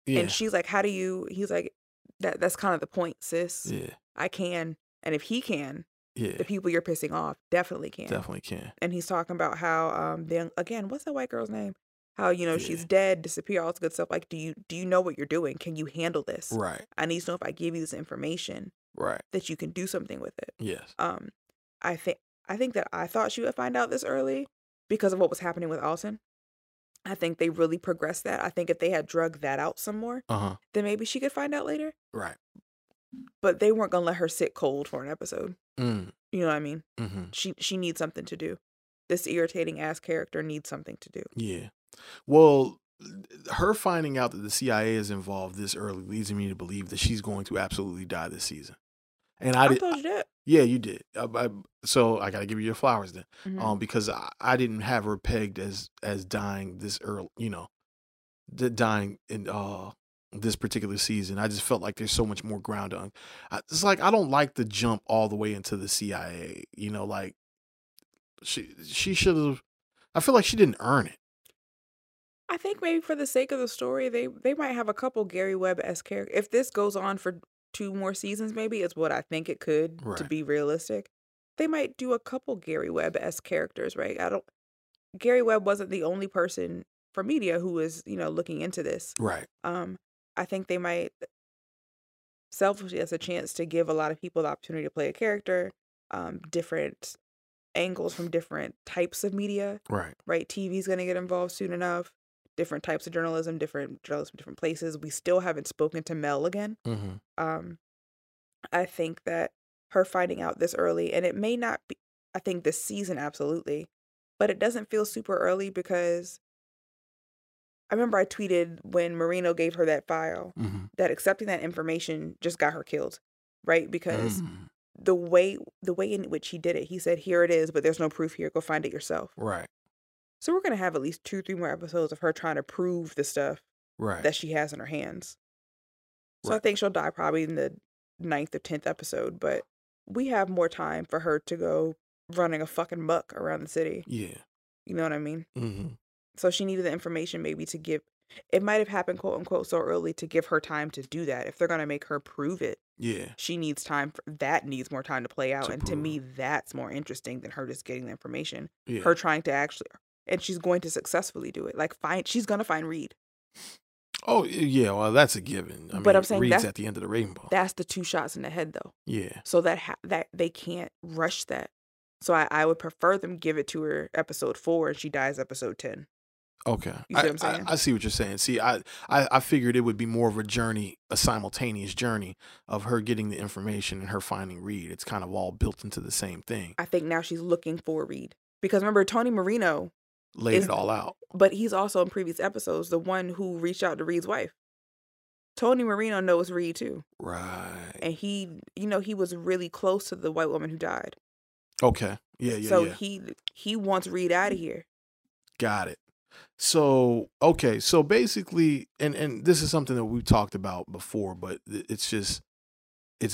Yeah. And she's like, he's like, that's kind of the point, sis. Yeah. I can. And if he can, yeah, the people you're pissing off definitely can. Definitely can. And he's talking about how, then again, what's that white girl's name? How, she's dead, disappear, all this good stuff. Like, do you know what you're doing? Can you handle this? Right. I need to know if I give you this information. Right. That you can do something with it. Yes. I think that I thought she would find out this early because of what was happening with Alton. I think they really progressed that. I think if they had drug that out some more, then maybe she could find out later. Right. But they weren't going to let her sit cold for an episode. Mm. You know what I mean? Mm-hmm. She needs something to do. This irritating ass character needs something to do. Yeah. Well, her finding out that the CIA is involved this early leads me to believe that she's going to absolutely die this season. And I told you that. Yeah, you did. So I got to give you your flowers then, mm-hmm. Because I didn't have her pegged as dying this early, dying in this particular season. I just felt like there's so much more ground on. It's like I don't like to jump all the way into the CIA. Like she should have. I feel like she didn't earn it. I think maybe for the sake of the story, they might have a couple Gary Webb-esque characters. If this goes on for 2 more seasons, maybe it's what I think it could, right, to be realistic. They might do a couple Gary Webb-esque characters, right? Gary Webb wasn't the only person for media who was, looking into this. Right. I think they might selfishly as a chance to give a lot of people the opportunity to play a character, different angles from different types of media. Right. Right. TV's going to get involved soon enough. Different types of journalism, different places. We still haven't spoken to Mel again. Mm-hmm. I think that her finding out this early, and it may not be, I think this season, absolutely, but it doesn't feel super early because I remember I tweeted when Marino gave her that file, mm-hmm. that accepting that information just got her killed, right? Because the way in which he did it, he said, here it is, but there's no proof here. Go find it yourself. Right. So we're going to have at least 2-3 more episodes of her trying to prove the stuff, right, that she has in her hands. So right. I think she'll die probably in the 9th or 10th episode, but we have more time for her to go running a fucking muck around the city. Yeah. You know what I mean? Mm-hmm. So she needed the information maybe to give, it might have happened quote unquote so early to give her time to do that. If they're going to make her prove it, yeah, she needs time for that, needs more time to play out. And to me, that's more interesting than her just getting the information. Yeah. Her trying to actually... And she's going to successfully do it. Like, she's going to find Reed. Oh, yeah. Well, that's a given. I'm saying Reed's at the end of the rainbow. That's the 2 shots in the head, though. Yeah. So that they can't rush that. So I would prefer them give it to her episode 4 and she dies episode 10. Okay. You see what I'm saying? I see what you're saying. See, I figured it would be more of a journey, a simultaneous journey of her getting the information and her finding Reed. It's kind of all built into the same thing. I think now she's looking for Reed. Because remember, Tony Marino... laid it all out. But he's also in previous episodes the one who reached out to Reed's wife. Tony Marino knows Reed too. Right. And he was really close to the white woman who died. Okay. Yeah. So he wants Reed out of here. Got it. So, okay. So basically, and this is something that we've talked about before, but it's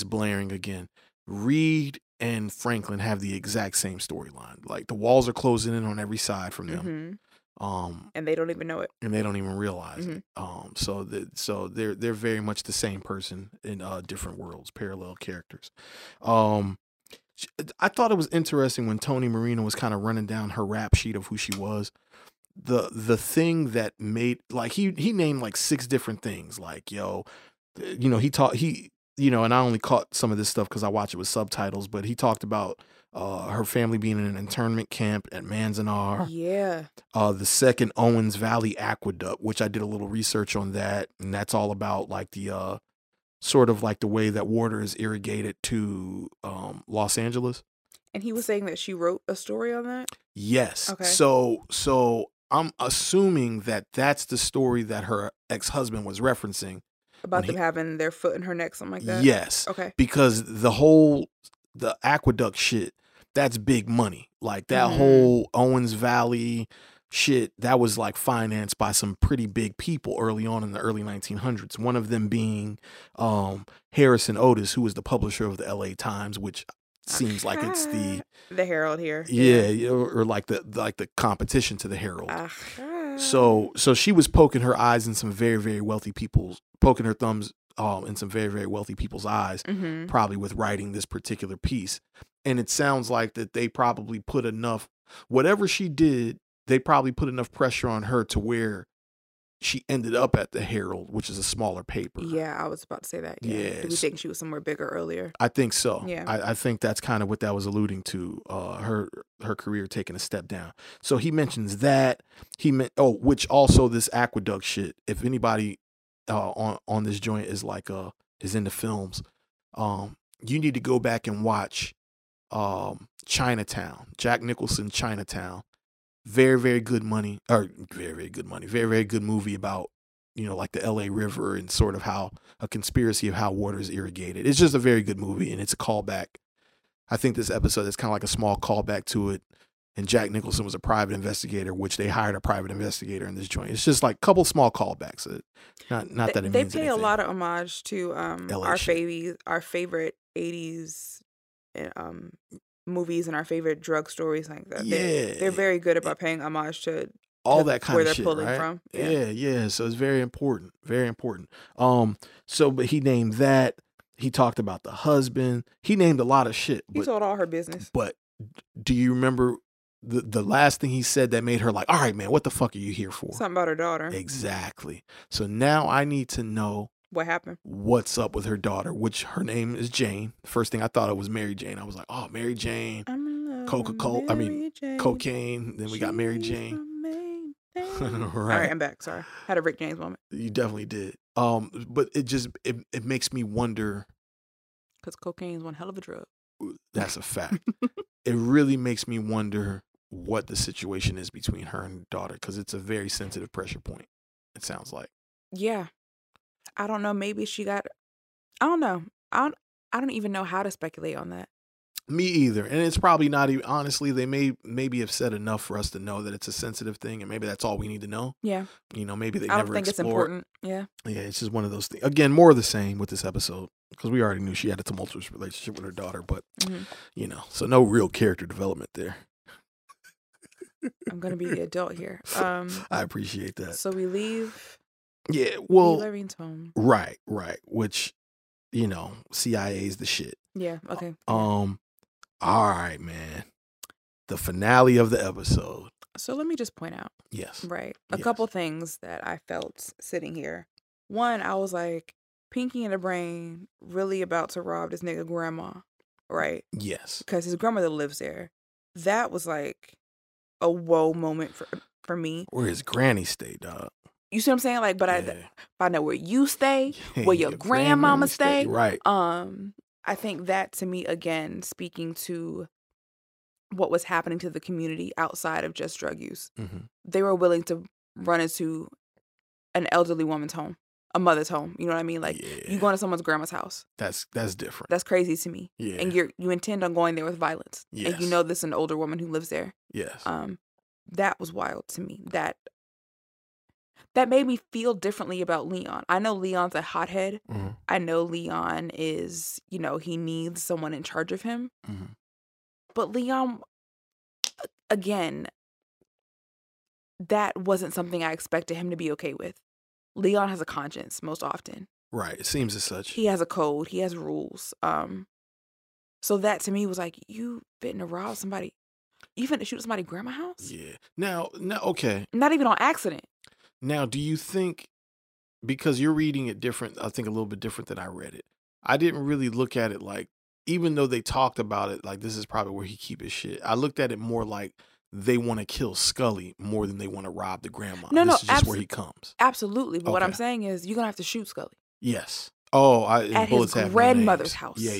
blaring again. Reed and Franklin have the exact same storyline. Like, the walls are closing in on every side from them. Mm-hmm. And they don't even know it. And they don't even realize mm-hmm. it. So they're very much the same person in different worlds, parallel characters. I thought it was interesting when Tony Marino was kind of running down her rap sheet of who she was. The thing that made, like, he named like 6 different things. Like, and I only caught some of this stuff because I watch it with subtitles, but he talked about her family being in an internment camp at Manzanar. Yeah. The second Owens Valley Aqueduct, which I did a little research on that. And that's all about like the sort of like the way that water is irrigated to Los Angeles. And he was saying that she wrote a story on that? Yes. Okay. So I'm assuming that that's the story that her ex-husband was referencing. About them having their foot in her neck, something like that? Yes. Okay. Because the whole, the aqueduct shit, that's big money. Like that whole Owens Valley shit, that was like financed by some pretty big people early on in the early 1900s. One of them being Harrison Otis, who was the publisher of the LA Times, which seems like it's the Herald here. Yeah, or like the competition to the Herald. So she was poking her eyes in some very, very wealthy people's, poking her thumbs in some very, very wealthy people's eyes, probably with writing this particular piece. And it sounds like that they probably put enough, whatever she did, they probably put enough pressure on her to where she ended up at the Herald, which is a smaller paper. Yeah, I was about to say that. Yeah. Do we think she was somewhere bigger earlier? I think so. Yeah. I think that's kind of what that was alluding to, her career taking a step down. So he mentions that. Which also this aqueduct shit, if anybody on this joint is like is into films, you need to go back and watch Chinatown, Jack Nicholson Chinatown. Very, very good money, or very, very good money. Very, very good movie about, like the LA River and sort of how a conspiracy of how water is irrigated. It's just a very good movie, and it's a callback. I think this episode is kind of like a small callback to it. And Jack Nicholson was a private investigator, which they hired a private investigator in this joint. It's just like a couple small callbacks. Not that it means anything. They pay a lot of homage to our favorite 80s movies and our favorite drug stories like that. Yeah. They're very good about paying homage to all that kind of shit, where they're pulling from. Yeah. So it's very important. Very important. But he named that. He talked about the husband. He named a lot of shit. He told all her business. But do you remember the last thing he said that made her like, all right, man, what the fuck are you here for? Something about her daughter. Exactly. So now I need to know what happened? What's up with her daughter, which her name is Jane. First thing I thought it was Mary Jane. I was like, oh, Mary Jane. Coca-Cola. Cocaine. Then we got Mary Jane. All right, I'm back. Sorry. Had a Rick James moment. You definitely did. But it just, it makes me wonder. Because cocaine is one hell of a drug. That's a fact. It really makes me wonder what the situation is between her and her daughter. Because it's a very sensitive pressure point, it sounds like. Yeah. I don't know. Maybe she got, I don't know. I don't even know how to speculate on that. Me either. And it's probably not even, honestly, they maybe have said enough for us to know that it's a sensitive thing. And maybe that's all we need to know. Yeah. Maybe they never explore. I don't think it's important. Yeah. Yeah. It's just one of those things. Again, more of the same with this episode, because we already knew she had a tumultuous relationship with her daughter, but so no real character development there. I'm going to be the adult here. I appreciate that. So we leave. Yeah, well, Levine's home. Right. Which, CIA's the shit. Yeah, okay. All right, man. The finale of the episode. So let me just point out. Yes. Right. A couple things that I felt sitting here. One, I was like, Pinky in the Brain really about to rob this nigga grandma, right? Yes. Because his grandmother lives there. That was like a whoa moment for me. Where his granny stayed, dog. You see what I'm saying? Like, but I know where you stay, where your grandmama stay. Right. I think that, to me, again, speaking to what was happening to the community outside of just drug use. Mm-hmm. They were willing to run into an elderly woman's home, a mother's home. You know what I mean? Like, you going to someone's grandma's house. That's different. That's crazy to me. Yeah. And you intend on going there with violence. Yes. And this is an older woman who lives there. Yes. That was wild to me. That made me feel differently about Leon. I know Leon's a hothead. Mm-hmm. I know Leon is, he needs someone in charge of him. Mm-hmm. But Leon, again, that wasn't something I expected him to be okay with. Leon has a conscience most often. Right. It seems as such. He has a code. He has rules. So that to me was like, you fitting to rob somebody, you fitting to shoot somebody's grandma's house? Yeah. Now, okay. Not even on accident. Now, do you think, because you're reading it different, I think a little bit different than I read it. I didn't really look at it like, even though they talked about it, like this is probably where he keep his shit. I looked at it more like they want to kill Scully more than they want to rob the grandma. No, this is just where he comes. Absolutely. But what I'm saying is you're going to have to shoot Scully. Yes. Oh, at his grandmother's house. Yeah.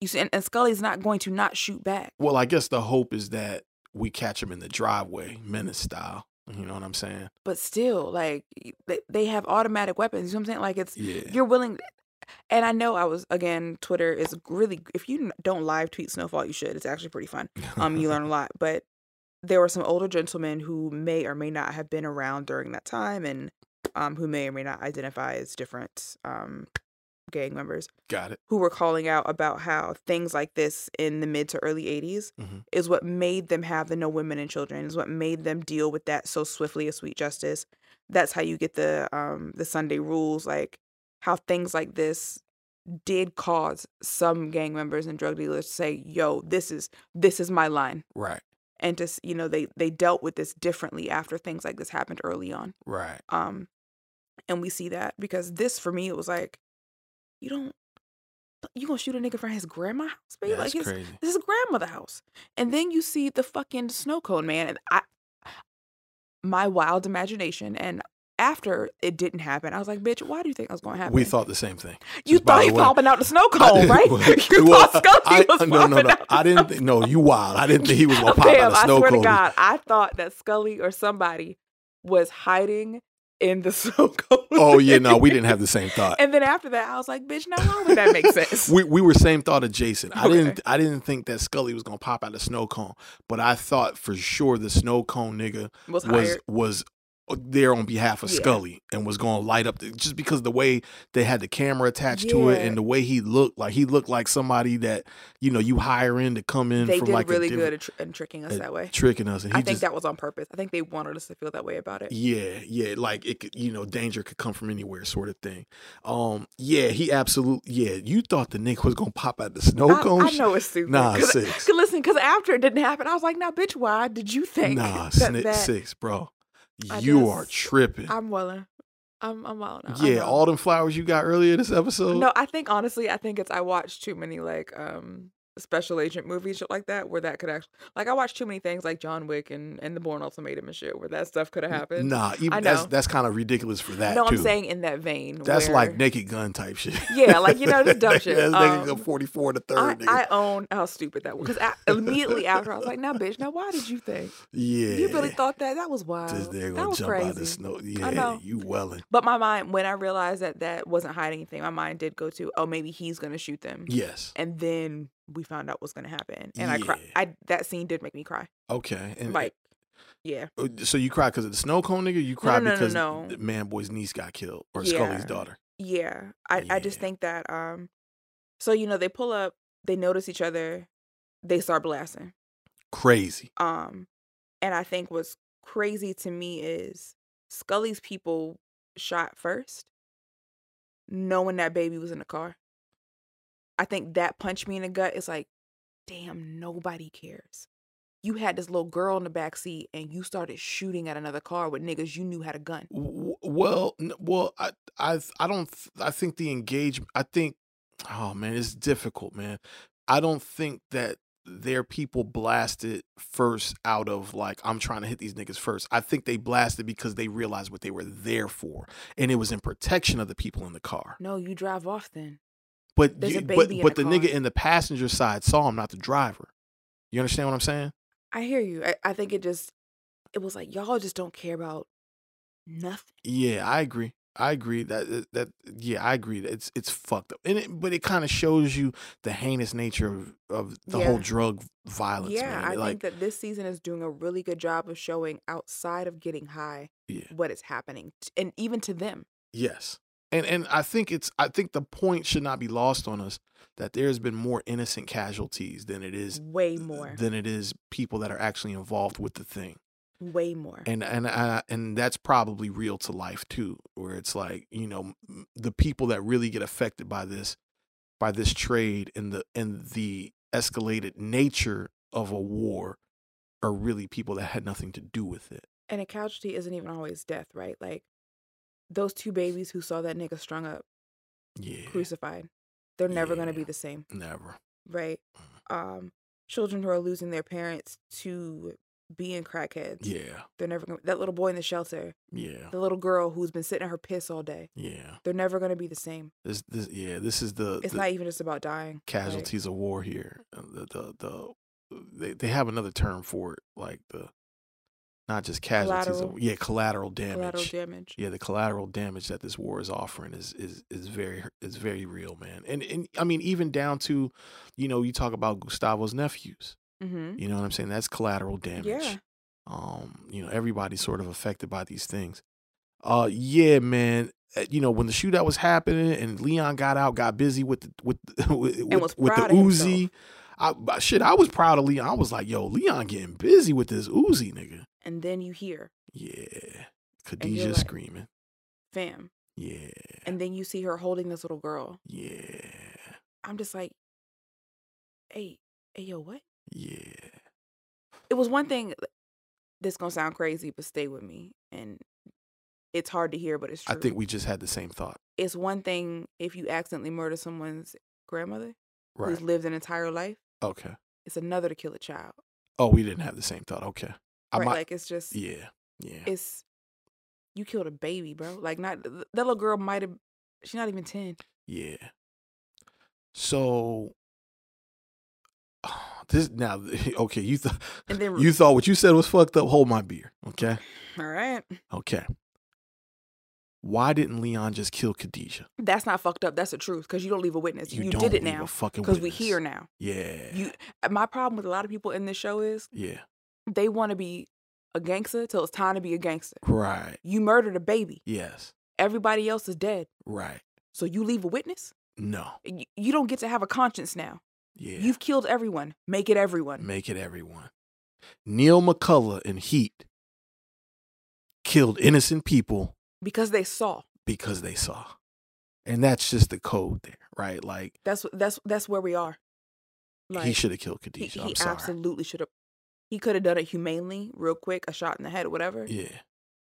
You see, and Scully's not going to not shoot back. Well, I guess the hope is that we catch him in the driveway, Menace style. You know what I'm saying? But still, like, they have automatic weapons. You know what I'm saying? Like, it's, yeah. You're willing. And I know I was, again, Twitter is really, if you don't live tweet Snowfall, you should. It's actually pretty fun. You learn a lot. But there were some older gentlemen who may or may not have been around during that time and who may or may not identify as different gang members. Got it. Who were calling out about how things like this in the mid to early 80s mm-hmm. is what made them have the no women and children, is what made them deal with that so swiftly as sweet justice. That's how you get the Sunday rules, like how things like this did cause some gang members and drug dealers to say, yo, this is my line. Right. And just, you know, they dealt with this differently after things like this happened early on. Right. And we see that because this, for me, it was like, you gonna shoot a nigga from his grandma's house, baby? That's like crazy. This is his grandmother's house. And then you see the fucking snow cone, man. And my wild imagination. And after it didn't happen, I was like, bitch, why do you think I was gonna happen? We thought the same thing. You thought he was popping out the snow cone, right? You thought Scully was popping out. I didn't think, no, you wild. I didn't think he was gonna pop out the snow cone. I swear to God, I thought that Scully or somebody was hiding in the snow cone. Oh yeah, no, we didn't have the same thought. And then after that, I was like, "Bitch, now how would that make sense?" we were same thought adjacent. Okay. I didn't think that Scully was gonna pop out the snow cone, but I thought for sure the snow cone nigga was there on behalf of Scully and was gonna light up just because the way they had the camera attached to it and the way he looked like somebody that you know you hire in to come in. They from did like really good at tricking us that way. Tricking us. And I think that was on purpose. I think they wanted us to feel that way about it. Yeah, like it could, you know, danger could come from anywhere, sort of thing. You thought the nigga was gonna pop out the snow cone. I know it's stupid. Nah, six. Listen, because after it didn't happen, I was like, nah, bitch, why did you think? Nah, six, bro. You are tripping. I'm welling. I'm wild now. Yeah, all them flowers you got earlier this episode. No, I think honestly, I watched too many like special agent movies, shit like that, where that could actually like I watched too many things like John Wick and The Bourne Ultimatum and shit, where that stuff could have happened. Nah, even that's kind of ridiculous for that. No, too. I'm saying in that vein. That's where, like Naked Gun type shit. Yeah, like you know, just dumb shit. That's Naked Gun 44 to 30. I own how stupid that was because immediately after I was like, "Now, bitch, now why did you think? Yeah, you really thought that? That was wild. Just there that was jump crazy. Out the snow. Yeah, I know. You welling. But my mind, when I realized that wasn't hiding anything, my mind did go to, oh, maybe he's gonna shoot them. Yes, and then we found out what's going to happen. And yeah. I cried. That scene did make me cry. Okay. And like, yeah. So you cried because of the snow cone nigga? You cried because Man Boy's niece got killed or Scully's daughter? Yeah. I just think that, so, you know, they pull up, they notice each other, they start blasting. Crazy. And I think what's crazy to me is Scully's people shot first, knowing that baby was in the car. I think that punched me in the gut. It's like, damn, nobody cares. You had this little girl in the backseat and you started shooting at another car with niggas you knew had a gun. Well, I think the engagement, I think, oh man, it's difficult, man. I don't think that their people blasted first out of like, I'm trying to hit these niggas first. I think they blasted because they realized what they were there for. And it was in protection of the people in the car. No, you drive off then. But the nigga in the passenger side saw him, not the driver. You understand what I'm saying? I hear you. I think it was like y'all just don't care about nothing. Yeah, I agree. I agree. It's fucked up. And it kind of shows you the heinous nature of the whole drug violence. Yeah, man. I think that this season is doing a really good job of showing outside of getting high what is happening, and even to them. Yes. And I think the point should not be lost on us that there's been more innocent casualties than it is way more than it is people that are actually involved with the thing. Way more. And that's probably real to life too, where it's like, you know, the people that really get affected by this trade and the escalated nature of a war are really people that had nothing to do with it. And a casualty isn't even always death, right? Like those two babies who saw that nigga strung up, crucified, they're never going to be the same. Never. Right? Children who are losing their parents to being crackheads. Yeah. They're never going to... That little boy in the shelter. Yeah. The little girl who's been sitting in her piss all day. Yeah. They're never going to be the same. This is the... It's not even just about dying. Casualties of war here. The they have another term for it, like the not just casualties, collateral damage. Yeah, the collateral damage that this war is offering is very real, man. And I mean, even down to, you know, you talk about Gustavo's nephews. Mm-hmm. You know what I'm saying? That's collateral damage. Yeah. You know, everybody's sort of affected by these things. Yeah, man. You know, when the shootout was happening and Leon got out, got busy with the Uzi. I was proud of Leon. I was like, yo, Leon getting busy with this Uzi, nigga. And then you hear. Yeah. Khadijah like, screaming. Fam. Yeah. And then you see her holding this little girl. Yeah. I'm just like, hey, yo, what? Yeah. It was one thing, this gonna sound crazy, but stay with me. And it's hard to hear, but it's true. I think we just had the same thought. It's one thing if you accidentally murder someone's grandmother, right, who's lived an entire life. Okay. It's another to kill a child. Oh, we didn't have the same thought. Okay. Right, like it's just. Yeah. Yeah. It's, you killed a baby, bro. Like that little girl might have, she's not even 10. Yeah. So. This now, okay, you thought what you said was fucked up. Hold my beer, okay? All right. Okay. Why didn't Leon just kill Khadijah? That's not fucked up. That's the truth, because you don't leave a witness. You did it now, because we here now. Yeah. My problem with a lot of people in this show is, yeah, they want to be a gangster till it's time to be a gangster. Right. You murdered a baby. Yes. Everybody else is dead. Right. So you leave a witness? No. You don't get to have a conscience now. Yeah. You've killed everyone. Make it everyone. Make it everyone. Neil McCullough in Heat killed innocent people. Because they saw. And that's just the code there, right? Like that's where we are. Like, he should have killed Khadijah. He absolutely should have. He could have done it humanely, real quick, a shot in the head or whatever. Yeah.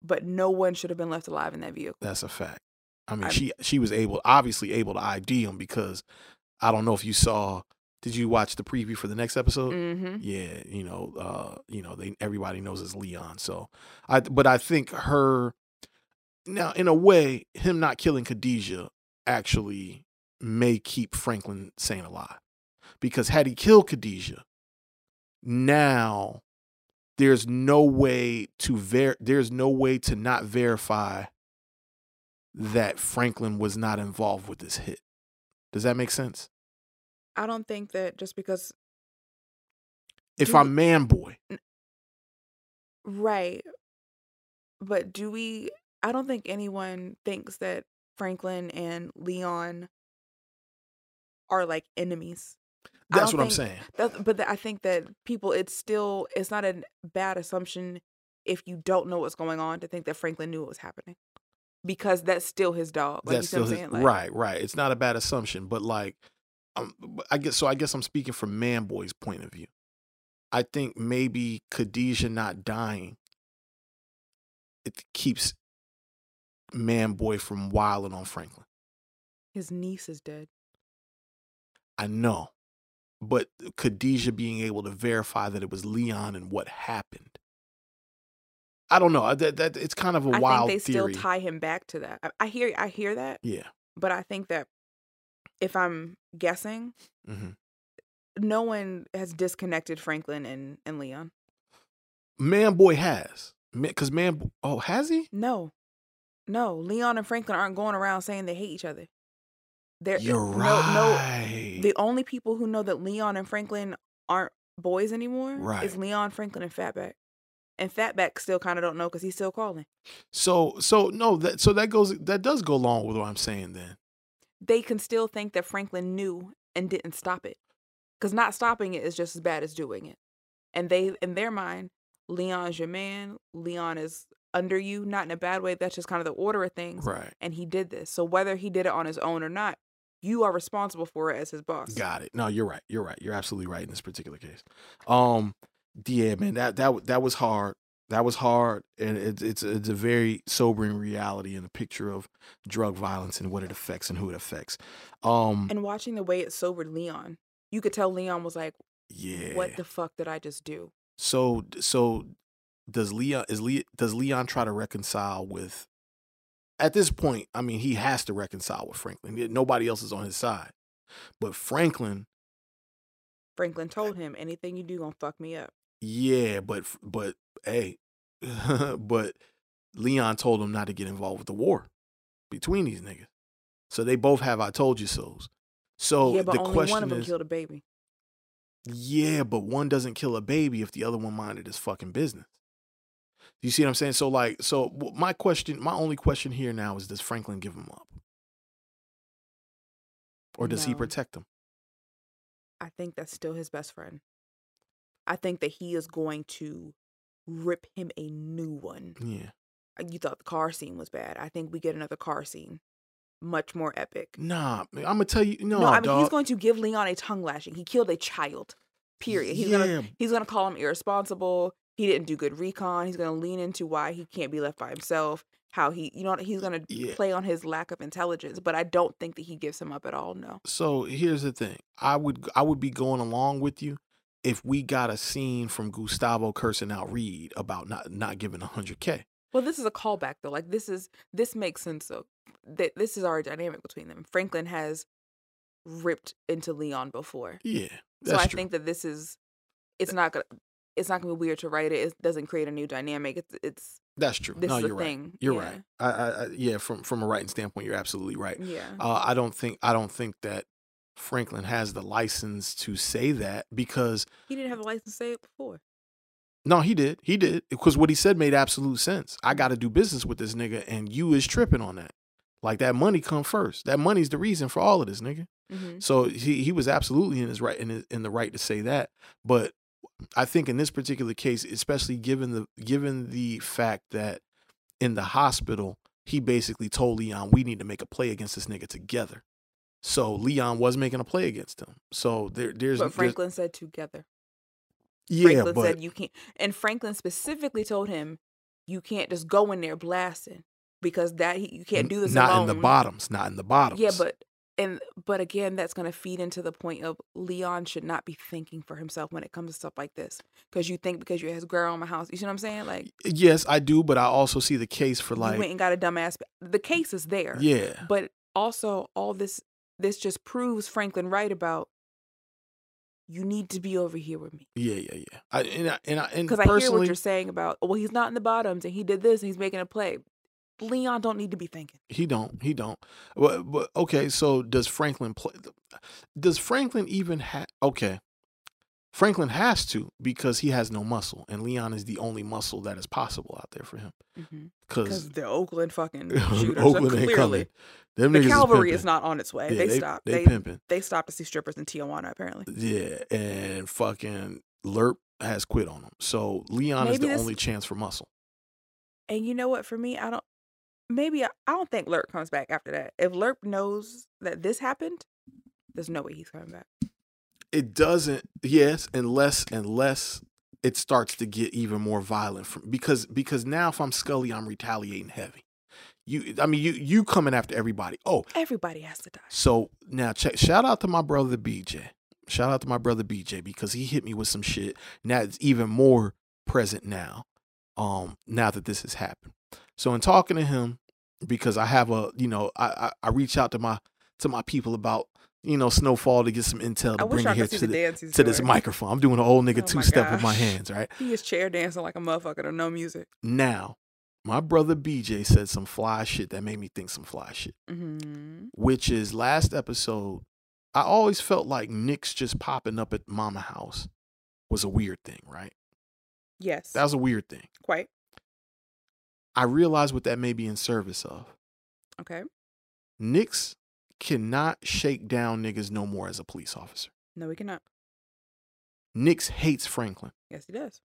But no one should have been left alive in that vehicle. That's a fact. I mean, she was obviously able to ID him, because I don't know if you saw. Did you watch the preview for the next episode? Mm-hmm. Yeah, everybody knows it's Leon. So, I think her now, in a way, him not killing Khadijah actually may keep Franklin sane alive, because had he killed Khadijah, now there's no way to not verify that Franklin was not involved with this hit. Does that make sense? I don't think that just because. If I'm man-boy. Right. But I don't think anyone thinks that Franklin and Leon are like enemies. That's what I'm saying. I think that people, it's not a bad assumption if you don't know what's going on to think that Franklin knew what was happening. Because that's still his dog. Like, that's still his, like, right. It's not a bad assumption, but like, I guess I'm speaking from Manboy's point of view. I think maybe Khadijah not dying, it keeps Manboy from wilding on Franklin. His niece is dead. I know, but Khadijah being able to verify that it was Leon and what happened. I don't know. That it's kind of a wild theory. I think they still tie him back to that. I hear that. Yeah. But I think that if I'm guessing, mm-hmm, no one has disconnected Franklin and Leon. Manboy has. Because Manboy... Oh, has he? No. Leon and Franklin aren't going around saying they hate each other. You're right. No, the only people who know that Leon and Franklin aren't boys anymore, right, is Leon, Franklin, and Fatback. And Fatback still kind of don't know, because he's still calling. So that does go along with what I'm saying then. They can still think that Franklin knew and didn't stop it, because not stopping it is just as bad as doing it. And they, in their mind, Leon's your man. Leon is under you, not in a bad way. That's just kind of the order of things. Right. And he did this. So whether he did it on his own or not, you are responsible for it as his boss. Got it. No, you're right. You're absolutely right in this particular case. Yeah, man, that was hard. That was hard, and it's a very sobering reality and a picture of drug violence and what it affects and who it affects. And watching the way it sobered Leon, you could tell Leon was like, "Yeah, what the fuck did I just do?" So does Leon try to reconcile with? At this point, I mean, he has to reconcile with Franklin. Nobody else is on his side, but Franklin Franklin told him, anything you do gonna fuck me up. Yeah, but hey, but Leon told him not to get involved with the war between these niggas. So they both have I told you so's. So yeah, but the only question one of them is, killed a baby. Yeah, but one doesn't kill a baby if the other one minded his fucking business. You see what I'm saying? So like, so my only question here now is, does Franklin give him up? Or does he protect him? I think that's still his best friend. I think that he is going to rip him a new one. Yeah. You thought the car scene was bad. I think we get another car scene. Much more epic. Nah, I'm going to tell you. No, I mean, dog. He's going to give Leon a tongue lashing. He killed a child, period. He's gonna call him irresponsible. He didn't do good recon. He's going to lean into why he can't be left by himself. How he, you know, he's going to play on his lack of intelligence, but I don't think that he gives him up at all. No. So here's the thing. I would be going along with you if we got a scene from Gustavo cursing out Reed about not giving $100K. Well, this is a callback though. Like this makes sense though. This is our dynamic between them. Franklin has ripped into Leon before. Yeah. So I think that this is, it's not gonna be weird to write it. It doesn't create a new dynamic. It's that's true. This no, is you're right. Thing. You're right. I from a writing standpoint, you're absolutely right. Yeah. I don't think that Franklin has the license to say that because he didn't have a license to say it before. No, he did. He did, because what he said made absolute sense. I got to do business with this nigga, and you is tripping on that. Like that money come first. That money's the reason for all of this, nigga. Mm-hmm. So he was absolutely in his right in the right to say that, but. I think in this particular case, especially given the fact that in the hospital, he basically told Leon, we need to make a play against this nigga together. So Leon was making a play against him. So there's... But Franklin said together. Yeah, Franklin said you can't... And Franklin specifically told him, you can't just go in there blasting because you can't do this alone. Not in the bottoms. Yeah, but... But again, that's going to feed into the point of Leon should not be thinking for himself when it comes to stuff like this. Because you think because you has girl on my house. You see what I'm saying? Like, yes, I do. But I also see the case for like. You went and got a dumbass. The case is there. Yeah. But also all this just proves Franklin right about. You need to be over here with me. Yeah. I hear what you're saying about, well, he's not in the bottoms and he did this and he's making a play. Leon don't need to be thinking. He don't. But okay, so does Franklin play? Does Franklin even have? Okay, Franklin has to because he has no muscle, and Leon is the only muscle that is possible out there for him. Because the Oakland fucking shooters Oakland ain't coming. The cavalry is not on its way. Yeah, they stopped. They pimping. They stopped to see strippers in Tijuana apparently. Yeah, and fucking Lerp has quit on him. So Leon is the only chance for muscle. And you know what? For me, I don't think Lurk comes back after that. If Lurk knows that this happened, there's no way he's coming back. It doesn't. Yes, unless it starts to get even more violent because now if I'm Scully, I'm retaliating heavy. You coming after everybody. Oh, everybody has to die. So now shout out to my brother BJ. Because he hit me with some shit. Now it's even more present now. Now that this has happened. So in talking to him, because I have I reach out to my people about, Snowfall to get some intel to bring it here to this microphone. I'm doing an old nigga two-step with my hands, right? He is chair dancing like a motherfucker to no music. Now, my brother BJ said some fly shit that made me think some fly shit, which is last episode, I always felt like Nick's just popping up at mama house was a weird thing, right? Yes. That was a weird thing. Quite. I realize what that may be in service of. Okay. Nix cannot shake down niggas no more as a police officer. No, he cannot. Nix hates Franklin. Yes, he does.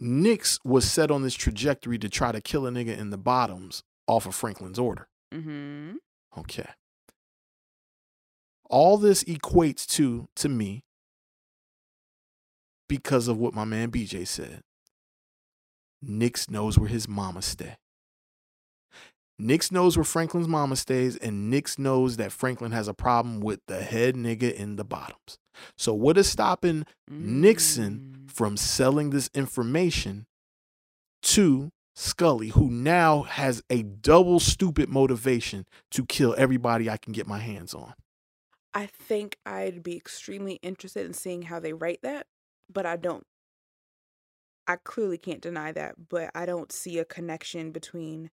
Nix was set on this trajectory to try to kill a nigga in the bottoms off of Franklin's order. Mm-hmm. Okay. All this equates to me, because of what my man BJ said, Nix knows where his mama stay. Nix knows where Franklin's mama stays, and Nix knows that Franklin has a problem with the head nigga in the bottoms. So what is stopping Nixon from selling this information to Scully, who now has a double stupid motivation to kill everybody I can get my hands on? I think I'd be extremely interested in seeing how they write that, but I don't. I clearly can't deny that, but I don't see a connection between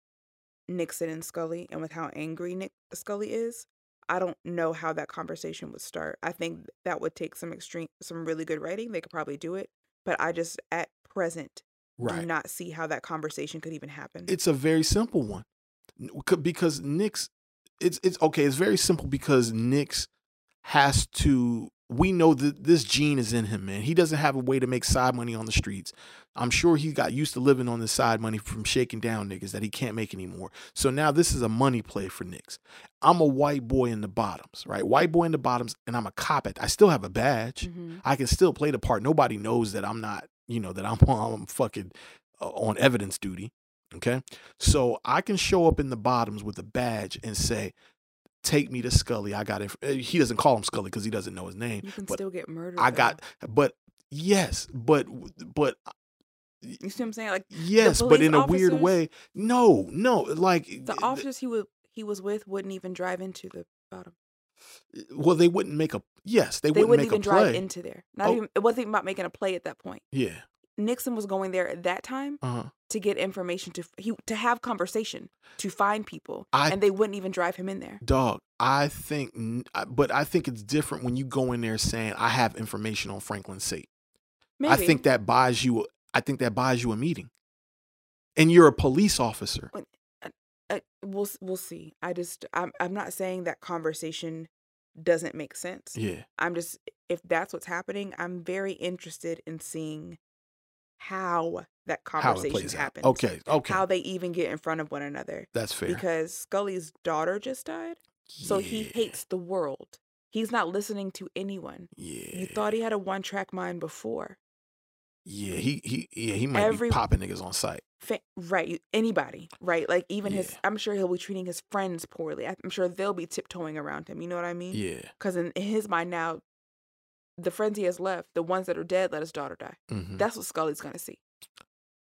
Nixon and Scully, and with how angry Scully is, I don't know how that conversation would start. I think that would take some really good writing. They could probably do it, but I just at present do not see how that conversation could even happen. It's a very simple one because Nix, it's okay. It's very simple because Nix has to. We know that this gene is in him, man. He doesn't have a way to make side money on the streets. I'm sure he got used to living on the side money from shaking down niggas that he can't make anymore. So now this is a money play for Nix. I'm a white boy in the bottoms, right? White boy in the bottoms, and I'm a cop. I still have a badge. Mm-hmm. I can still play the part. Nobody knows that I'm not, you know, that I'm fucking on evidence duty, okay? So I can show up in the bottoms with a badge and say, take me to Scully. I got it. He doesn't call him Scully because he doesn't know his name. You can still get murdered. But you see what I'm saying? Like, yes, but in a weird way. No. Like the officers he was with wouldn't even drive into the bottom. Well, they wouldn't make a. Yes, they wouldn't make a play. Drive into there. It wasn't about making a play at that point. Yeah. Nixon was going there at that time to get information, to have conversation, to find people, and they wouldn't even drive him in there. Dog, I think it's different when you go in there saying, I have information on Franklin's sake. Maybe. I think that buys you a meeting. And you're a police officer. We'll see. I'm not saying that conversation doesn't make sense. Yeah. If that's what's happening, I'm very interested in seeing how that conversation happens. Okay. How they even get in front of one another. That's fair. Because Scully's daughter just died. Yeah. So he hates the world. He's not listening to anyone. Yeah. You thought he had a one-track mind before. Yeah, he might be popping niggas on sight. Right. Anybody. Right. Like even his, I'm sure he'll be treating his friends poorly. I'm sure they'll be tiptoeing around him. You know what I mean? Yeah. Because in his mind now, the friends he has left, the ones that are dead, let his daughter die. Mm-hmm. That's what Scully's going to see.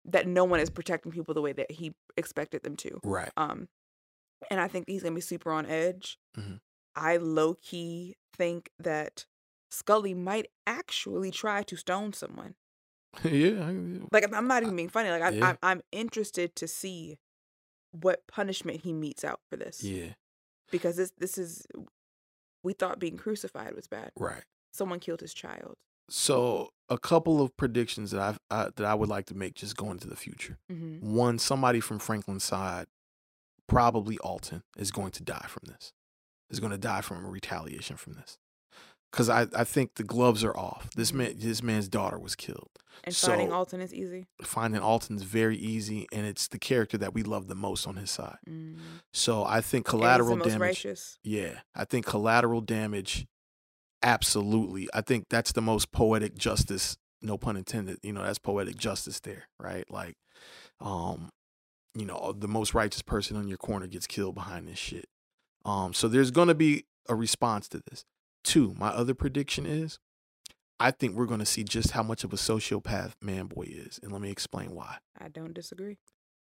That no one is protecting people the way that he expected them to. Right. And I think he's going to be super on edge. Mm-hmm. I low-key think that Scully might actually try to stone someone. Yeah. Like, I'm not even being funny. Like, I'm interested to see what punishment he metes out for this. Yeah. Because this is, we thought being crucified was bad. Right. Someone killed his child. So a couple of predictions that I would like to make just going into the future. Mm-hmm. One, somebody from Franklin's side, probably Alton, is going to die from this. Is going to die from a retaliation from this. Because I think the gloves are off. This man's daughter was killed. And so, finding Alton is easy. Finding Alton is very easy, and it's the character that we love the most on his side. Mm-hmm. So I think collateral damage. Righteous. Yeah, I think collateral damage. Absolutely. I think that's the most poetic justice, no pun intended, you know, that's poetic justice there, right? Like, you know, the most righteous person on your corner gets killed behind this shit. So there's going to be a response to this. Two, my other prediction is, I think we're going to see just how much of a sociopath Manboy is. And let me explain why. I don't disagree.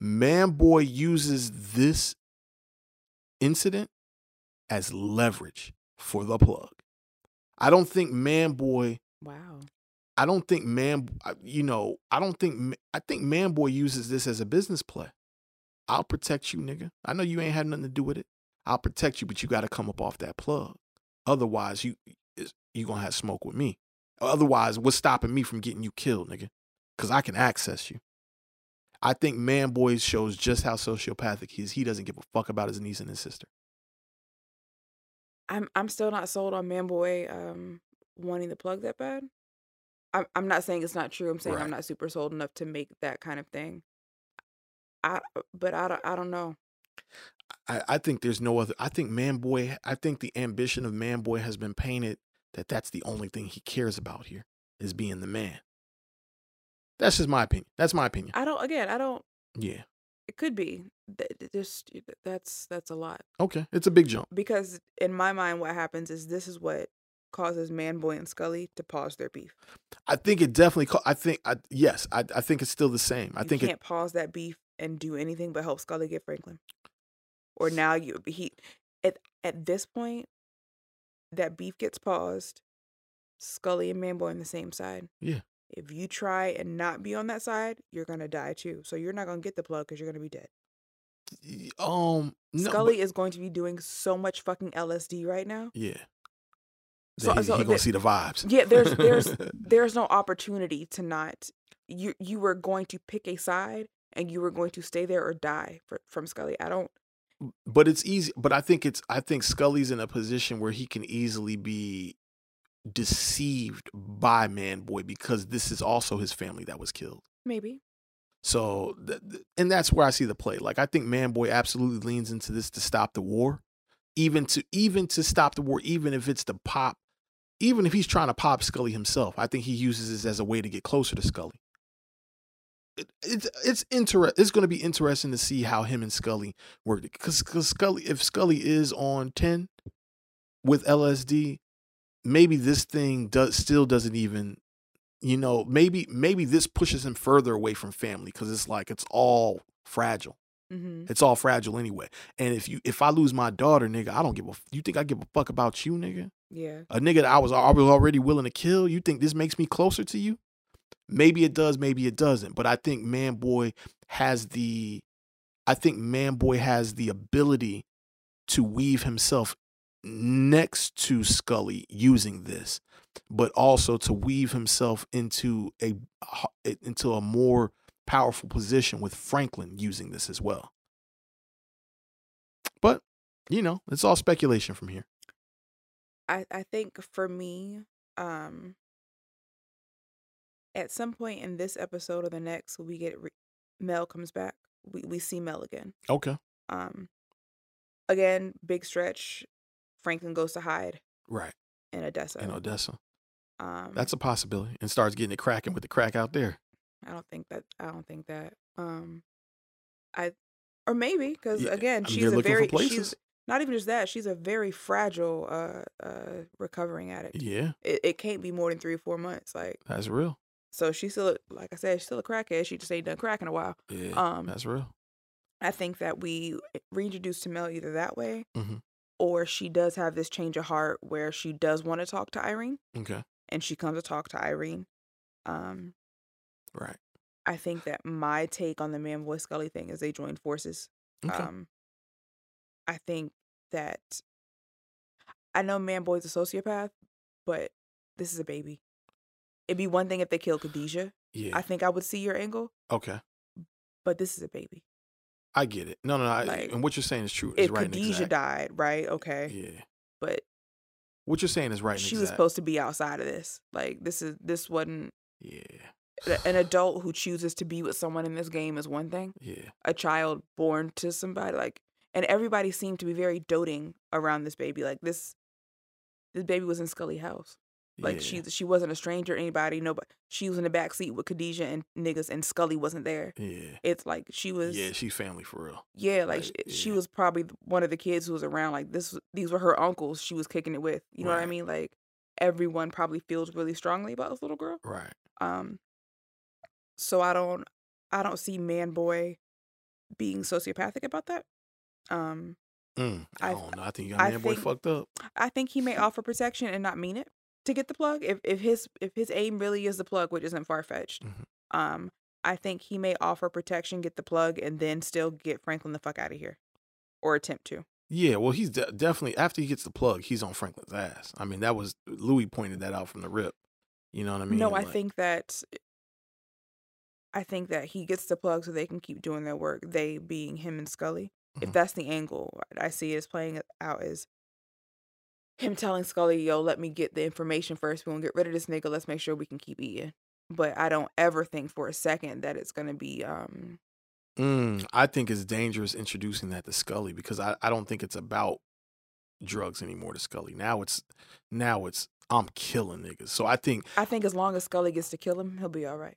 Manboy uses this incident as leverage for the plug. I don't think Manboy. Wow. I don't think I think Manboy uses this as a business play. I'll protect you, nigga. I know you ain't had nothing to do with it. I'll protect you, but you got to come up off that plug. Otherwise, you going to have smoke with me. Otherwise, what's stopping me from getting you killed, nigga? Because I can access you. I think Manboy shows just how sociopathic he is. He doesn't give a fuck about his niece and his sister. I'm still not sold on Manboy wanting the plug that bad. I'm not saying it's not true. I'm saying right. I'm not super sold enough to make that kind of thing. I don't know. I think there's no other. I think the ambition of Manboy has been painted that that's the only thing he cares about here is being the man. That's just my opinion. That's my opinion. I don't. Yeah. It could be. That's a lot. Okay, it's a big jump. Because in my mind, what happens is this is what causes Manboy and Scully to pause their beef. I think it definitely. I think it's still the same. You can't pause that beef and do anything but help Scully get Franklin. Or now at this point, that beef gets paused, Scully and Mambo on the same side. Yeah. If you try and not be on that side, you're going to die too. So you're not going to get the plug because you're going to be dead. No, Scully is going to be doing so much fucking LSD right now. Yeah. So he gonna see the vibes. Yeah, there's no opportunity to not. You were going to pick a side, and you were going to stay there or die from Scully. I don't. But it's easy. But I think Scully's in a position where he can easily be deceived by Manboy, because this is also his family that was killed. Maybe. So, and that's where I see the play. Like, I think Manboy absolutely leans into this to stop the war, even to stop the war, even if it's to pop. Even if he's trying to pop Scully himself, I think he uses this as a way to get closer to Scully. It's going to be interesting to see how him and Scully work, because Scully, if Scully is on 10 with LSD, maybe this thing still doesn't even, you know, maybe this pushes him further away from family, because it's like it's all fragile. Mm-hmm. It's all fragile anyway. And if I lose my daughter, nigga, I don't give a. You think I give a fuck about you, nigga? Yeah. A nigga that I was already willing to kill. You think this makes me closer to you? Maybe it does, maybe it doesn't. But I think Manboy has the ability to weave himself next to Scully using this, but also to weave himself into a more powerful position with Franklin using this as well. But, you know, it's all speculation from here. I think for me, at some point in this episode or the next, we get Mel comes back. We see Mel again. Okay. Again, big stretch. Franklin goes to hide. Right. In Odessa. That's a possibility, and starts getting it cracking with the crack out there. I don't think that. Maybe because again, she's a very. She's not even just that. She's a very fragile recovering addict. Yeah. It can't be more than 3 or 4 months. Like, that's real. So she's still, like I said, she's still a crackhead. She just ain't done crack in a while. Yeah. That's real. I think that we reintroduce to Mel either that way, mm-hmm. or she does have this change of heart where she does want to talk to Irene. Okay. And she comes to talk to Irene. Right. I think that my take on the Manboy Scully thing is they joined forces. Okay. I think that I know Manboy's a sociopath, but this is a baby. It'd be one thing if they killed Khadijah. Yeah. I think I would see your angle. Okay. But this is a baby. I get it. No. Like, and what you're saying is true. If right Khadijah died, right? Okay. Yeah. But what you're saying is right. She was supposed to be outside of this. Like, this wasn't. Yeah. An adult who chooses to be with someone in this game is one thing. Yeah. A child born to somebody, like, and everybody seemed to be very doting around this baby. Like, this baby was in Scully house. Like, yeah. she wasn't a stranger to anybody. Nobody. She was in the back seat with Khadijah and niggas, and Scully wasn't there. Yeah. It's like she was. Yeah, she's family for real. Yeah, she was probably one of the kids who was around. Like, these were her uncles she was kicking it with. You know what I mean? Like, everyone probably feels really strongly about this little girl. Right. So I don't see Manboy being sociopathic about that. I don't know. I think Manboy fucked up. I think he may offer protection and not mean it to get the plug. If his aim really is the plug, which isn't far fetched, mm-hmm. I think he may offer protection, get the plug, and then still get Franklin the fuck out of here, or attempt to. Yeah, well, he's definitely, after he gets the plug, he's on Franklin's ass. I mean, that was Louis pointed that out from the rip. You know what I mean? No, I think that he gets the plug so they can keep doing their work, they being him and Scully. Mm-hmm. If that's the angle I see as playing out, is him telling Scully, yo, let me get the information first. We won't get rid of this nigga. Let's make sure we can keep eating. But I don't ever think for a second that it's going to be... I think it's dangerous introducing that to Scully, because I don't think it's about drugs anymore to Scully. Now it's I'm killing niggas. So I think as long as Scully gets to kill him, he'll be all right.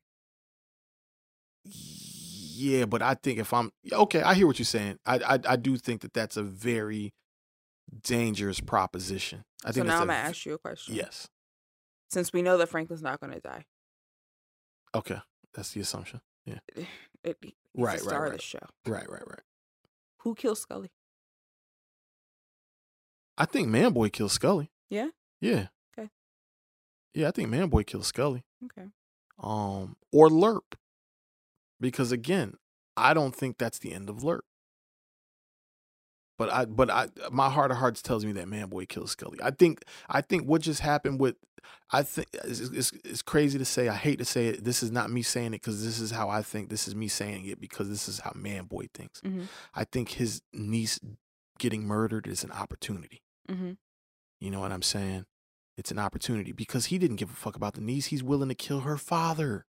Yeah, but I think I hear what you're saying. I do think that that's a very dangerous proposition. I think. So now I'm gonna ask you a question. Yes. Since we know that Franklin's not gonna die. Okay, that's the assumption. Yeah. He's right, the star of the show. Right. Who killed Scully? I think Manboy killed Scully. Yeah? Yeah. Okay. Yeah, I think Manboy killed Scully. Okay. Or Lerp. Because again, I don't think that's the end of Lerp. But I, my heart of hearts tells me that Manboy killed Scully. I think what just happened with, I think it's crazy to say. I hate to say it. This is not me saying it because this is how I think. This is me saying it because this is how Manboy thinks. Mm-hmm. I think his niece getting murdered is an opportunity. Mm-hmm. You know what I'm saying? It's an opportunity because he didn't give a fuck about the niece. He's willing to kill her father.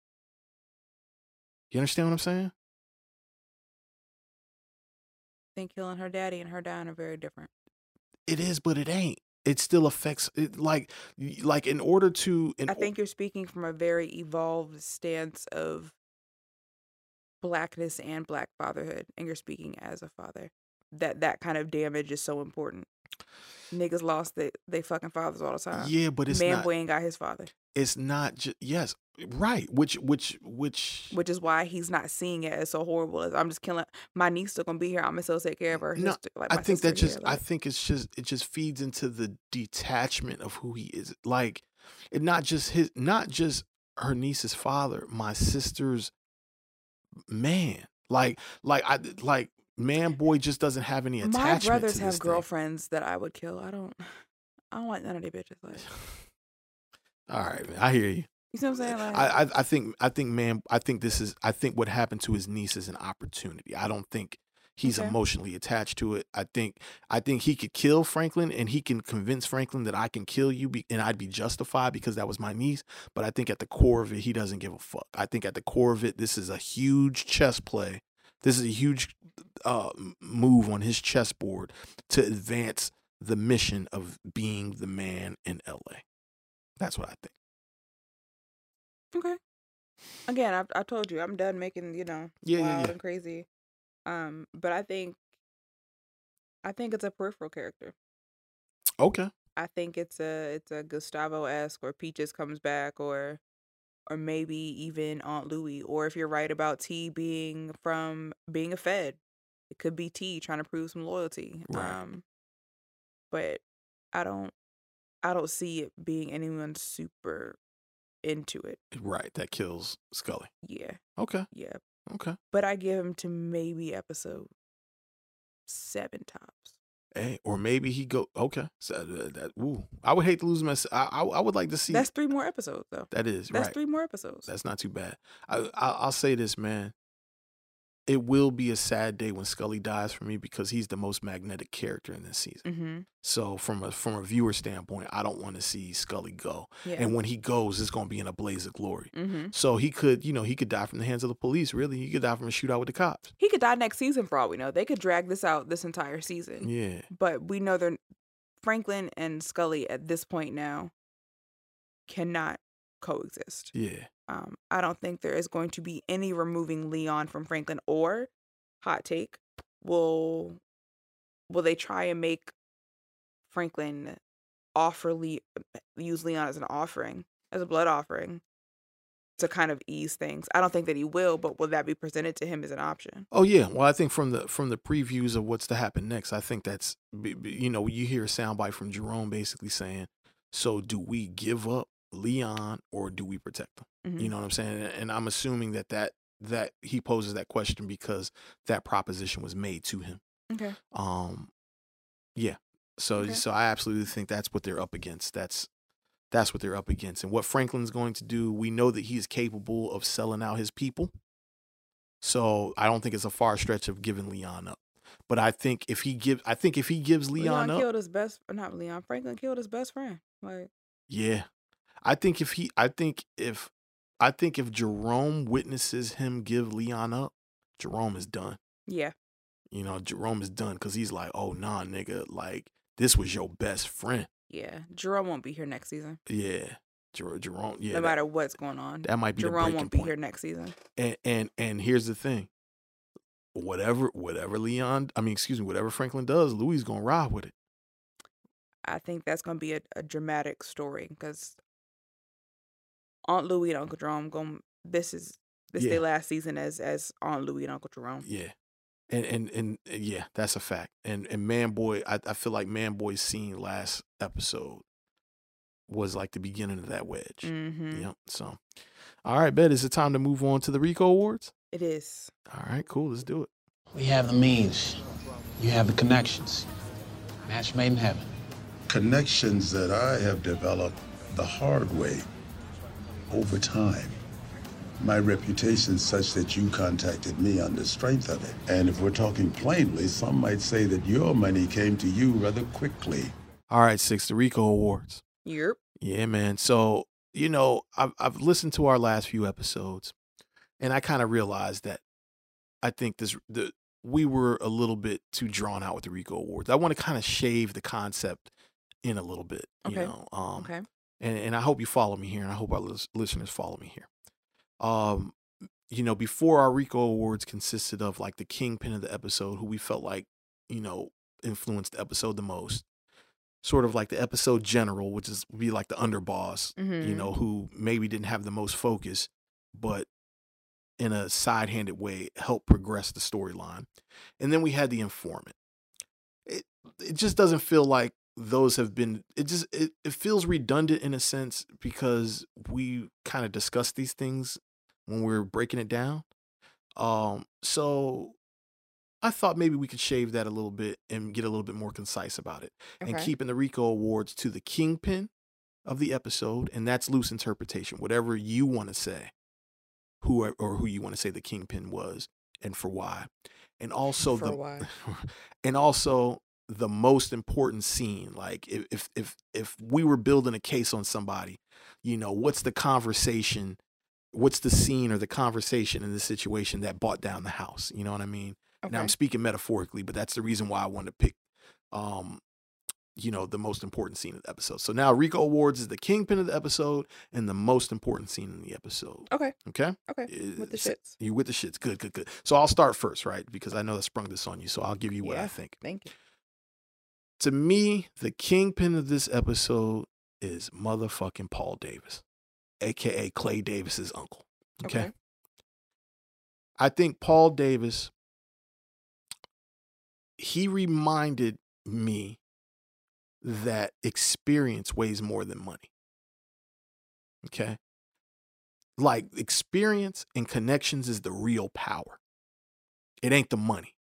You understand what I'm saying? I think killing her daddy and her dying are very different. It is, but it ain't. It still affects it, like in order to. I think you're speaking from a very evolved stance of blackness and black fatherhood, and you're speaking as a father. That kind of damage is so important. Niggas lost they fucking fathers all the time. Yeah, but it's not. Manboy ain't got his father. It's not just, yes, right. Which is why he's not seeing it as so horrible as I'm just killing my niece. Still gonna be here. I'm gonna still take care of her. No, sister, like, I think that just here, like. I think it's just feeds into the detachment of who he is. Like, it not just her niece's father, my sister's man. Like Manboy just doesn't have any attachment. My brothers have girlfriends that I would kill. I don't want none of these bitches. Like. All right, man. I hear you. You see what I'm saying? Like, I think what happened to his niece is an opportunity. I don't think he's emotionally attached to it. I think he could kill Franklin, and he can convince Franklin that I can kill you, and I'd be justified because that was my niece. But I think at the core of it, he doesn't give a fuck. I think at the core of it, this is a huge chess play. This is a huge move on his chessboard to advance the mission of being the man in L.A. That's what I think. Okay. Again, I told you I'm done making, wild and crazy. But I think it's a peripheral character. Okay. I think it's a Gustavo-esque, or Peaches comes back, or maybe even Aunt Louie, or if you're right about T being a Fed, it could be T trying to prove some loyalty. Right. But I don't see it being anyone super into it. Right. That kills Scully. Yeah. Okay. Yeah. Okay. But I give him to maybe episode 7 tops. Hey, or maybe he go. Okay. So I would hate to lose him. I would like to see. That's 3 more episodes, though. That is. That's right. 3 more episodes. That's not too bad. I'll say this, man. It will be a sad day when Scully dies for me because he's the most magnetic character in this season. Mm-hmm. So from a viewer standpoint, I don't want to see Scully go. Yeah. And when he goes, it's going to be in a blaze of glory. Mm-hmm. So he could die from the hands of the police, really. He could die from a shootout with the cops. He could die next season for all we know. They could drag this out this entire season. Yeah. But we know Franklin and Scully at this point now cannot coexist. Yeah. I don't think there is going to be any removing Leon from Franklin, or, hot take, will they try and make Franklin use Leon as an offering, as a blood offering, to kind of ease things? I don't think that he will that be presented to him as an option? Oh yeah, well I think from the previews of what's to happen next, I think that's, you hear a soundbite from Jerome basically saying, so do we give up Leon or do we protect him? Mm-hmm. You know what I'm saying? And I'm assuming that he poses that question because that proposition was made to him. Okay. Yeah. So okay. So I absolutely think that's what they're up against. That's what they're up against. And what Franklin's going to do, we know that he is capable of selling out his people. So I don't think it's a far stretch of giving Leon up. But I think if he gives Leon up, Franklin killed his best friend. Like, yeah. I think if Jerome witnesses him give Leon up, Jerome is done. Yeah. Jerome is done because he's like, oh, nah, nigga, like, this was your best friend. Yeah. Jerome won't be here next season. Yeah. Jerome, yeah. No matter what's going on. That might be Jerome the breaking won't be point. Here next season. And here's the thing. Whatever Franklin does, Louis is going to ride with it. I think that's going to be a dramatic story because Aunt Louie and Uncle Jerome this is their last season as Aunt Louie and Uncle Jerome. Yeah. And yeah, that's a fact. And Manboy, I feel like Manboy's scene last episode was like the beginning of that wedge. Mm-hmm. Yep. So, all right, bet. Is it time to move on to the RICO Awards? It is. All right, cool. Let's do it. We have the means. You have the connections. Match made in heaven. Connections that I have developed the hard way over time. My reputation is such that you contacted me on the strength of it. And if we're talking plainly, some might say that your money came to you rather quickly. All right, Six, the RICO Awards. Yep. Yeah, man. So, you know, I've listened to our last few episodes, and I kind of realized that I think we were a little bit too drawn out with the RICO Awards. I want to kind of shave the concept in a little bit, okay. You know. Okay. And I hope you follow me here, and I hope our listeners follow me here. You know, before our RICO Awards consisted of like the kingpin of the episode, who we felt like, you know, influenced the episode the most, sort of like the episode general, which is be like the underboss, mm-hmm. you know, who maybe didn't have the most focus, but in a side-handed way helped progress the storyline. And then we had the informant. It just doesn't feel like those have been, it feels redundant in a sense, because we kind of discussed these things when we were breaking it down. So I thought maybe we could shave that a little bit and get a little bit more concise about it. Okay. And keeping the RICO Awards to the kingpin of the episode. And that's loose interpretation, whatever you want to say, who you want to say the kingpin was and for why. And also the most important scene. Like if we were building a case on somebody, you know, what's the conversation? What's the scene or the conversation in this situation that brought down the house? You know what I mean? Okay. Now I'm speaking metaphorically, but that's the reason why I wanted to pick, you know, the most important scene of the episode. So now RICO Awards is the kingpin of the episode and the most important scene in the episode. Okay. Okay. Okay. With the shits. You with the shits. Good, good, good. So I'll start first, right? Because I know I sprung this on you. So I'll give you what I think. Thank you. To me, the kingpin of this episode is motherfucking Paul Davis, aka Clay Davis's uncle. Okay? Okay. I think Paul Davis, he reminded me that experience weighs more than money. Okay? Like experience and connections is the real power. It ain't the money,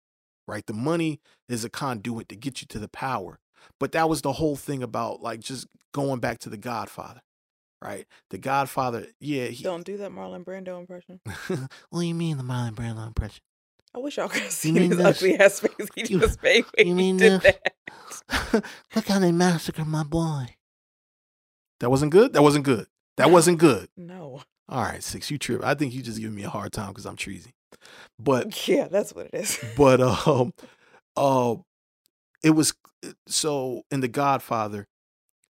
right? The money is a conduit to get you to the power. But that was the whole thing about, like, just going back to The Godfather. Right. The Godfather. Yeah. Don't do that Marlon Brando impression. What do you mean the Marlon Brando impression? I wish y'all could have seen his ugly ass face he just made when he did that. Look how they massacred my boy. That wasn't good? That wasn't good. That wasn't good. No. All right, Six, you trip. I think you just giving me a hard time because I'm treasy. But yeah, that's what it is. But it was so in The Godfather.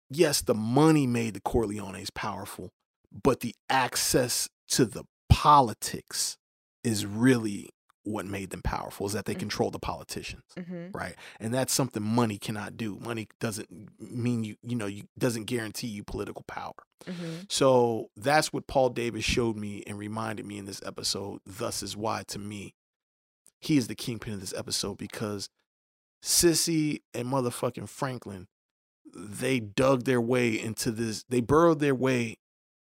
Yes, the money made the Corleones powerful, but the access to the politics is really what made them powerful, is that they mm-hmm. control the politicians, mm-hmm. right? And that's something money cannot do. Money doesn't mean doesn't guarantee you political power. Mm-hmm. So that's what Paul Davis showed me and reminded me in this episode. Thus is why, to me, he is the kingpin of this episode, because Sissy and motherfucking Franklin, they dug their way into this. They burrowed their way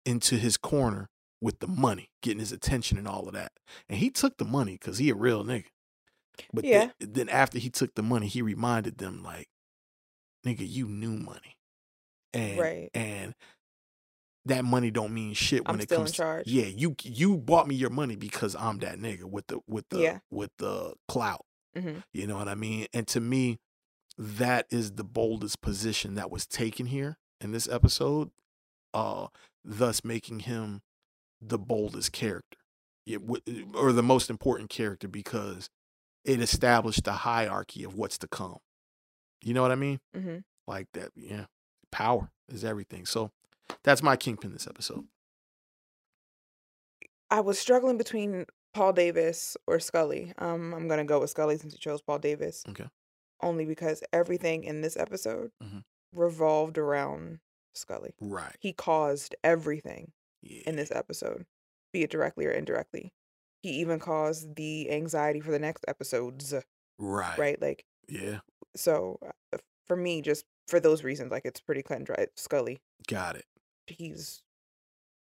into his corner with the money, getting his attention and all of that. And he took the money because he a real nigga. But yeah. then after he took the money, he reminded them, like, nigga, you knew money. And, right. and that money don't mean shit when I'm it comes to, yeah, you bought me your money because I'm that nigga with the clout. Mm-hmm. You know what I mean? And to me, that is the boldest position that was taken here in this episode, thus making him the boldest character, or the most important character, because it established the hierarchy of what's to come. You know what I mean? Mm-hmm. Like that. Yeah. Power is everything. So that's my kingpin this episode. I was struggling between Paul Davis or Scully. I'm going to go with Scully since you chose Paul Davis. Okay. Only because everything in this episode mm-hmm. revolved around Scully. Right. He caused everything in this episode, be it directly or indirectly. He even caused the anxiety for the next episodes. Right. Right? Like, yeah. So for me, just for those reasons, like, it's pretty cut and dry. Scully. Got it. He's,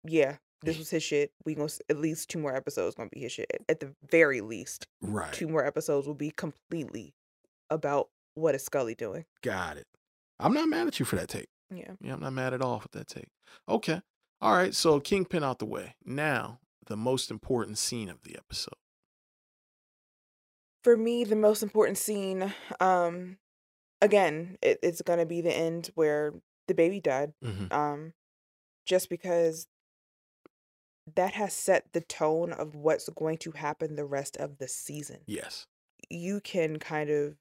yeah, this was his shit. We gonna at least 2 more episodes gonna be his shit. At the very least, right? 2 more episodes will be completely about what is Scully doing. Got it. I'm not mad at you for that take. Yeah. Yeah, I'm not mad at all for that take. Okay. All right. So Kingpin out the way. Now, the most important scene of the episode. For me, the most important scene, again, it's going to be the end where the baby died. Mm-hmm. Just because that has set the tone of what's going to happen the rest of the season. Yes. You can kind of,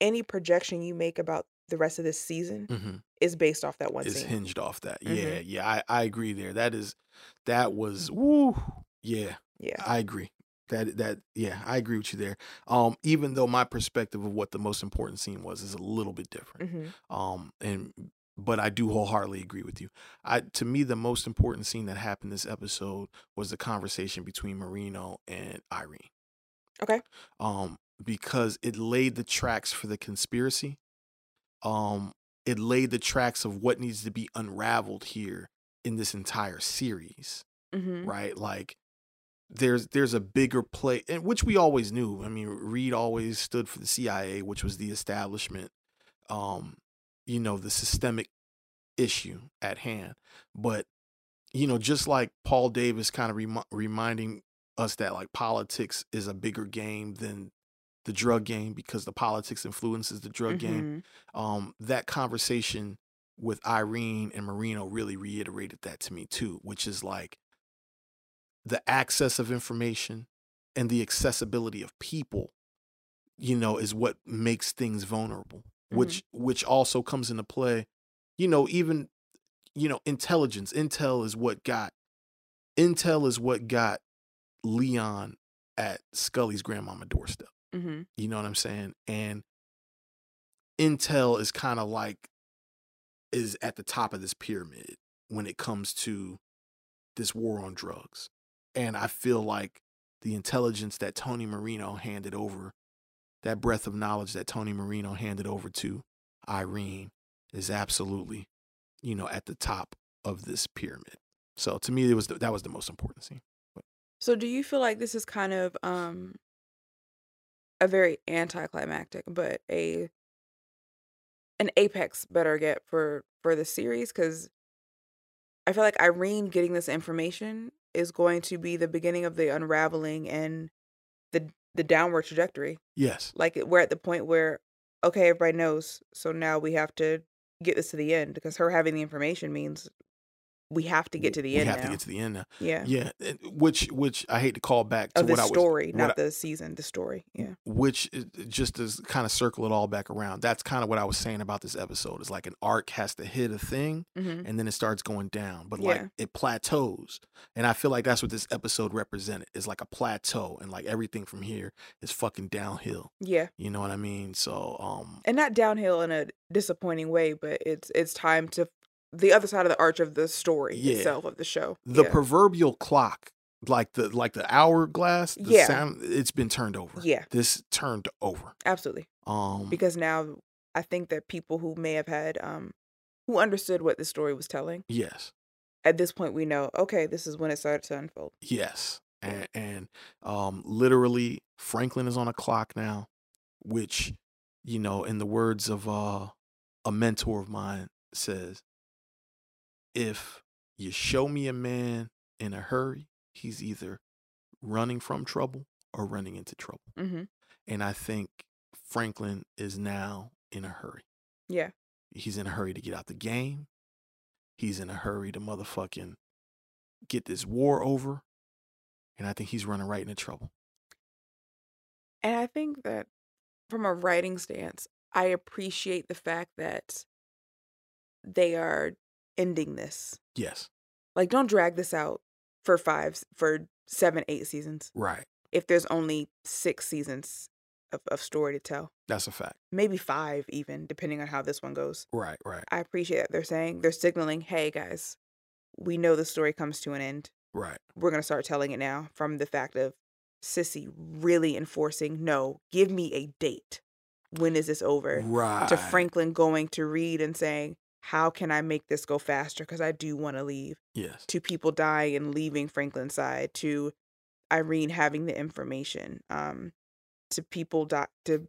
any projection you make about the rest of this season mm-hmm. is based off that one scene. It's hinged off that. Mm-hmm. Yeah. Yeah. I agree there. That was, woo. Yeah. Yeah. I agree. Yeah, I agree with you there. Even though my perspective of what the most important scene was is a little bit different. Mm-hmm. But I do wholeheartedly agree with you. To me, the most important scene that happened this episode was the conversation between Marino and Irene. Okay. Because it laid the tracks for the conspiracy. It laid the tracks of what needs to be unraveled here in this entire series. Mm-hmm. Right? Like, there's a bigger play, and which we always knew. I mean, Reed always stood for the CIA, which was the establishment, the systemic issue at hand. But, just like Paul Davis kind of reminding us that, like, politics is a bigger game than the drug game because the politics influences the drug mm-hmm. game. That conversation with Irene and Marino really reiterated that to me too, which is like, the access of information and the accessibility of people, is what makes things vulnerable, mm-hmm. which also comes into play, intelligence. Intel is what got Leon at Scully's grandmama doorstep. Mm-hmm. You know what I'm saying? And intel is kind of like, is at the top of this pyramid when it comes to this war on drugs. And I feel like the intelligence that Tony Marino handed over, that breadth of knowledge that Tony Marino handed over to Irene is absolutely, at the top of this pyramid. So to me, that was the most important scene. So do you feel like this is kind of a very anticlimactic, but an apex better get for the series? Because I feel like Irene getting this information is going to be the beginning of the unraveling and the downward trajectory. Yes. Like, we're at the point where, okay, everybody knows, so now we have to get this to the end, because her having the information means we have to get to the end. Yeah. Yeah. Which I hate to call back to what I was. The story, not the season, the story. Yeah. Which, just to kind of circle it all back around, that's kind of what I was saying about this episode. It's like an arc has to hit a thing mm-hmm. and then it starts going down, but like it plateaus. And I feel like that's what this episode represented. It's like a plateau, and like everything from here is fucking downhill. Yeah. You know what I mean? So, and not downhill in a disappointing way, but it's time to the other side of the arch of the story itself, of the show. The proverbial clock, like the hourglass, sound, it's been turned over. Yeah. This turned over. Absolutely. Because now I think that people who may have had, who understood what the story was telling. Yes. At this point, we know, okay, this is when it started to unfold. Yes. And literally Franklin is on a clock now, which, in the words of a mentor of mine says, if you show me a man in a hurry, he's either running from trouble or running into trouble. Mm-hmm. And I think Franklin is now in a hurry. Yeah. He's in a hurry to get out the game. He's in a hurry to motherfucking get this war over. And I think he's running right into trouble. And I think that from a writing stance, I appreciate the fact that they are ending this. Yes. Like, don't drag this out for 7, 8 seasons. Right. If there's only 6 seasons of story to tell. That's a fact. Maybe 5 even, depending on how this one goes. Right, right. I appreciate that they're signaling, hey guys, we know the story comes to an end. Right. We're going to start telling it now, from the fact of Sissy really enforcing, no, give me a date. when is this over? Right. To Franklin going to Reed and saying, how can I make this go faster? Because I do want to leave. Yes. To people dying and leaving Franklin's side. To Irene having the information. To people to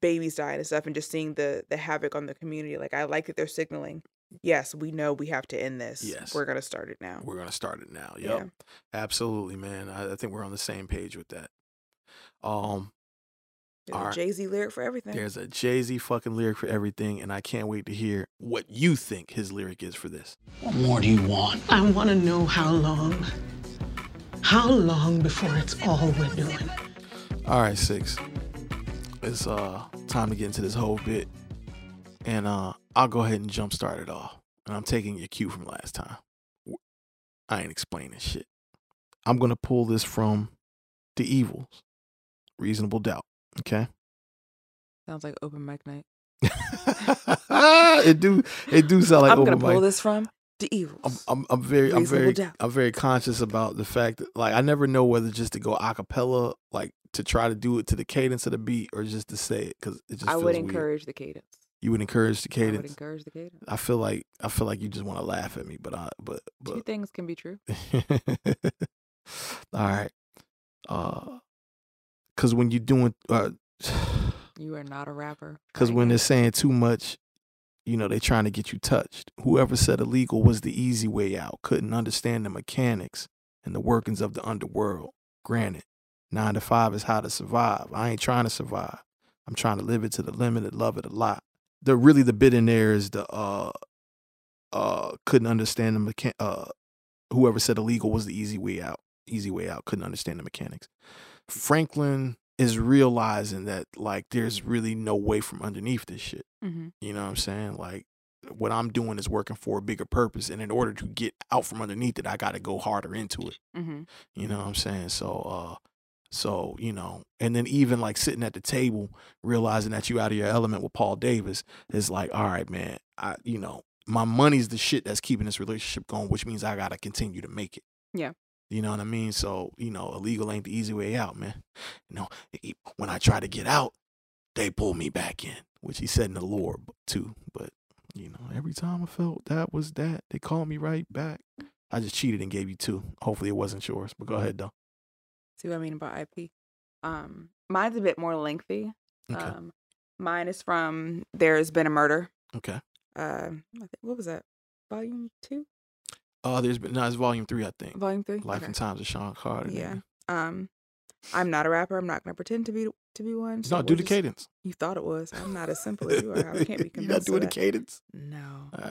babies dying and stuff, and just seeing the havoc on the community. Like, I like that they're signaling, yes, we know we have to end this. Yes. We're going to start it now. We're going to start it now. Yep. Yeah. Absolutely, man. I think we're on the same page with that. There's a Jay-Z lyric for everything. There's a Jay-Z fucking lyric for everything, and I can't wait to hear what you think his lyric is for this. What more do you want? I want to know how long. How long before it's all we're doing? All right, Six. It's time to get into this whole bit, and I'll go ahead and jumpstart it all. And I'm taking your cue from last time. I ain't explaining shit. I'm going to pull this from The Evils, Reasonable Doubt. Okay. Sounds like open mic night. It do sound like open mic. I'm gonna pull this from The Evils. I'm very conscious about the fact that, like, I never know whether just to go a cappella, like to try to do it to the cadence of the beat, or just to say it, because it just feels weird. Encourage the cadence. You would encourage the cadence. I would encourage the cadence. I feel like you just want to laugh at me, but two things can be true. All right. Because when you're doing... you are not a rapper. Because when they're saying too much, you know, they're trying to get you touched. Whoever said illegal was the easy way out couldn't understand the mechanics and the workings of the underworld. Granted, 9 to 5 is how to survive. I ain't trying to survive. I'm trying to live it to the limit and love it a lot. The bit in there is the couldn't understand the mechanics. Whoever said illegal was the easy way out. Easy way out couldn't understand the mechanics. Franklin is realizing that, like, there's really no way from underneath this shit. Mm-hmm. You know what I'm saying? Like, what I'm doing is working for a bigger purpose, and in order to get out from underneath it, I got to go harder into it. Mm-hmm. You know what I'm saying? So you know, and then even like sitting at the table, realizing that you out of your element with Paul Davis is like, all right, man, my money's the shit that's keeping this relationship going, which means I got to continue to make it. Yeah. You know what I mean? So, you know, illegal ain't the easy way out, man. You know, when I try to get out, they pull me back in, which he said in the lore too. But, you know, every time I felt that was that, they called me right back. I just cheated and gave you 2. Hopefully it wasn't yours, but go ahead, though. See what I mean about IP? Mine's a bit more lengthy. Okay. Mine is from There's Been a Murder. Okay. I think, what was that? Volume 2? It's volume 3, I think. Volume 3, Life and Times of Sean Carter. Yeah. I'm not a rapper. I'm not gonna pretend to be one. So no, do the cadence. You thought it was. I'm not as simple as you are. I can't be convinced. You're not doing the cadence. No. All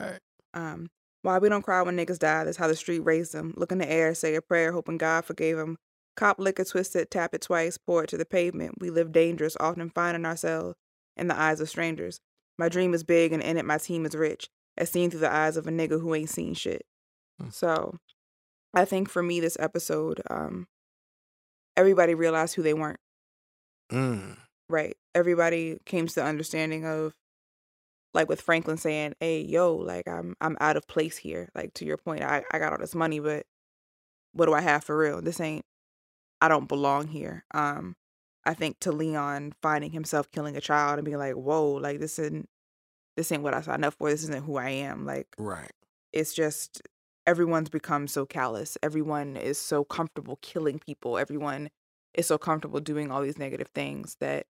right. Why we don't cry when niggas die? That's how the street raised them. Look in the air, say a prayer, hoping God forgave them. Cop liquor, twist it, tap it twice, pour it to the pavement. We live dangerous, often finding ourselves in the eyes of strangers. My dream is big, and in it my team is rich, as seen through the eyes of a nigga who ain't seen shit. So I think for me, this episode, everybody realized who they weren't. Mm. Right. Everybody came to the understanding of, like, with Franklin saying, hey, yo, like, I'm out of place here. Like, to your point, I got all this money, but what do I have for real? I don't belong here. I think to Leon finding himself killing a child and being like, whoa, like, this ain't what I signed up for. This isn't who I am. Like, right. It's just... Everyone's become so callous. Everyone is so comfortable killing people. Everyone is so comfortable doing all these negative things that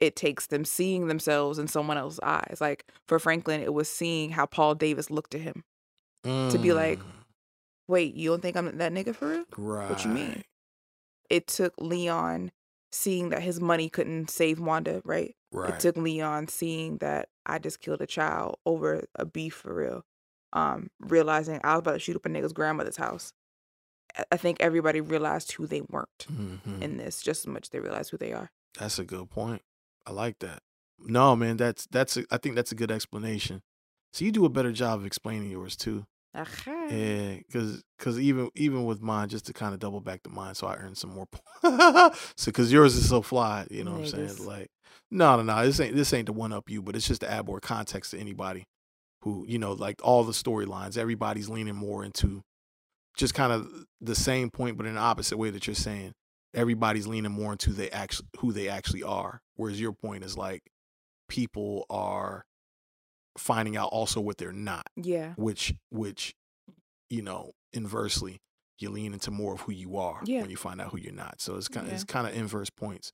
it takes them seeing themselves in someone else's eyes. Like, for Franklin, it was seeing how Paul Davis looked at him. Mm. To be like, wait, you don't think I'm that nigga for real? Right. What you mean? It took Leon seeing that his money couldn't save Wanda, right? Right. It took Leon seeing that I just killed a child over a beef for real. Realizing I was about to shoot up a nigga's grandmother's house. I think everybody realized who they weren't in this just as much as they realized who they are. That's a good point. I like that. No, man, I think that's a good explanation. So you do a better job of explaining yours too. Okay. Yeah, because even with mine, just to kind of double back to mine, so I earned some more points. So because yours is so fly, you know what I'm saying? Like, no, this ain't to one up you, but it's just to add more context to anybody who, you know, like all the storylines, everybody's leaning more into just kind of the same point, but in the opposite way that you're saying. Everybody's leaning more into who they actually are. Whereas your point is like, people are finding out also what they're not. Yeah. Which, you know, inversely, you lean into more of who you are when you find out who you're not. So it's kind of inverse points.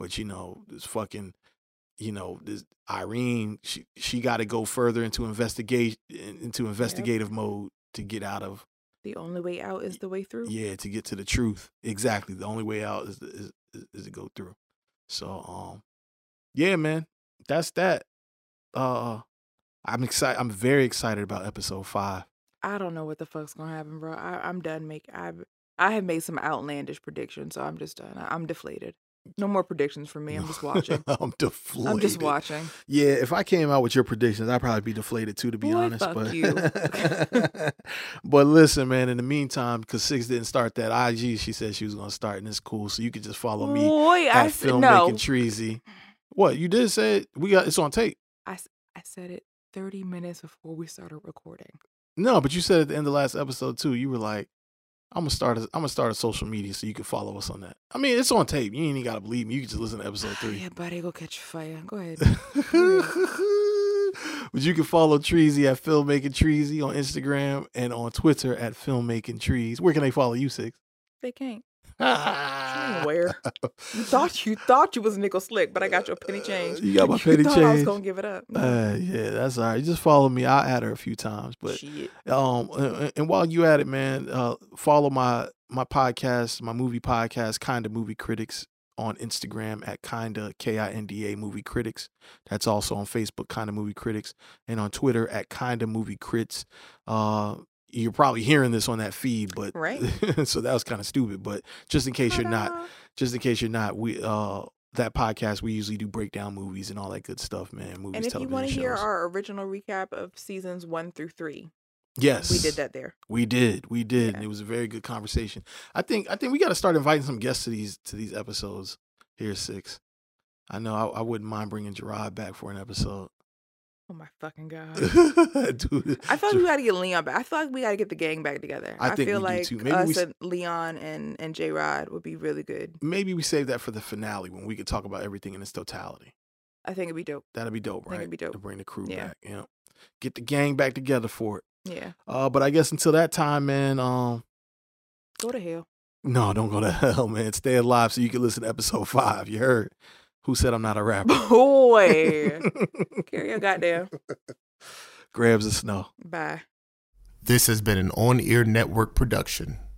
But, you know, this fucking, you know, this Irene, she got to go further into investigative mode to get out of. The only way out is the way through. Yeah, to get to the truth. Exactly. The only way out is to go through. So, yeah, man, that's that. I'm excited. I'm very excited about episode 5. I don't know what the fuck's gonna happen, bro. I'm done. I have made some outlandish predictions, so I'm just done. I'm deflated. No more predictions for me. I'm just watching. I'm deflated. I'm just watching. Yeah, if I came out with your predictions, I'd probably be deflated too, to be honest. Fuck but you. But listen, man, in the meantime, because Six didn't start that IG, she said she was gonna start, and it's cool. So you could just follow me at Filmmaking Treasy. What you did say? It's on tape. I said it 30 minutes before we started recording. No, but you said at the end of last episode too. You were like, I'm gonna start a social media so you can follow us on that. I mean, it's on tape. You ain't even gotta believe me. You can just listen to episode 3. Yeah, buddy, go catch fire. Go ahead. But you can follow Treasy at Filmmaking Treasy on Instagram and on Twitter at Filmmaking Trees. Where can they follow you, Six? They can't. Where? You thought you was nickel slick, but I got your penny change. You got my penny change. I was gonna give it up. Yeah, that's all right. Just follow me. I add her a few times, but shit. And while you at it, man, follow my podcast, my movie podcast, Kinda Movie Critics, on Instagram at Kinda KINDA Movie Critics. That's also on Facebook, Kinda Movie Critics, and on Twitter at Kinda Movie Crits. You're probably hearing this on that feed, but right. So that was kind of stupid. But just in case you're not, we that podcast, we usually do breakdown movies and all that good stuff, man. Movies, and if you want to hear our original recap of seasons 1 through 3, yes, we did that there. We did, yeah. And it was a very good conversation. I think we got to start inviting some guests to these episodes. Here, Six. I know I wouldn't mind bringing Gerard back for an episode. Oh my fucking God. Dude, I feel like we got to get Leon back. I feel like we got to get the gang back together. I feel like too. Maybe and Leon and J-Rod would be really good. Maybe we save that for the finale when we could talk about everything in its totality. I think it'd be dope. That'd be dope, right? I think it'd be dope. To bring the crew back. Yeah. Get the gang back together for it. Yeah. But I guess until that time, man. Go to hell. No, don't go to hell, man. Stay alive so you can listen to episode 5. You heard? Who said I'm not a rapper? Boy. Carry your goddamn. Grabs the snow. Bye. This has been an On Ear Network production.